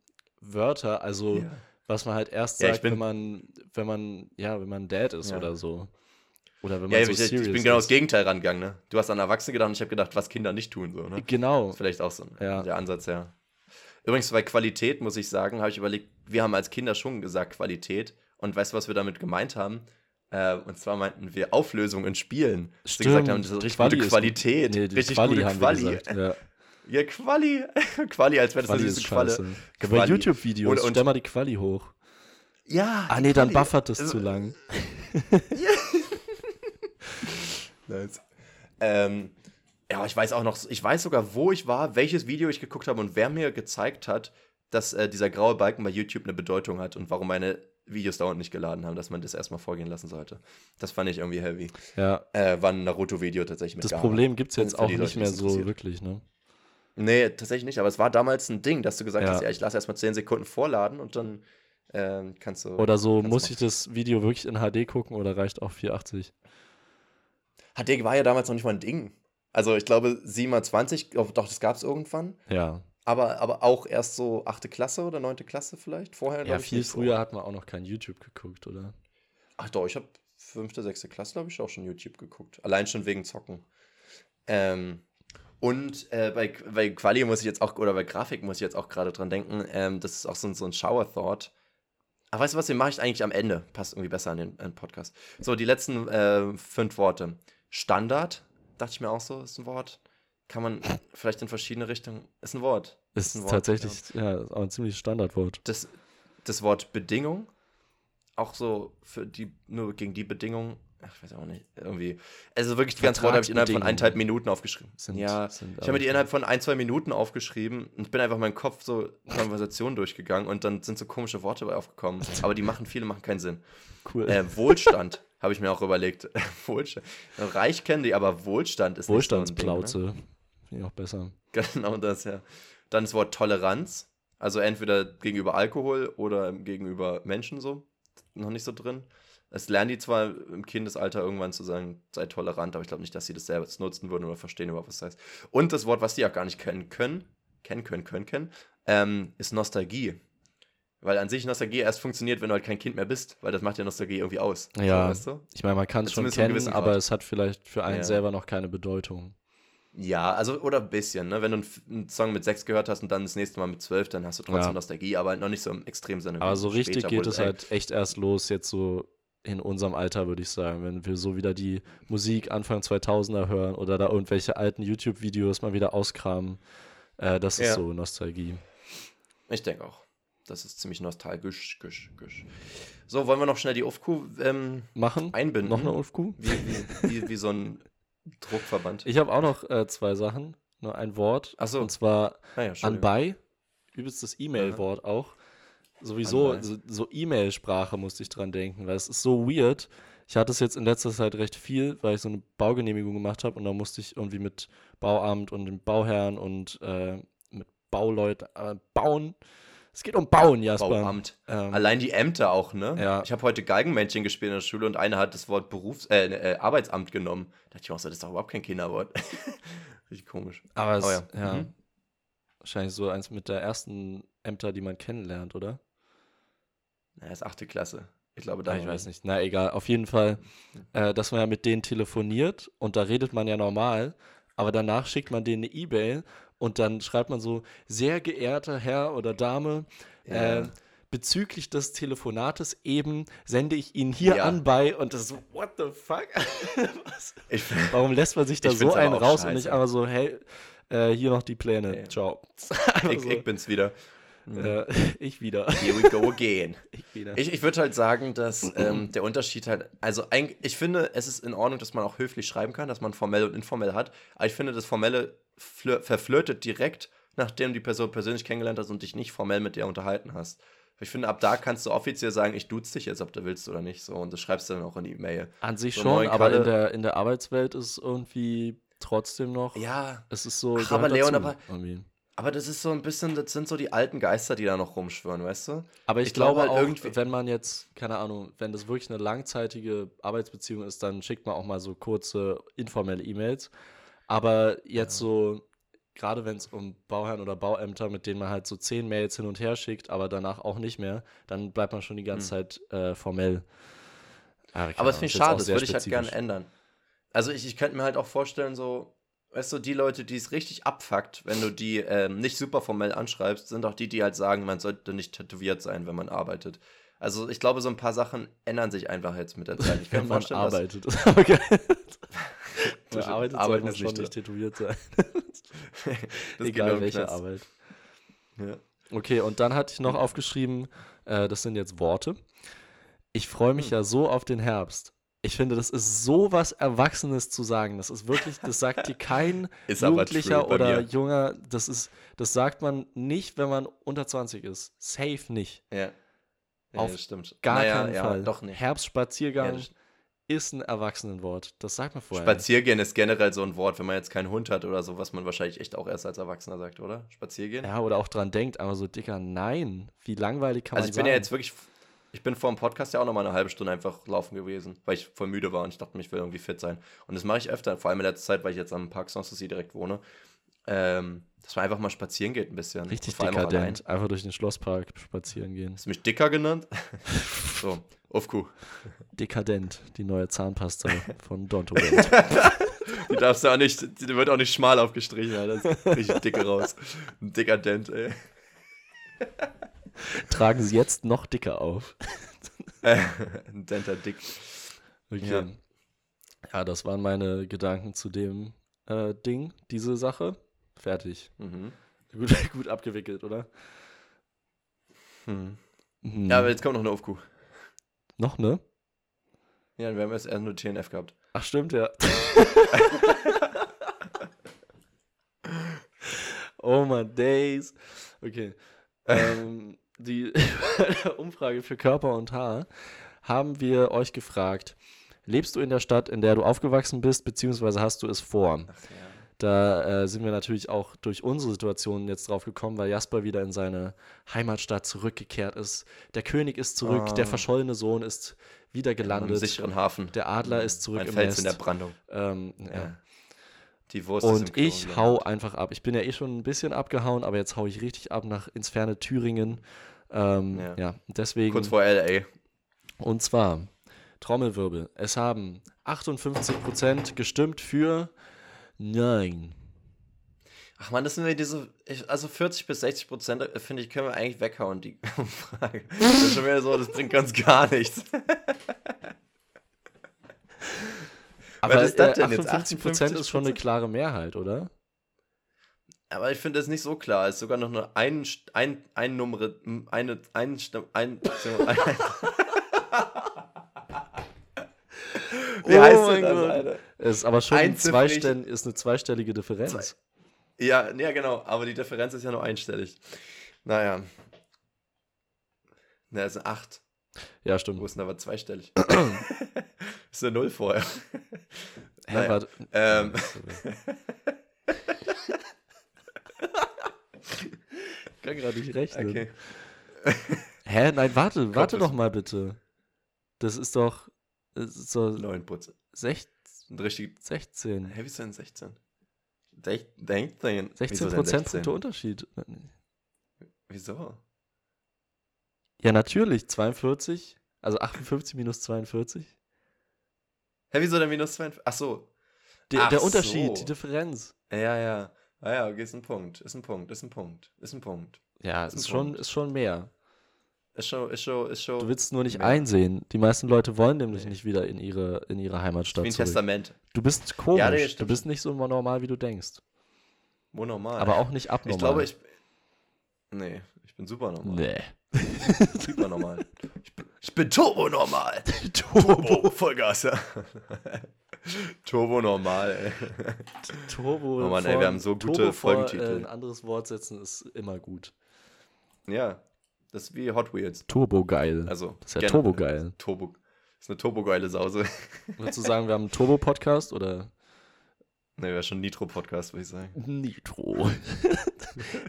Wörter? Also, ja. was man halt erst ja, sagt, wenn man, wenn man, ja, wenn man Dad ist ja. oder so. Oder wenn man ja, so ich, serious ich bin ist. Genau das Gegenteil rangegangen, ne? Du hast an Erwachsene gedacht und ich habe gedacht, was Kinder nicht tun, so, ne? Genau. Ist vielleicht auch so ein, ja. der Ansatz, ja. Übrigens, bei Qualität, muss ich sagen, habe ich überlegt, wir haben als Kinder schon gesagt Qualität und weißt du, was wir damit gemeint haben? Äh, und zwar meinten wir Auflösung in Spielen. Dass sie gesagt haben, das ist richtig Quali gute Qualität. Ist, nee, richtig Quali gute haben Quali. Wir gesagt, ja. ja, Quali. Quali, als wäre das eine süße Qualle. Bei YouTube-Videos, stell mal die Quali hoch. Ja. Ah, nee, Quali. Dann buffert das also, zu lang. nice. Ähm, ja, ich weiß auch noch, ich weiß sogar, wo ich war, welches Video ich geguckt habe und wer mir gezeigt hat, dass äh, dieser graue Balken bei YouTube eine Bedeutung hat und warum meine Videos dauernd nicht geladen haben, dass man das erstmal vorgehen lassen sollte. Das fand ich irgendwie heavy. Ja. Äh, war ein Naruto-Video tatsächlich mit Das Gara. Problem gibt es jetzt auch nicht Leute, mehr so wirklich, ne? Nee, tatsächlich nicht, aber es war damals ein Ding, dass du gesagt ja. hast, ja, ich lasse erstmal zehn Sekunden vorladen und dann äh, kannst du... Oder so, muss machen. Ich das Video wirklich in H D gucken oder reicht auch vierhundertachtzig? H D war ja damals noch nicht mal ein Ding. Also ich glaube sieben mal zwanzig, doch, das gab es irgendwann. Ja. Aber, aber auch erst so achte Klasse oder neunte Klasse vielleicht? Vorher ja, viel früher so. Hat man auch noch kein YouTube geguckt, oder? Ach doch, ich habe fünfte, sechste Klasse, glaube ich, auch schon YouTube geguckt. Allein schon wegen Zocken. Ähm, und äh, bei, bei Quali muss ich jetzt auch, oder bei Grafik muss ich jetzt auch gerade dran denken, ähm, das ist auch so, so ein Shower-Thought. Aber weißt du was, den mache ich eigentlich am Ende. Passt irgendwie besser an den, an den Podcast. So, die letzten äh, fünf Worte. Standard, dachte ich mir auch so, ist ein Wort. kann man vielleicht in verschiedene Richtungen, ist ein Wort. Ist, ist ein Wort, tatsächlich, ja, ja, ein ziemlich Standardwort. Das, das Wort Bedingung, auch so für die, nur gegen die Bedingung, ach, ich weiß auch nicht, irgendwie, also wirklich die ganze Wort habe ich innerhalb von eineinhalb Minuten aufgeschrieben. Sind, ja, sind ich habe mir die innerhalb von ein, zwei Minuten aufgeschrieben und bin einfach meinen Kopf so Konversationen durchgegangen und dann sind so komische Worte dabei aufgekommen, aber die machen, viele machen keinen Sinn. Cool. Äh, Wohlstand. Habe ich mir auch überlegt. Wohlstand. Reich kennen die, aber Wohlstand ist Wohlstandsplauze. Nicht so ein Ding, ne? Finde ich auch besser. Genau das, ja. Dann das Wort Toleranz. Also entweder gegenüber Alkohol oder gegenüber Menschen so. Noch nicht so drin. Es lernen die zwar im Kindesalter irgendwann zu sagen, sei tolerant, aber ich glaube nicht, dass sie das selbst nutzen würden oder verstehen überhaupt, was das heißt. Und das Wort, was die ja gar nicht kennen können, kennen können, können, kennen, ähm, ist Nostalgie. Weil an sich Nostalgie erst funktioniert, wenn du halt kein Kind mehr bist, weil das macht ja Nostalgie irgendwie aus. Ja, weißt du? Ich meine, man kann es schon kennen, aber es hat vielleicht für einen ja. selber noch keine Bedeutung. Ja, also oder ein bisschen, ne? Wenn du einen Song mit sechs gehört hast und dann das nächste Mal mit zwölf, dann hast du trotzdem ja. Nostalgie, aber halt noch nicht so im extremen Sinne. Aber so richtig später, geht es halt echt erst los, jetzt so in unserem Alter, würde ich sagen, wenn wir so wieder die Musik Anfang zweitausender hören oder da irgendwelche alten YouTube-Videos mal wieder auskramen. Äh, das ist ja. so Nostalgie. Ich denke auch. Das ist ziemlich nostalgisch. Gisch, gisch. So, wollen wir noch schnell die U F Q ähm, machen? Einbinden? Noch eine U F Q? Wie, wie, wie, wie so ein Druckverband. Ich habe auch noch äh, zwei Sachen. Nur ein Wort. Ach so. Und zwar ah ja, anbei. Übelstes E-Mail-Wort Aha. auch. Sowieso, so, so E-Mail-Sprache musste ich dran denken, weil es ist so weird. Ich hatte es jetzt in letzter Zeit recht viel, weil ich so eine Baugenehmigung gemacht habe und da musste ich irgendwie mit Bauamt und dem Bauherrn und äh, mit Bauleuten äh, bauen. Es geht um Bauen, Jasper. Bauamt. Ähm. Allein die Ämter auch, ne? Ja. Ich habe heute Geigenmännchen gespielt in der Schule und einer hat das Wort Berufs-, äh, äh, Arbeitsamt genommen. Da dachte ich mir auch so, das ist doch überhaupt kein Kinderwort. Richtig komisch. Aber es, oh, ja. ja. Mhm. Wahrscheinlich so eins mit der ersten Ämter, die man kennenlernt, oder? Na, das ist achte Klasse. Ich glaube, da. Ich weiß nicht. Na, egal. Auf jeden Fall, äh, dass man ja mit denen telefoniert und da redet man ja normal, aber danach schickt man denen eine E-Mail. Und dann schreibt man so, sehr geehrter Herr oder Dame, ja. äh, bezüglich des Telefonates eben sende ich Ihnen hier ja. anbei. Und das ist so, what the fuck? Was? Ich, Warum lässt man sich da so einen raus scheiße. Und nicht einfach so, hey, äh, hier noch die Pläne, hey. Ciao. Ich, so. ich bin's wieder. Äh, ich wieder. Here we go again. Ich, ich, ich würde halt sagen, dass ähm, der Unterschied halt, also ein, ich finde, es ist in Ordnung, dass man auch höflich schreiben kann, dass man formell und informell hat, aber ich finde, das formelle flir- verflirtet direkt, nachdem die Person persönlich kennengelernt hast und dich nicht formell mit der unterhalten hast. Ich finde, ab da kannst du offiziell sagen, ich duze dich jetzt, ob du willst oder nicht, so, und das schreibst du dann auch in die E-Mail. An sich so schon, aber in der, in der Arbeitswelt ist es irgendwie trotzdem noch, ja, es ist so, ach, aber Leon, dazu, aber irgendwie. Aber das ist so ein bisschen, das sind so die alten Geister, die da noch rumschwören, weißt du? Aber ich, ich glaube, glaube auch, irgendwie, wenn man jetzt, keine Ahnung, wenn das wirklich eine langzeitige Arbeitsbeziehung ist, dann schickt man auch mal so kurze, informelle E-Mails. Aber jetzt ja. so, gerade wenn es um Bauherren oder Bauämter, mit denen man halt so zehn Mails hin und her schickt, aber danach auch nicht mehr, dann bleibt man schon die ganze hm. Zeit äh, formell. Ah, aber das finde ich schade, das würde ich halt gerne ändern. Also ich, ich könnte mir halt auch vorstellen, so, weißt du, die Leute, die es richtig abfuckt, wenn du die ähm, nicht super formell anschreibst, sind auch die, die halt sagen, man sollte nicht tätowiert sein, wenn man arbeitet. Also ich glaube, so ein paar Sachen ändern sich einfach jetzt mit der Zeit. Ich kann mir vorstellen, man arbeitet. Okay. Man arbeitet, arbeiten ist nicht tätowiert sein. Das egal genau welche Arbeit. Ja. Okay, und dann hatte ich noch aufgeschrieben, äh, das sind jetzt Worte. Ich freue mich hm. ja so auf den Herbst. Ich finde, das ist sowas Erwachsenes zu sagen. Das ist wirklich, das sagt dir kein Jugendlicher oder Junger. Das ist, das sagt man nicht, wenn man unter zwanzig ist. Safe nicht. Ja. Ja, auf stimmt. Gar naja, keinen ja, Fall. Doch nicht. Herbstspaziergang ja, ist ein Erwachsenenwort. Das sagt man vorher. Spaziergehen ist generell so ein Wort, wenn man jetzt keinen Hund hat oder so, was man wahrscheinlich echt auch erst als Erwachsener sagt, oder? Spaziergehen? Ja, oder auch dran denkt, aber so, Dicker, nein. Wie langweilig kann also man sein? Also ich bin sagen? ja jetzt wirklich... Ich bin vor dem Podcast ja auch nochmal eine halbe Stunde einfach laufen gewesen, weil ich voll müde war und ich dachte mir, ich will irgendwie fit sein. Und das mache ich öfter, vor allem in letzter Zeit, weil ich jetzt am Park Sanssouci direkt wohne, ähm, dass man einfach mal spazieren geht ein bisschen. Richtig dekadent, einfach durch den Schlosspark spazieren gehen. Hast du mich dicker genannt? So, auf Kuh. Dekadent, die neue Zahnpasta von Donto. Die darfst du auch nicht, die wird auch nicht schmal aufgestrichen, Alter. Richtig dicke raus. Dekadent, ey. Tragen sie jetzt noch dicker auf. Ein Dentadikt. Okay. Ja. ja, das waren meine Gedanken zu dem äh, Ding, diese Sache, fertig. Mhm. Gut, gut abgewickelt, oder? Hm. Mhm. Ja, aber jetzt kommt noch eine O F Q. Noch ne? Ja, wir haben erst nur T N F gehabt. Ach, stimmt, ja. Oh my days. Okay. ähm, die Umfrage für Körper und Haar haben wir euch gefragt, lebst du in der Stadt, in der du aufgewachsen bist, beziehungsweise hast du es vor? Ach, ja. Da äh, sind wir natürlich auch durch unsere Situation jetzt drauf gekommen, weil Jasper wieder in seine Heimatstadt zurückgekehrt ist. Der König ist zurück, oh. der verschollene Sohn ist wieder gelandet. Im sicheren Hafen. Der Adler ist zurück im Nest. Ein Fels in der Brandung. Ähm, ja. Ja. Die Wurst und ist im Knochen, ich hau einfach ab. Ich bin ja eh schon ein bisschen abgehauen, aber jetzt hau ich richtig ab nach ins ferne Thüringen. Ähm, ja. ja, deswegen. Kurz vor L A Und zwar, Trommelwirbel, es haben achtundfünfzig Prozent gestimmt für... Nein. Ach man, das sind wir diese, also vierzig bis sechzig Prozent, finde ich, können wir eigentlich weghauen, die Frage. Das ist schon wieder so, das bringt ganz gar nichts. Aber was ist das denn jetzt? achtundfünfzig Prozent ist schon eine klare Mehrheit, oder? Aber ich finde das nicht so klar. Es ist sogar noch nur ein, ein, ein Nummer, eine, ein, ein, ein Wie oh heißt mein das, Gott. Alter? Ist aber schon ein zweistell- ist eine zweistellige Differenz. Zwei. Ja, ja, genau. Aber die Differenz ist ja nur einstellig. Naja. Na, ist eine acht. Ja, stimmt. Wo ist denn aber zweistellig? Ist eine null vorher. Naja. Ähm. Ich kann gerade nicht rechnen. Okay. Hä? Nein, warte. Kommt warte doch mal bitte. Das ist doch... So neun Prozent. sechzehn. Hä, wie ist denn sechzehn? sechzehn. sechzehn Prozentpunkte Unterschied. Wieso? Ja, natürlich. zweiundvierzig. Also achtundfünfzig minus zweiundvierzig. Hä, wieso denn minus zweiundvierzig? Ach so. De- Ach der Unterschied, so. Die Differenz. Ja, ja. Ah ja, okay, ist ein Punkt. Ist ein Punkt, ist ein Punkt. Ist ein Punkt. Ja, ist, ist, schon, ist schon mehr. Ist schon, ist schon, ist schon du willst es nur nicht mehr einsehen. Die meisten Leute wollen nämlich nee. nicht wieder in ihre, in ihre Heimatstadt wie ein zurück. Testament. Du bist komisch. Ja, nee, du bist nicht so normal, wie du denkst. Wo normal? Aber auch nicht abnormal. Ich glaube, ich... Nee, ich bin super normal. Nee. Super normal. Ich bin, ich bin turbo normal. Turbo Vollgas, ja. Turbo normal, ey. Turbo... Oh Mann, ey, wir haben so gute turbo Folgentitel. Vor, äh, ein anderes Wort setzen ist immer gut. Ja. Das ist wie Hot Wheels. Turbogeil. Also, das ist ja gerne, turbogeil. Turbo, das ist eine turbogeile Sause. Würdest du sagen, wir haben einen Turbo-Podcast oder? Ne, wir haben schon einen Nitro-Podcast, würde ich sagen. Nitro.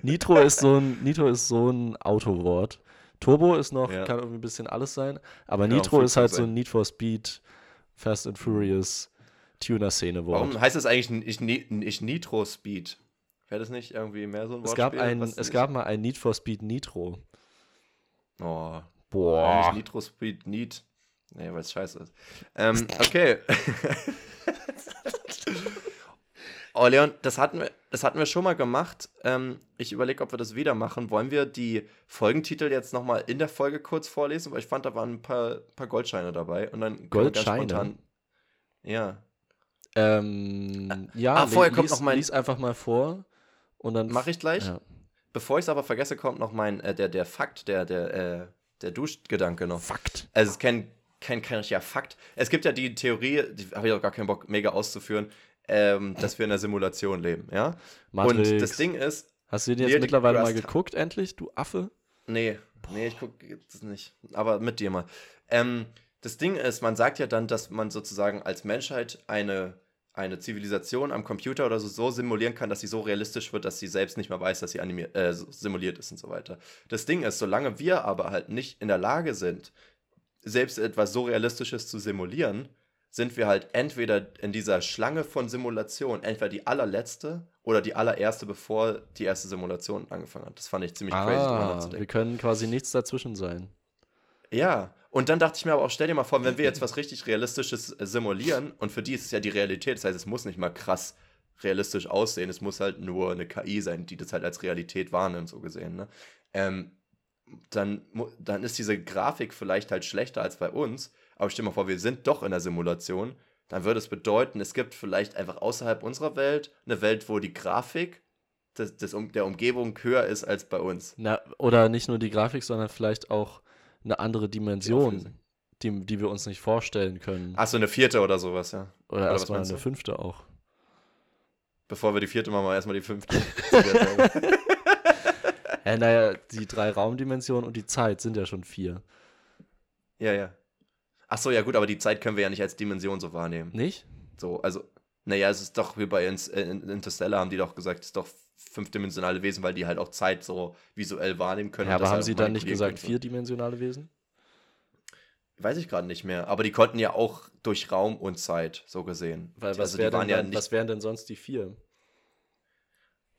Nitro ist so ein, Nitro ist so ein Autowort. Turbo ist noch, ja. kann irgendwie ein bisschen alles sein. Aber genau, Nitro ist halt sein. So ein Need for Speed, Fast and Furious, Tuner-Szene-Wort. Warum heißt das eigentlich nicht, nicht, nicht Nitro Speed? Wäre das nicht irgendwie mehr so ein Wort? Es gab, ein, es gab mal ein Need for Speed Nitro. Oh, boah. Nitro Speed Need. Nee, weil es scheiße ist. Ähm, okay. Oh, Leon, das hatten wir, das hatten wir schon mal gemacht. Ähm, ich überlege, ob wir das wieder machen. Wollen wir die Folgentitel jetzt nochmal in der Folge kurz vorlesen? Weil ich fand, da waren ein paar, paar Goldscheine dabei. Und dann Goldscheine? Spontan, ja. Ähm, ja, ah, vorher kommt lies, noch mein... lies einfach mal vor. Und dann mache ich gleich. Ja. Bevor ich es aber vergesse, kommt noch mein, äh, der, der Fakt, der, der, äh, der Duschgedanke noch. Fakt. Also es ist kein, kein, kein richtiger Fakt. Es gibt ja die Theorie, die habe ich auch gar keinen Bock, mega auszuführen, ähm, dass wir in einer Simulation leben, ja? Matrix. Und das Ding ist... Hast du den jetzt mittlerweile mal geguckt, endlich, du Affe? Nee, Boah. nee, ich gucke das nicht. Aber mit dir mal. Ähm, das Ding ist, man sagt ja dann, dass man sozusagen als Menschheit eine... eine Zivilisation am Computer oder so, so simulieren kann, dass sie so realistisch wird, dass sie selbst nicht mehr weiß, dass sie animiert, äh, simuliert ist und so weiter. Das Ding ist, solange wir aber halt nicht in der Lage sind, selbst etwas so Realistisches zu simulieren, sind wir halt entweder in dieser Schlange von Simulationen, entweder die allerletzte oder die allererste, bevor die erste Simulation angefangen hat. Das fand ich ziemlich ah, crazy, darüber nachzudenken. Wir können quasi nichts dazwischen sein. Ja, und dann dachte ich mir aber auch, stell dir mal vor, wenn wir jetzt was richtig Realistisches simulieren und für die ist es ja die Realität, das heißt, es muss nicht mal krass realistisch aussehen, es muss halt nur eine K I sein, die das halt als Realität wahrnimmt, so gesehen, ne? Ähm, dann, dann ist diese Grafik vielleicht halt schlechter als bei uns, aber stell dir mal vor, wir sind doch in der Simulation, dann würde es bedeuten, es gibt vielleicht einfach außerhalb unserer Welt eine Welt, wo die Grafik des, des, der Umgebung höher ist als bei uns. Na, oder nicht nur die Grafik, sondern vielleicht auch eine andere Dimension, die, die wir uns nicht vorstellen können. Ach so, eine vierte oder sowas, ja. Oder, oder erstmal eine fünfte auch. Bevor wir die vierte machen, machen wir erstmal die fünfte. Ja, naja, die drei Raumdimensionen und die Zeit sind ja schon vier. Ja, ja. Ach so, ja gut, aber die Zeit können wir ja nicht als Dimension so wahrnehmen. Nicht? So, also, naja, es ist doch wie bei Interstellar, haben die doch gesagt, es ist doch fünfdimensionale Wesen, weil die halt auch Zeit so visuell wahrnehmen können. Ja, aber haben sie dann nicht gesagt vierdimensionale Wesen? Weiß ich gerade nicht mehr, aber die konnten ja auch durch Raum und Zeit, so gesehen. Weil was, also, wär denn, ja nicht... was wären denn sonst die vier?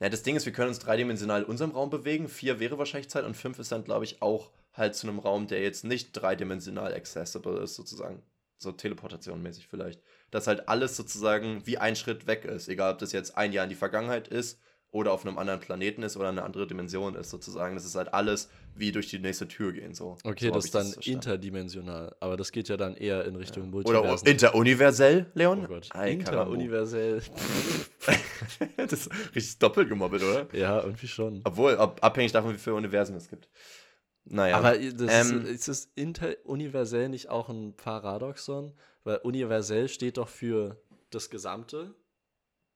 Ja, das Ding ist, wir können uns dreidimensional in unserem Raum bewegen, vier wäre wahrscheinlich Zeit und fünf ist dann, glaube ich, auch halt zu einem Raum, der jetzt nicht dreidimensional accessible ist, sozusagen. So teleportationmäßig vielleicht. Dass halt alles sozusagen wie ein Schritt weg ist, egal ob das jetzt ein Jahr in die Vergangenheit ist oder auf einem anderen Planeten ist oder eine andere Dimension ist, sozusagen. Das ist halt alles wie durch die nächste Tür gehen, so. Okay, so das ist dann das interdimensional, aber das geht ja dann eher in Richtung ja. Multiversum. Oder interuniversell, Leon? Oh Gott, Ay, interuniversell. Das ist richtig doppelt gemobbelt, oder? Ja, irgendwie schon. Obwohl, ab, abhängig davon, wie viele Universen es gibt. Naja. Aber das ähm, ist, ist das interuniversell nicht auch ein Paradoxon? Weil universell steht doch für das Gesamte.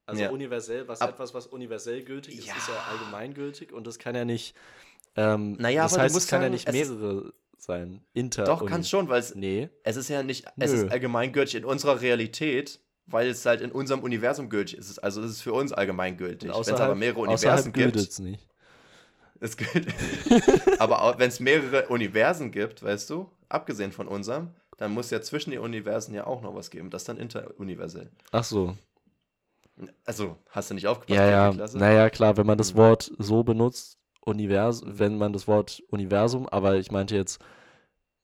Also ja. universell, was Ab, etwas, was universell gültig ist, ja. ist ja allgemeingültig und das kann ja nicht, ähm, naja, das aber heißt, es kann sagen, ja nicht mehrere sein. Inter doch, kann es schon, weil es, nee. es ist ja nicht, es Nö. ist allgemeingültig in unserer Realität, weil es halt in unserem Universum gültig ist. Also es ist für uns allgemeingültig. Wenn es aber mehrere Universen gibt. Gilt es nicht. Es gilt. Aber wenn es mehrere Universen gibt, weißt du, abgesehen von unserem, dann muss ja zwischen den Universen ja auch noch was geben. Das ist dann interuniversell. Ach so. Also, hast du nicht aufgepasst? Ja, ja. In der Klasse? Naja, klar, wenn man das Wort so benutzt, Univers, wenn man das Wort Universum, aber ich meinte jetzt,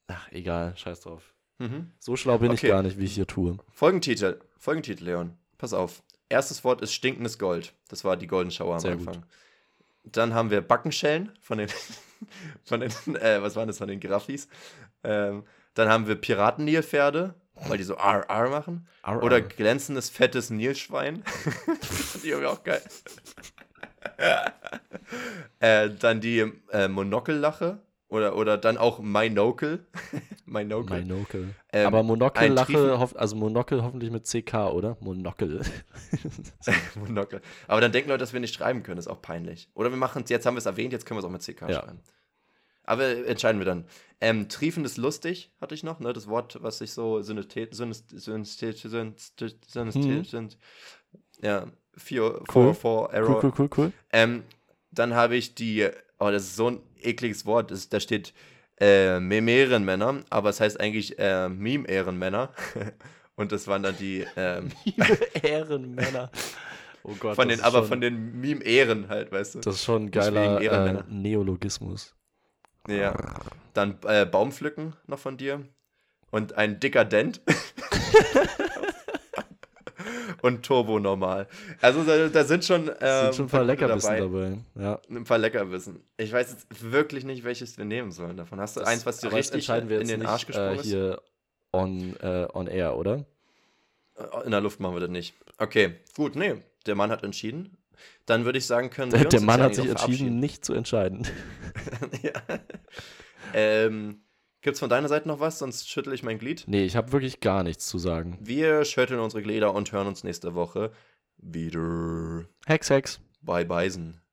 ach, egal, scheiß drauf. Mhm. So schlau bin okay. ich gar nicht, wie ich hier tue. Folgentitel, Folgentitel, Leon, pass auf. Erstes Wort ist stinkendes Gold. Das war die Golden Shower am Sehr Anfang. Gut. Dann haben wir Backenschellen von den, von den äh, was waren das, von den Giraffis. Ähm, dann haben wir Piraten-Nilpferde, weil die so R R machen. R R. Oder glänzendes, fettes Nilschwein. Die haben wir auch geil. äh, dann die äh, Monokellache. Oder, oder dann auch Monokel. Monokel. Monokel. Ähm, Aber Monokellache, hof, also Monokel hoffentlich mit C K, oder? Monokel. Monokel. Aber dann denken Leute, dass wir nicht schreiben können. Das ist auch peinlich. Oder wir machen es, jetzt haben wir es erwähnt, jetzt können wir es auch mit C K ja. schreiben. Aber entscheiden wir dann. Ähm, Triefen ist lustig, hatte ich noch, ne? Das Wort, was ich so synesthet, synesthet, synesthet, ja, vier, cool. four, error. Cool, cool, cool, cool. Ähm, dann habe ich die, oh, das ist so ein ekliges Wort, das, da steht äh, Meme-Ehrenmänner, aber es heißt eigentlich äh, Meme-Ehrenmänner. Und das waren dann die ähm, Meme-Ehrenmänner. Oh Gott. Von den, aber schon, von den Meme-Ehren halt, weißt du. Das ist schon ein geiler äh, Neologismus. Ja, dann äh, Baumpflücken noch von dir und ein dicker Dent und Turbo normal. Also da, da sind schon, ähm, sind schon ein paar Leckerbissen dabei. dabei. Ja. Ein paar Leckerbissen. Ich weiß jetzt wirklich nicht, welches wir nehmen sollen davon. Hast du das, eins, was dir richtig in den nicht, Arsch gesprungen ist? Äh, hier on, äh, on air, oder? In der Luft machen wir das nicht. Okay, gut, nee, der Mann hat entschieden. Dann würde ich sagen, können wir uns Der Mann hat sich entschieden, nicht zu entscheiden. Ja. Ähm, gibt's von deiner Seite noch was? Sonst schüttel ich mein Glied. Nee, ich habe wirklich gar nichts zu sagen. Wir schütteln unsere Glieder und hören uns nächste Woche wieder. Hex, Hex. Bye, Beisen.